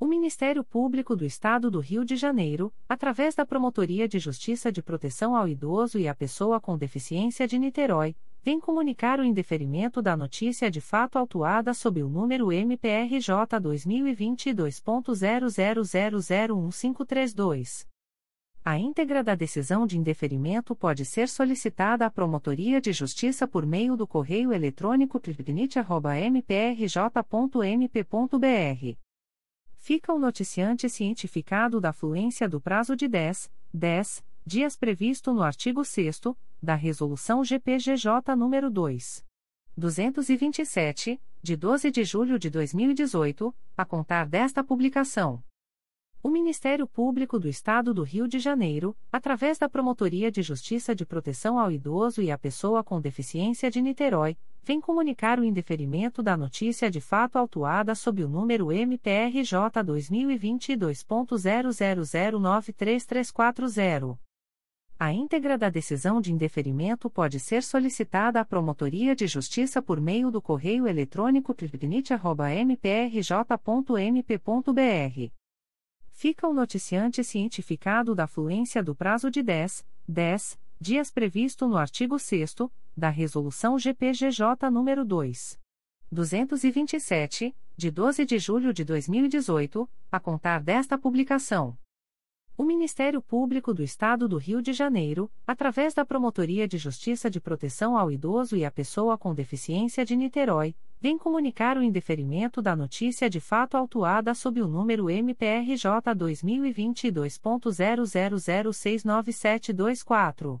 O Ministério Público do Estado do Rio de Janeiro, através da Promotoria de Justiça de Proteção ao Idoso e à Pessoa com Deficiência de Niterói, vem comunicar o indeferimento da notícia de fato autuada sob o número M P R J dois mil e vinte e dois ponto zero zero zero zero um cinco três dois. A íntegra da decisão de indeferimento pode ser solicitada à Promotoria de Justiça por meio do correio eletrônico tribunite arroba m p r j ponto m p ponto b r. Fica o noticiante cientificado da fluência do prazo de dez, dez dias previsto no artigo sexto da Resolução G P G J nº dois mil duzentos e vinte e sete, de doze de julho de dois mil e dezoito, a contar desta publicação. O Ministério Público do Estado do Rio de Janeiro, através da Promotoria de Justiça de Proteção ao Idoso e à Pessoa com Deficiência de Niterói, vem comunicar o indeferimento da notícia de fato autuada sob o número M P R J dois mil e vinte e dois ponto zero zero zero nove três três quatro zero. A íntegra da decisão de indeferimento pode ser solicitada à Promotoria de Justiça por meio do correio eletrônico tribunite arroba m p r j ponto m p ponto b r. Fica o noticiante cientificado da fluência do prazo de dez, dez dias previsto no artigo sexto da Resolução G P G J nº dois mil duzentos e vinte e sete, de doze de julho de dois mil e dezoito, a contar desta publicação. O Ministério Público do Estado do Rio de Janeiro, através da Promotoria de Justiça de Proteção ao Idoso e à Pessoa com Deficiência de Niterói, vem comunicar o indeferimento da notícia de fato autuada sob o número M P R J dois mil e vinte e dois ponto zero zero zero seis nove sete dois quatro.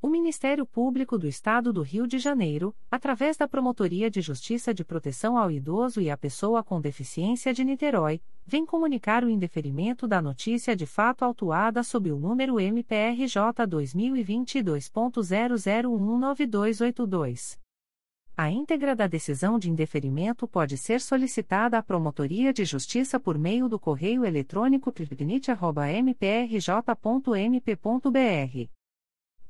O Ministério Público do Estado do Rio de Janeiro, através da Promotoria de Justiça de Proteção ao Idoso e à Pessoa com Deficiência de Niterói, vem comunicar o indeferimento da notícia de fato autuada sob o número M P R J dois mil e vinte e dois ponto zero zero um nove dois oito dois. A íntegra da decisão de indeferimento pode ser solicitada à Promotoria de Justiça por meio do correio eletrônico tribunite arroba m p r j ponto m p ponto b r.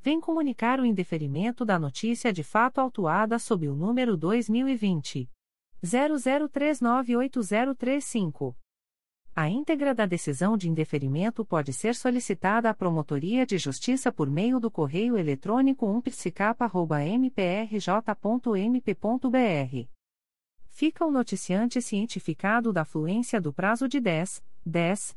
vem comunicar o indeferimento da notícia de fato autuada sob o número dois mil e vinte, zero zero três nove oito zero três cinco. A íntegra da decisão de indeferimento pode ser solicitada à Promotoria de Justiça por meio do correio eletrônico umpsicapa arroba m p r j ponto m p ponto b r. Fica o noticiante cientificado da fluência do prazo de dez, dez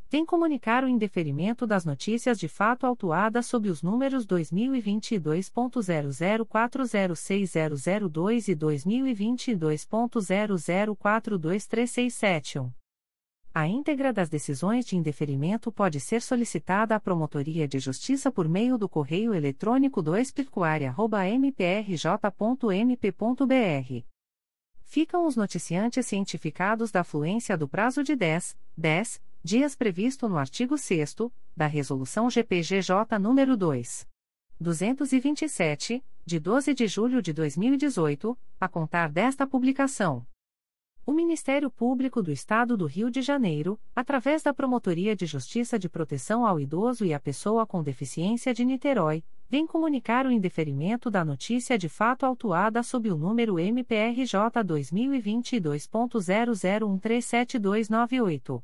vem comunicar o indeferimento das notícias de fato autuadas sob os números dois mil e vinte e dois ponto zero zero quatro zero seis zero zero dois e dois mil e vinte e dois ponto zero zero quatro dois três seis sete um. A íntegra das decisões de indeferimento pode ser solicitada à Promotoria de Justiça por meio do correio eletrônico dois p i r q u a r i a arroba m p r j ponto m p ponto b r. Ficam os noticiantes cientificados da fluência do prazo de dez, dez dias previsto no artigo sexto da Resolução G P G J nº dois mil duzentos e vinte e sete, de doze de julho de dois mil e dezoito, a contar desta publicação. O Ministério Público do Estado do Rio de Janeiro, através da Promotoria de Justiça de Proteção ao Idoso e à Pessoa com Deficiência de Niterói, vem comunicar o indeferimento da notícia de fato autuada sob o número M P R J dois mil e vinte e dois ponto zero zero um três sete dois nove oito.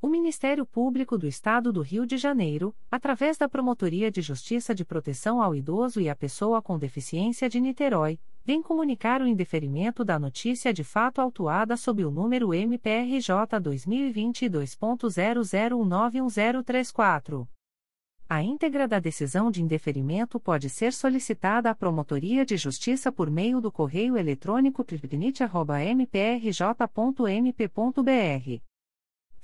O Ministério Público do Estado do Rio de Janeiro, através da Promotoria de Justiça de Proteção ao Idoso e à Pessoa com Deficiência de Niterói, vem comunicar o indeferimento da notícia de fato autuada sob o número M P R J dois mil e vinte e dois ponto zero zero um nove um zero três quatro. A íntegra da decisão de indeferimento pode ser solicitada à Promotoria de Justiça por meio do correio eletrônico p r i b n i t arroba m p r j ponto m p ponto b r.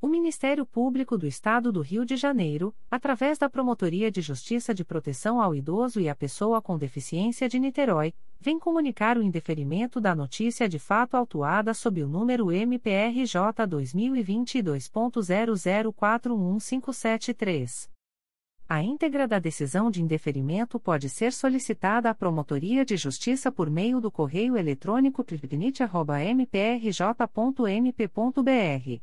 O Ministério Público do Estado do Rio de Janeiro, através da Promotoria de Justiça de Proteção ao Idoso e à Pessoa com Deficiência de Niterói, vem comunicar o indeferimento da notícia de fato autuada sob o número M P R J dois mil e vinte e dois ponto zero zero quatro um cinco sete três. A íntegra da decisão de indeferimento pode ser solicitada à Promotoria de Justiça por meio do correio eletrônico p r i b n i t arroba m p r j ponto m p ponto b r.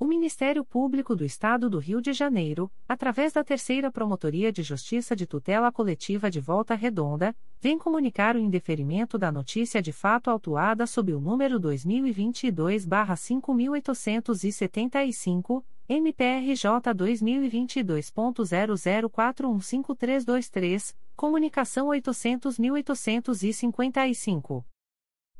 O Ministério Público do Estado do Rio de Janeiro, através da Terceira Promotoria de Justiça de Tutela Coletiva de Volta Redonda, vem comunicar o indeferimento da notícia de fato autuada sob o número dois mil e vinte e dois barra cinco mil oitocentos e setenta e cinco, M P R J dois mil e vinte e dois ponto zero zero quatro um cinco três dois três, Comunicação oitocentos ponto oitocentos e cinquenta e cinco.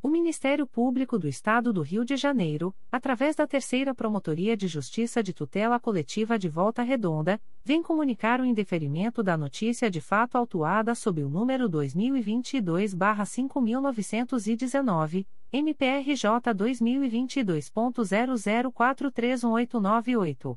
O Ministério Público do Estado do Rio de Janeiro, através da Terceira Promotoria de Justiça de Tutela Coletiva de Volta Redonda, vem comunicar o indeferimento da notícia de fato autuada sob o número dois mil e vinte e dois barra cinco mil novecentos e dezenove, M P R J dois mil e vinte e dois ponto zero zero quatro três oito nove oito.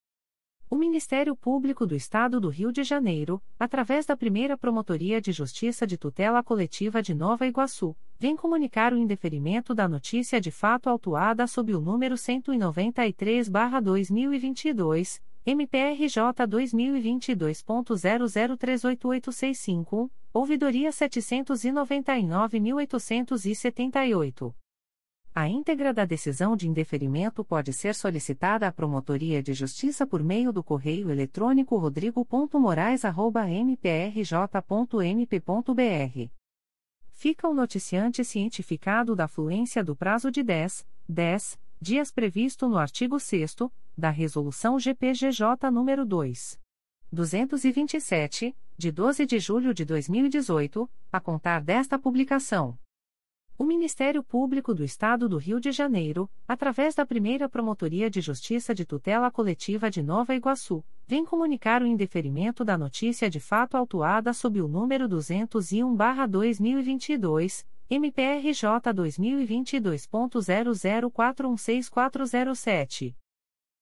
O Ministério Público do Estado do Rio de Janeiro, através da Primeira Promotoria de Justiça de Tutela Coletiva de Nova Iguaçu, vem comunicar o indeferimento da notícia de fato autuada sob o número cento e noventa e três barra dois mil e vinte e dois, M P R J dois mil e vinte e dois ponto zero zero três oito oito seis cinco, ouvidoria setecentos e noventa e nove mil oitocentos e setenta e oito. A íntegra da decisão de indeferimento pode ser solicitada à Promotoria de Justiça por meio do correio eletrônico rodrigo ponto moraes arroba m p r j ponto m p ponto b r. Fica o noticiante cientificado da fluência do prazo de dez, dez dias previsto no artigo sexto da Resolução G P G J nº dois mil duzentos e vinte e sete, de doze de julho de dois mil e dezoito, a contar desta publicação. O Ministério Público do Estado do Rio de Janeiro, através da Primeira Promotoria de Justiça de Tutela Coletiva de Nova Iguaçu, vem comunicar o indeferimento da notícia de fato autuada sob o número duzentos e um barra dois mil e vinte e dois, M P R J dois mil e vinte e dois ponto zero zero quatro um seis quatro zero sete.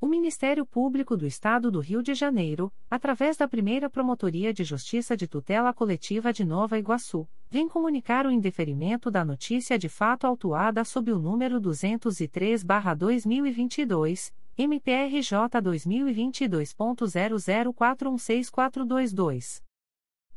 O Ministério Público do Estado do Rio de Janeiro, através da Primeira Promotoria de Justiça de Tutela Coletiva de Nova Iguaçu, vem comunicar o indeferimento da notícia de fato autuada sob o número duzentos e três barra dois mil e vinte e dois, M P R J dois mil e vinte e dois ponto zero zero quatro um seis quatro dois dois.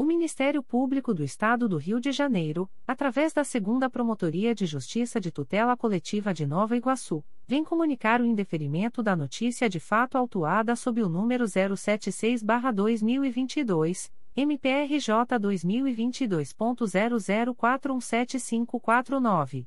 O Ministério Público do Estado do Rio de Janeiro, através da segunda Promotoria de Justiça de Tutela Coletiva de Nova Iguaçu, vem comunicar o indeferimento da notícia de fato autuada sob o número zero sete seis barra dois mil e vinte e dois, M P R J dois mil e vinte e dois ponto zero zero quatro um sete cinco quatro nove.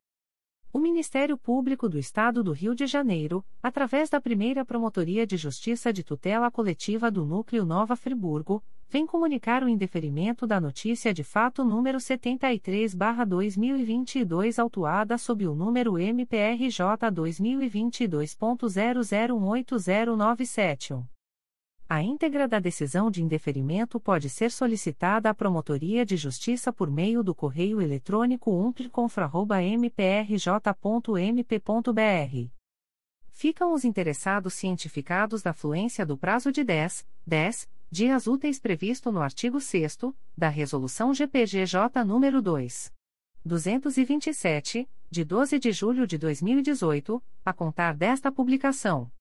O Ministério Público do Estado do Rio de Janeiro, através da Primeira Promotoria de Justiça de Tutela Coletiva do Núcleo Nova Friburgo, vem comunicar o indeferimento da notícia de fato número setenta e três barra dois mil e vinte e dois autuada sob o número M P R J dois mil e vinte e dois ponto zero zero um oito zero nove sete um. A íntegra da decisão de indeferimento pode ser solicitada à Promotoria de Justiça por meio do correio eletrônico umpliconfra arroba m p r j ponto m p ponto b r. Ficam os interessados cientificados da fluência do prazo de dez, dez dias úteis previsto no artigo sexto da Resolução G P G J nº dois mil duzentos e vinte e sete, de doze de julho de dois mil e dezoito, a contar desta publicação.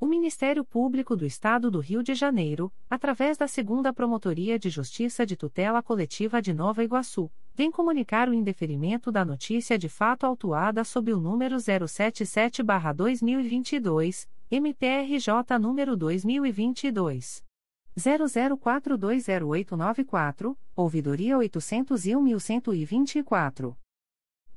O Ministério Público do Estado do Rio de Janeiro, através da segunda Promotoria de Justiça de Tutela Coletiva de Nova Iguaçu, vem comunicar o indeferimento da notícia de fato autuada sob o número zero sete sete barra dois mil e vinte e dois, M P R J número dois mil e vinte e dois. zero zero quatro dois zero oito nove quatro, ouvidoria oitocentos e um mil cento e vinte e quatro.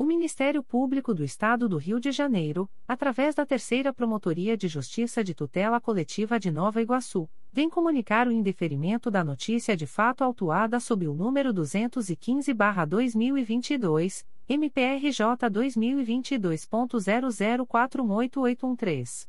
O Ministério Público do Estado do Rio de Janeiro, através da Terceira Promotoria de Justiça de Tutela Coletiva de Nova Iguaçu, vem comunicar o indeferimento da notícia de fato autuada sob o número duzentos e quinze barra dois mil e vinte e dois, M P R J dois mil e vinte e dois ponto zero zero quatro um oito oito um três.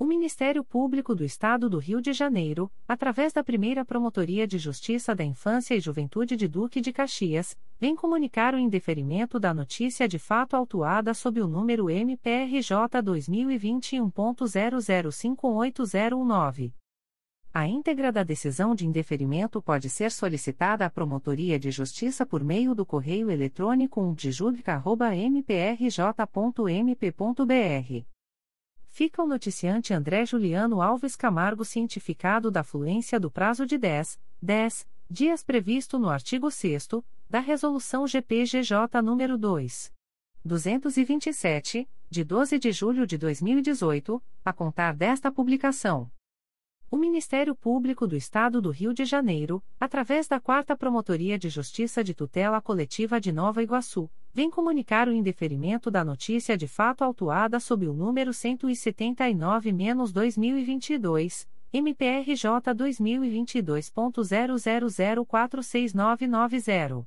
O Ministério Público do Estado do Rio de Janeiro, através da Primeira Promotoria de Justiça da Infância e Juventude de Duque de Caxias, vem comunicar o indeferimento da notícia de fato autuada sob o número M P R J dois mil e vinte e um ponto zero zero cinco oito zero um nove. A íntegra da decisão de indeferimento pode ser solicitada à Promotoria de Justiça por meio do correio eletrônico u d j u d c a arroba m p r j ponto m p ponto b r. Fica o noticiante André Juliano Alves Camargo cientificado da fluência do prazo de dez, dez dias previsto no artigo sexto da Resolução G P G J nº dois mil duzentos e vinte e sete, de doze de julho de dois mil e dezoito, a contar desta publicação. O Ministério Público do Estado do Rio de Janeiro, através da quarta Promotoria de Justiça de Tutela Coletiva de Nova Iguaçu, vem comunicar o indeferimento da notícia de fato autuada sob o número cento e setenta e nove barra dois mil e vinte e dois, M P R J dois mil e vinte e dois ponto zero zero zero quatro seis nove nove zero.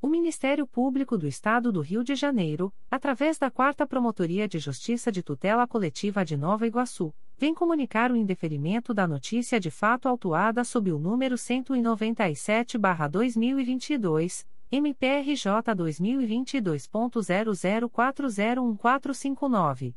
O Ministério Público do Estado do Rio de Janeiro, através da quarta Promotoria de Justiça de Tutela Coletiva de Nova Iguaçu, vem comunicar o indeferimento da notícia de fato autuada sob o número cento e noventa e sete barra dois mil e vinte e dois, M P R J dois mil e vinte e dois ponto zero zero quatro zero um quatro cinco nove.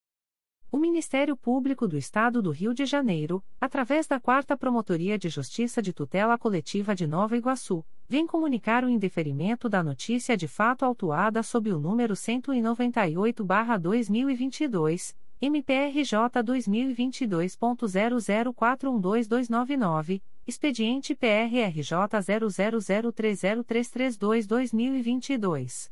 O Ministério Público do Estado do Rio de Janeiro, através da quarta Promotoria de Justiça de Tutela Coletiva de Nova Iguaçu, vem comunicar o indeferimento da notícia de fato autuada sob o número cento e noventa e oito barra dois mil e vinte e dois, M P R J dois mil e vinte e dois ponto zero zero quatro um dois dois nove nove, expediente P R R J zero zero zero três zero três dois dois mil e vinte e dois.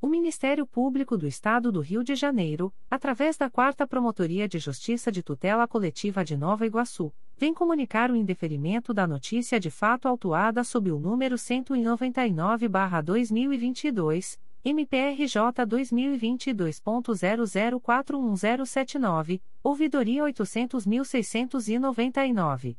O Ministério Público do Estado do Rio de Janeiro, através da quarta Promotoria de Justiça de Tutela Coletiva de Nova Iguaçu, vem comunicar o indeferimento da notícia de fato autuada sob o número cento e noventa e nove barra dois mil e vinte e dois, M P R J dois mil e vinte e dois ponto zero zero quatro um zero sete nove, ouvidoria oitocentos mil seiscentos e noventa e nove.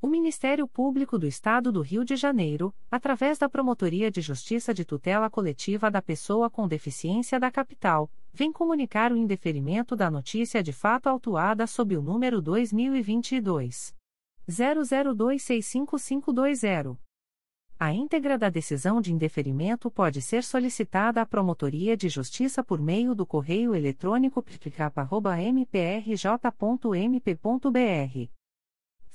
O Ministério Público do Estado do Rio de Janeiro, através da Promotoria de Justiça de Tutela Coletiva da Pessoa com Deficiência da Capital, vem comunicar o indeferimento da notícia de fato autuada sob o número dois mil e vinte e dois ponto zero zero dois seis cinco cinco dois zero. A íntegra da decisão de indeferimento pode ser solicitada à Promotoria de Justiça por meio do correio eletrônico p p c a p arroba m p r j ponto m p ponto b r.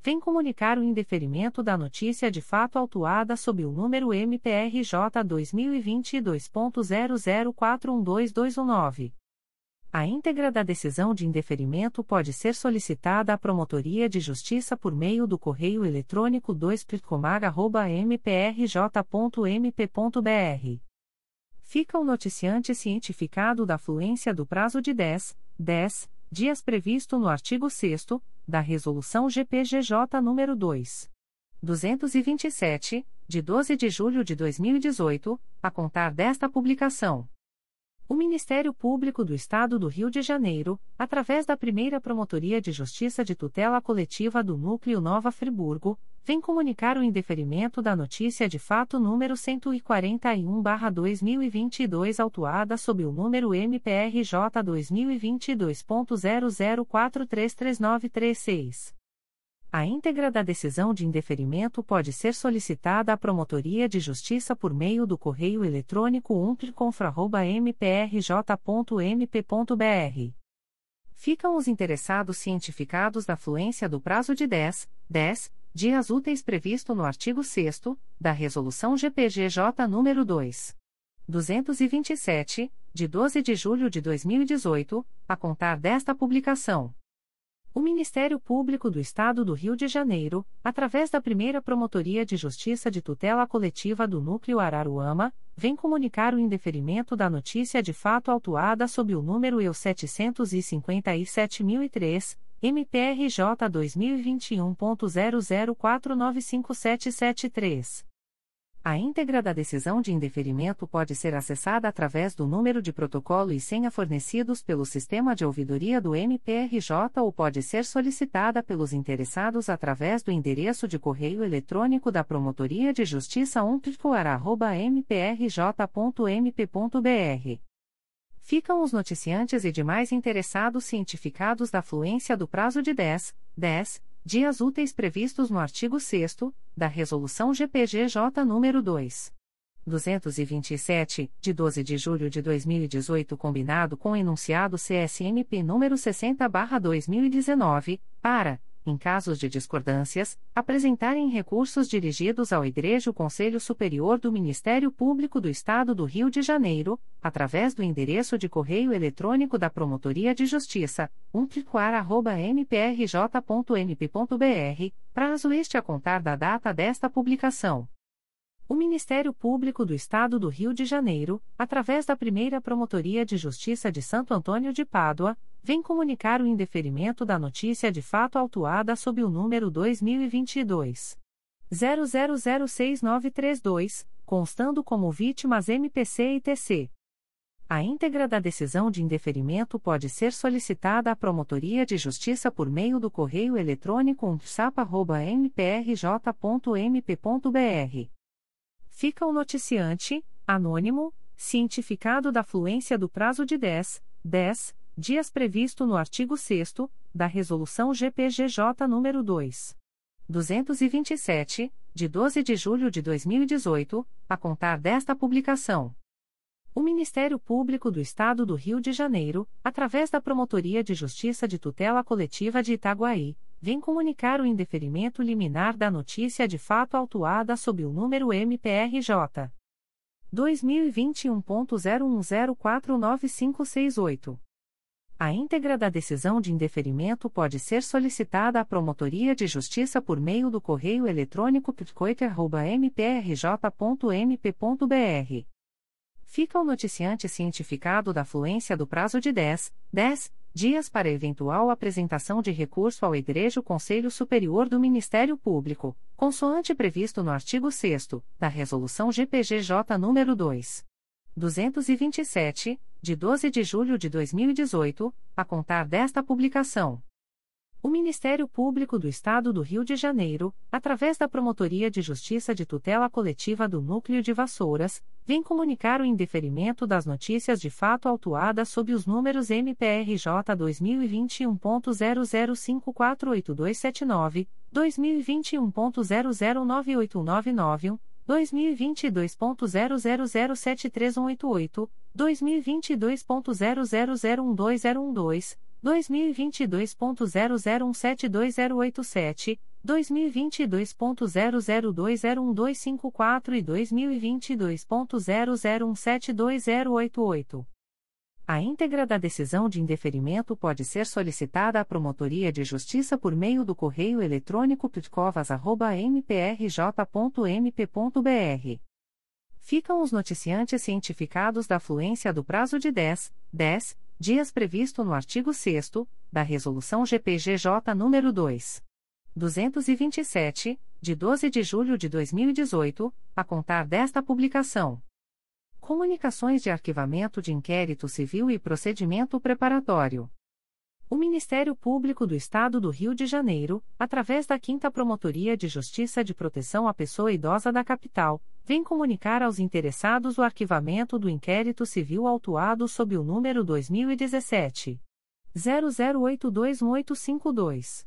vem comunicar o indeferimento da notícia de fato autuada sob o número M P R J dois mil e vinte e dois ponto zero zero quatro um dois dois um nove. A íntegra da decisão de indeferimento pode ser solicitada à Promotoria de Justiça por meio do correio eletrônico dois p c o m a g arroba m p r j ponto m p ponto b r. Fica o noticiante cientificado da fluência do prazo de dez, dez dias previsto no artigo sexto da Resolução G P G J nº dois mil duzentos e vinte e sete, de doze de julho de dois mil e dezoito, a contar desta publicação. O Ministério Público do Estado do Rio de Janeiro, através da primeira Promotoria de Justiça de Tutela Coletiva do Núcleo Nova Friburgo, vem comunicar o indeferimento da notícia de fato número cento e quarenta e um barra dois mil e vinte e dois, autuada sob o número M P R J dois mil e vinte e dois ponto zero zero quatro três três nove três seis. A íntegra da decisão de indeferimento pode ser solicitada à Promotoria de Justiça por meio do correio eletrônico u m p r i c o n f r a arroba m p r j ponto m p ponto b r. Ficam os interessados cientificados da fluência do prazo de dez, dez dias úteis previsto no artigo sexto da Resolução G P G J nº dois mil duzentos e vinte e sete, de doze de julho de dois mil e dezoito, a contar desta publicação. O Ministério Público do Estado do Rio de Janeiro, através da primeira Promotoria de Justiça de Tutela Coletiva do Núcleo Araruama, vem comunicar o indeferimento da notícia de fato autuada sob o número E U sete cinco sete zero zero três, M P R J dois mil e vinte e um ponto zero zero quatro nove cinco sete sete três. A íntegra da decisão de indeferimento pode ser acessada através do número de protocolo e senha fornecidos pelo Sistema de Ouvidoria do M P R J ou pode ser solicitada pelos interessados através do endereço de correio eletrônico da Promotoria de Justiça u m p r i c o a r arroba m p r j ponto m p ponto b r. Ficam os noticiantes e demais interessados cientificados da fluência do prazo de dez, dez dias úteis previstos no artigo sexto da Resolução G P G J nº dois mil duzentos e vinte e sete, de doze de julho de dois mil e dezoito, combinado com o enunciado C S M P nº sessenta barra dois mil e dezenove, para, em casos de discordâncias, apresentarem recursos dirigidos ao Egrejo Conselho Superior do Ministério Público do Estado do Rio de Janeiro, através do endereço de correio eletrônico da Promotoria de Justiça, u m p r i c o a r arroba m p r j ponto m p ponto b r, prazo este a contar da data desta publicação. O Ministério Público do Estado do Rio de Janeiro, através da primeira Promotoria de Justiça de Santo Antônio de Pádua, vem comunicar o indeferimento da notícia de fato autuada sob o número dois mil e vinte e dois ponto zero zero zero seis nove três dois, constando como vítimas M P C e T C. A íntegra da decisão de indeferimento pode ser solicitada à Promotoria de Justiça por meio do correio eletrônico u f s a p a arroba m p r j ponto m p ponto b r. Fica o noticiante, anônimo, cientificado da fluência do prazo de dez, dez dias previsto no artigo sexto da Resolução G P G J nº dois mil duzentos e vinte e sete, de doze de julho de dois mil e dezoito, a contar desta publicação. O Ministério Público do Estado do Rio de Janeiro, através da Promotoria de Justiça de Tutela Coletiva de Itaguaí, vem comunicar o indeferimento liminar da notícia de fato autuada sob o número M P R J dois mil e vinte e um ponto zero um zero quatro nove cinco seis oito. A íntegra da decisão de indeferimento pode ser solicitada à Promotoria de Justiça por meio do correio eletrônico p t c o i t arroba m p r j ponto m p ponto b r. Fica o noticiante cientificado da fluência do prazo de dez, dez dias para eventual apresentação de recurso ao Egrejo Conselho Superior do Ministério Público, consoante previsto no artigo sexto da Resolução G P G J nº dois mil duzentos e vinte e sete, de doze de julho de dois mil e dezoito, a contar desta publicação. O Ministério Público do Estado do Rio de Janeiro, através da Promotoria de Justiça de Tutela Coletiva do Núcleo de Vassouras, vem comunicar o indeferimento das notícias de fato autuadas sob os números M P R J dois mil e vinte e um ponto zero zero cinco quatro oito dois sete nove, dois mil e vinte e um ponto zero zero nove oito nove nove um, dois mil e vinte e dois ponto zero zero zero sete três um oito oito, dois mil e vinte e dois ponto zero zero zero um dois zero um dois, dois mil e vinte e dois ponto zero zero um sete dois zero oito sete, dois mil e vinte e dois ponto zero zero dois zero um dois cinco quatro e dois mil e vinte e dois ponto zero zero um sete dois zero oito oito. A íntegra da decisão de indeferimento pode ser solicitada à Promotoria de Justiça por meio do correio eletrônico p t c o v a s arroba m p r j ponto m p ponto b r. Ficam os noticiantes cientificados da fluência do prazo de dez, dez dias previsto no artigo sexto da Resolução G P G J nº dois mil duzentos e vinte e sete, de doze de julho de dois mil e dezoito, a contar desta publicação. Comunicações de arquivamento de inquérito civil e procedimento preparatório. O Ministério Público do Estado do Rio de Janeiro, através da quinta Promotoria de Justiça de Proteção à Pessoa Idosa da capital, vem comunicar aos interessados o arquivamento do inquérito civil autuado sob o número dois mil e dezessete ponto zero zero oito dois um oito cinco dois.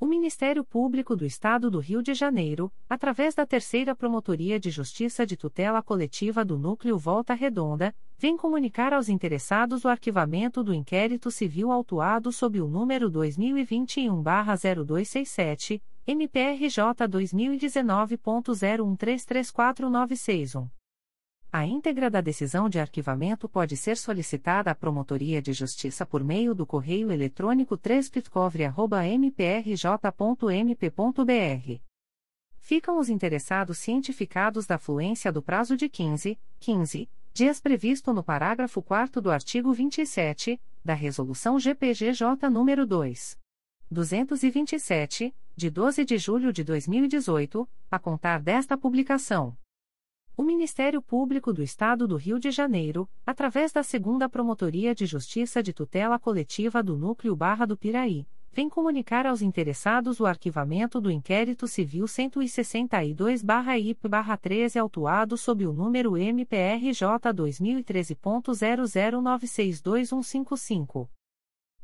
O Ministério Público do Estado do Rio de Janeiro, através da Terceira Promotoria de Justiça de Tutela Coletiva do Núcleo Volta Redonda, vem comunicar aos interessados o arquivamento do inquérito civil autuado sob o número dois mil e vinte e um barra zero dois seis sete, M P R J dois mil e dezenove ponto zero um três três quatro nove seis um. A íntegra da decisão de arquivamento pode ser solicitada à Promotoria de Justiça por meio do correio eletrônico três p i t c o v r arroba m p r j ponto m p ponto b r. Ficam os interessados cientificados da fluência do prazo de quinze, quinze dias previsto no parágrafo quarto do artigo vinte e sete, da Resolução G P G J nº dois mil duzentos e vinte e sete, de doze de julho de dois mil e dezoito, a contar desta publicação. O Ministério Público do Estado do Rio de Janeiro, através da segunda Promotoria de Justiça de Tutela Coletiva do Núcleo Barra do Piraí, vem comunicar aos interessados o arquivamento do inquérito civil cento e sessenta e dois barra I P barra treze autuado sob o número M P R J dois mil e treze ponto zero zero nove seis dois um cinco cinco.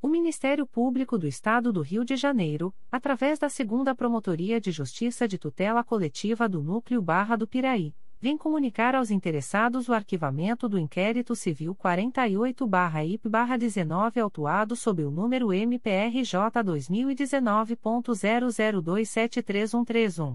O Ministério Público do Estado do Rio de Janeiro, através da segunda Promotoria de Justiça de Tutela Coletiva do Núcleo Barra do Piraí, vem comunicar aos interessados o arquivamento do Inquérito Civil quarenta e oito barra I P barra dezenove autuado sob o número M P R J dois mil e dezenove ponto zero zero dois sete três um três um.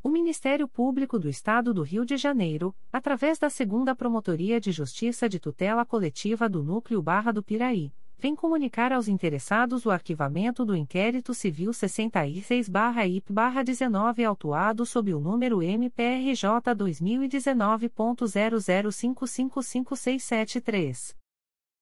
O Ministério Público do Estado do Rio de Janeiro, através da segunda Promotoria de Justiça de Tutela Coletiva do Núcleo Barra do Piraí, vem comunicar aos interessados o arquivamento do Inquérito Civil sessenta e seis barra I P barra dezenove autuado sob o número M P R J dois mil e dezenove ponto zero zero cinco cinco cinco seis sete três.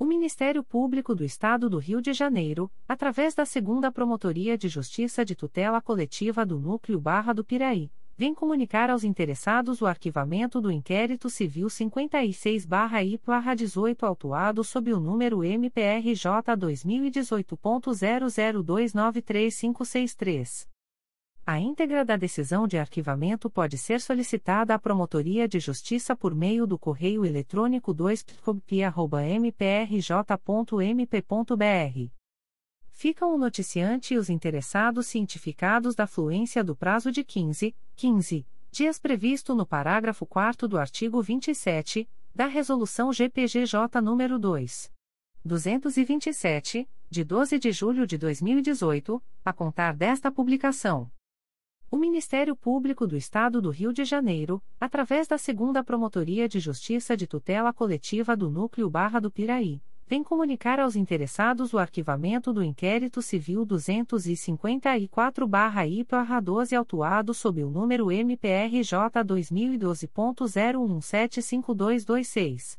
O Ministério Público do Estado do Rio de Janeiro, através da segunda Promotoria de Justiça de Tutela Coletiva do Núcleo Barra do Piraí, vem comunicar aos interessados o arquivamento do Inquérito Civil cinquenta e seis barra I P barra dezoito autuado sob o número M P R J dois mil e dezoito ponto zero zero dois nove três cinco seis três. A íntegra da decisão de arquivamento pode ser solicitada à Promotoria de Justiça por meio do correio eletrônico dois p c o b p i arroba m p r j ponto m p ponto b r. Ficam o noticiante e os interessados cientificados da fluência do prazo de quinze, quinze dias previsto no parágrafo quarto do artigo vinte e sete, da Resolução G P G J nº dois mil duzentos e vinte e sete, de doze de julho de dois mil e dezoito, a contar desta publicação. O Ministério Público do Estado do Rio de Janeiro, através da segunda Promotoria de Justiça de Tutela Coletiva do Núcleo Barra do Piraí, vem comunicar aos interessados o arquivamento do Inquérito Civil duzentos e cinquenta e quatro barra I P barra doze autuado sob o número M P R J dois mil e doze ponto zero um sete cinco dois dois seis.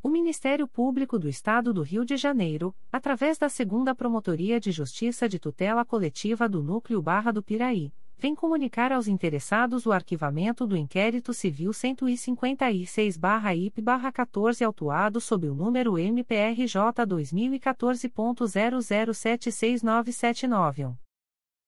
O Ministério Público do Estado do Rio de Janeiro, através da segunda Promotoria de Justiça de Tutela Coletiva do Núcleo Barra do Piraí, vem comunicar aos interessados o arquivamento do Inquérito Civil cento e cinquenta e seis barra I P barra catorze autuado sob o número M P R J dois mil e catorze ponto zero zero sete seis nove sete nove.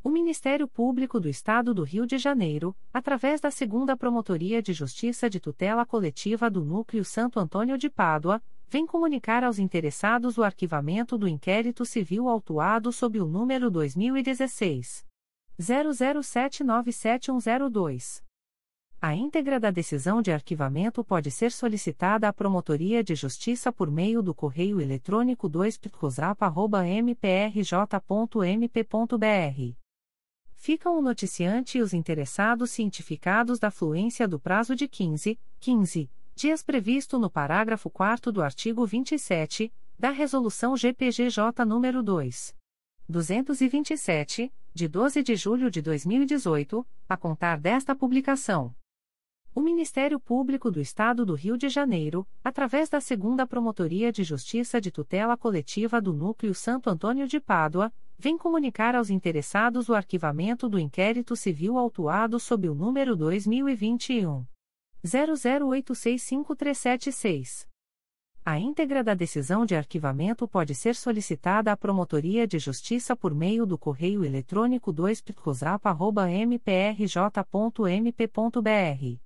O Ministério Público do Estado do Rio de Janeiro, através da segunda Promotoria de Justiça de Tutela Coletiva do Núcleo Santo Antônio de Pádua, vem comunicar aos interessados o arquivamento do Inquérito Civil autuado sob o número dois mil e dezesseis ponto zero zero sete nove sete um zero dois. A íntegra da decisão de arquivamento pode ser solicitada à Promotoria de Justiça por meio do correio eletrônico dois p c o s a p arroba m p r j ponto m p ponto b r. ficam o noticiante e os interessados cientificados da fluência do prazo de quinze, quinze dias previsto no parágrafo quarto do artigo vinte e sete, da Resolução G P G J nº dois mil duzentos e vinte e sete, de doze de julho de dois mil e dezoito, a contar desta publicação. O Ministério Público do Estado do Rio de Janeiro, através da segunda Promotoria de Justiça de Tutela Coletiva do Núcleo Santo Antônio de Pádua, vem comunicar aos interessados o arquivamento do inquérito civil autuado sob o número dois mil e vinte e um, zero zero oito seis cinco três sete seis. A íntegra da decisão de arquivamento pode ser solicitada à Promotoria de Justiça por meio do correio eletrônico dois p c o s a p arroba m p r j ponto m p ponto b r.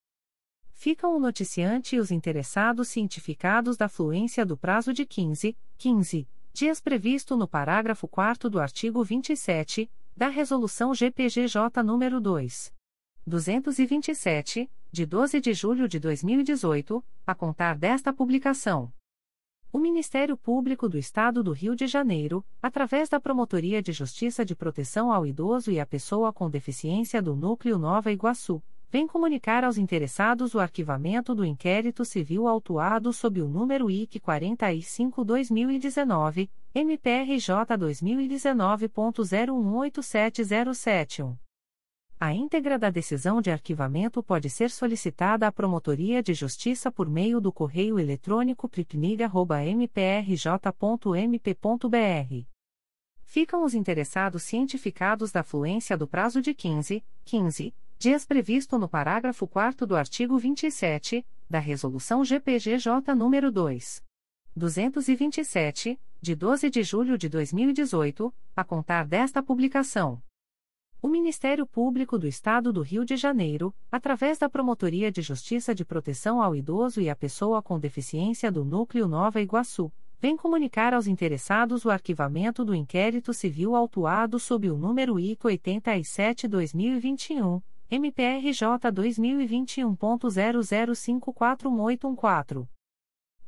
Ficam o noticiante e os interessados cientificados da fluência do prazo de quinze, quinze dias previsto no parágrafo quarto do artigo vinte e sete, da Resolução G P G J nº dois mil duzentos e vinte e sete, de doze de julho de dois mil e dezoito, a contar desta publicação. O Ministério Público do Estado do Rio de Janeiro, através da Promotoria de Justiça de Proteção ao Idoso e à Pessoa com Deficiência do Núcleo Nova Iguaçu, vem comunicar aos interessados o arquivamento do inquérito civil autuado sob o número I C quarenta e cinco barra dois mil e dezenove, M P R J dois mil e dezenove ponto zero um oito sete zero sete um. A íntegra da decisão de arquivamento pode ser solicitada à Promotoria de Justiça por meio do correio eletrônico p r i p n i g arroba m p r j ponto m p ponto b r. Ficam os interessados cientificados da fluência do prazo de quinze, quinze dias previsto no parágrafo quarto do artigo vinte e sete, da Resolução G P G J nº dois mil duzentos e vinte e sete, de doze de julho de dois mil e dezoito, a contar desta publicação. O Ministério Público do Estado do Rio de Janeiro, através da Promotoria de Justiça de Proteção ao Idoso e à Pessoa com Deficiência do Núcleo Nova Iguaçu, vem comunicar aos interessados o arquivamento do inquérito civil autuado sob o número I C oitenta e sete barra dois mil e vinte e um, M P R J dois mil e vinte e um ponto zero zero cinco quatro um oito um quatro.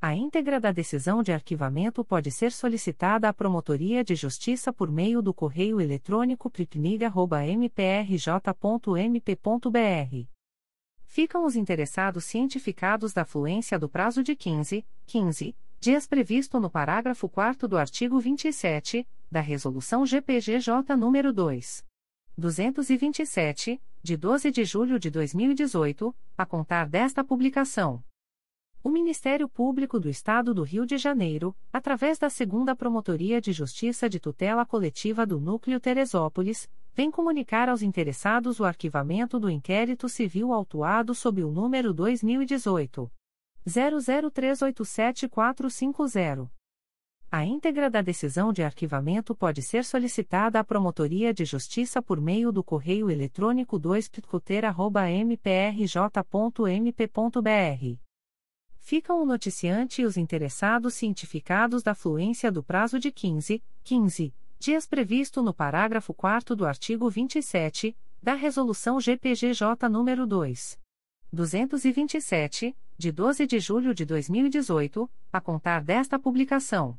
A íntegra da decisão de arquivamento pode ser solicitada à Promotoria de Justiça por meio do correio eletrônico p r i p n i g arroba m p r j ponto m p ponto b r. Ficam os interessados cientificados da fluência do prazo de quinze, quinze dias previsto no parágrafo quarto do artigo vinte e sete, da Resolução G P G J nº dois mil duzentos e vinte e sete, de doze de julho de dois mil e dezoito, a contar desta publicação. O Ministério Público do Estado do Rio de Janeiro, através da segunda Promotoria de Justiça de Tutela Coletiva do Núcleo Teresópolis, vem comunicar aos interessados o arquivamento do inquérito civil autuado sob o número dois mil e dezoito, zero zero três oito sete quatro cinco zero. A íntegra da decisão de arquivamento pode ser solicitada à Promotoria de Justiça por meio do correio eletrônico dois p c o t e r arroba m p r j ponto m p ponto b r. Ficam o noticiante e os interessados cientificados da fluência do prazo de quinze, quinze dias previsto no parágrafo quarto do artigo vinte e sete, da Resolução G P G J nº dois mil duzentos e vinte e sete, de doze de julho de dois mil e dezoito, a contar desta publicação.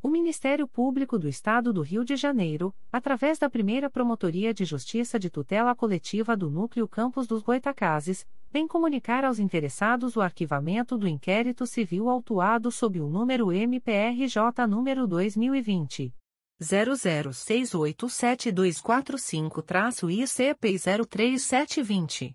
O Ministério Público do Estado do Rio de Janeiro, através da primeira Promotoria de Justiça de Tutela Coletiva do Núcleo Campos dos Goitacazes, vem comunicar aos interessados o arquivamento do inquérito civil autuado sob o número M P R J número dois mil e vinte, zero zero seis oito sete dois quatro cinco traço I C P zero três sete dois zero.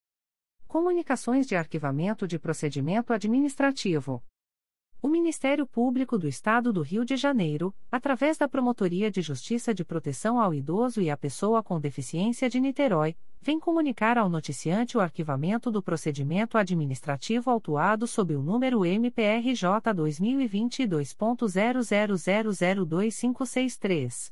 Comunicações de arquivamento de procedimento administrativo. O Ministério Público do Estado do Rio de Janeiro, através da Promotoria de Justiça de Proteção ao Idoso e à Pessoa com Deficiência de Niterói, vem comunicar ao noticiante o arquivamento do procedimento administrativo autuado sob o número M P R J dois mil e vinte e dois ponto zero zero zero zero dois cinco seis três.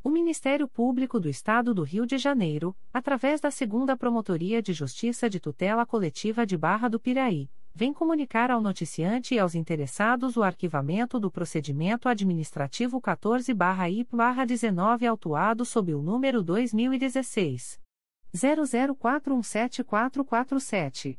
O Ministério Público do Estado do Rio de Janeiro, através da segunda Promotoria de Justiça de Tutela Coletiva de Barra do Piraí, vem comunicar ao noticiante e aos interessados o arquivamento do procedimento administrativo catorze barra I P barra dezenove autuado sob o número dois mil e dezesseis, zero zero quatro um sete quatro quatro sete.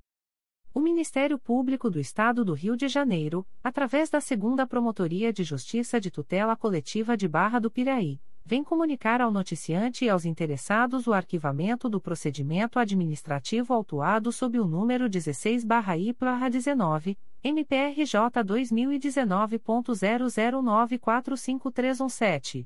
O Ministério Público do Estado do Rio de Janeiro, através da segunda Promotoria de Justiça de Tutela Coletiva de Barra do Piraí, vem comunicar ao noticiante e aos interessados o arquivamento do procedimento administrativo autuado sob o número dezesseis barra I P barra dezenove, M P R J dois mil e dezenove ponto zero zero nove quatro cinco três um sete.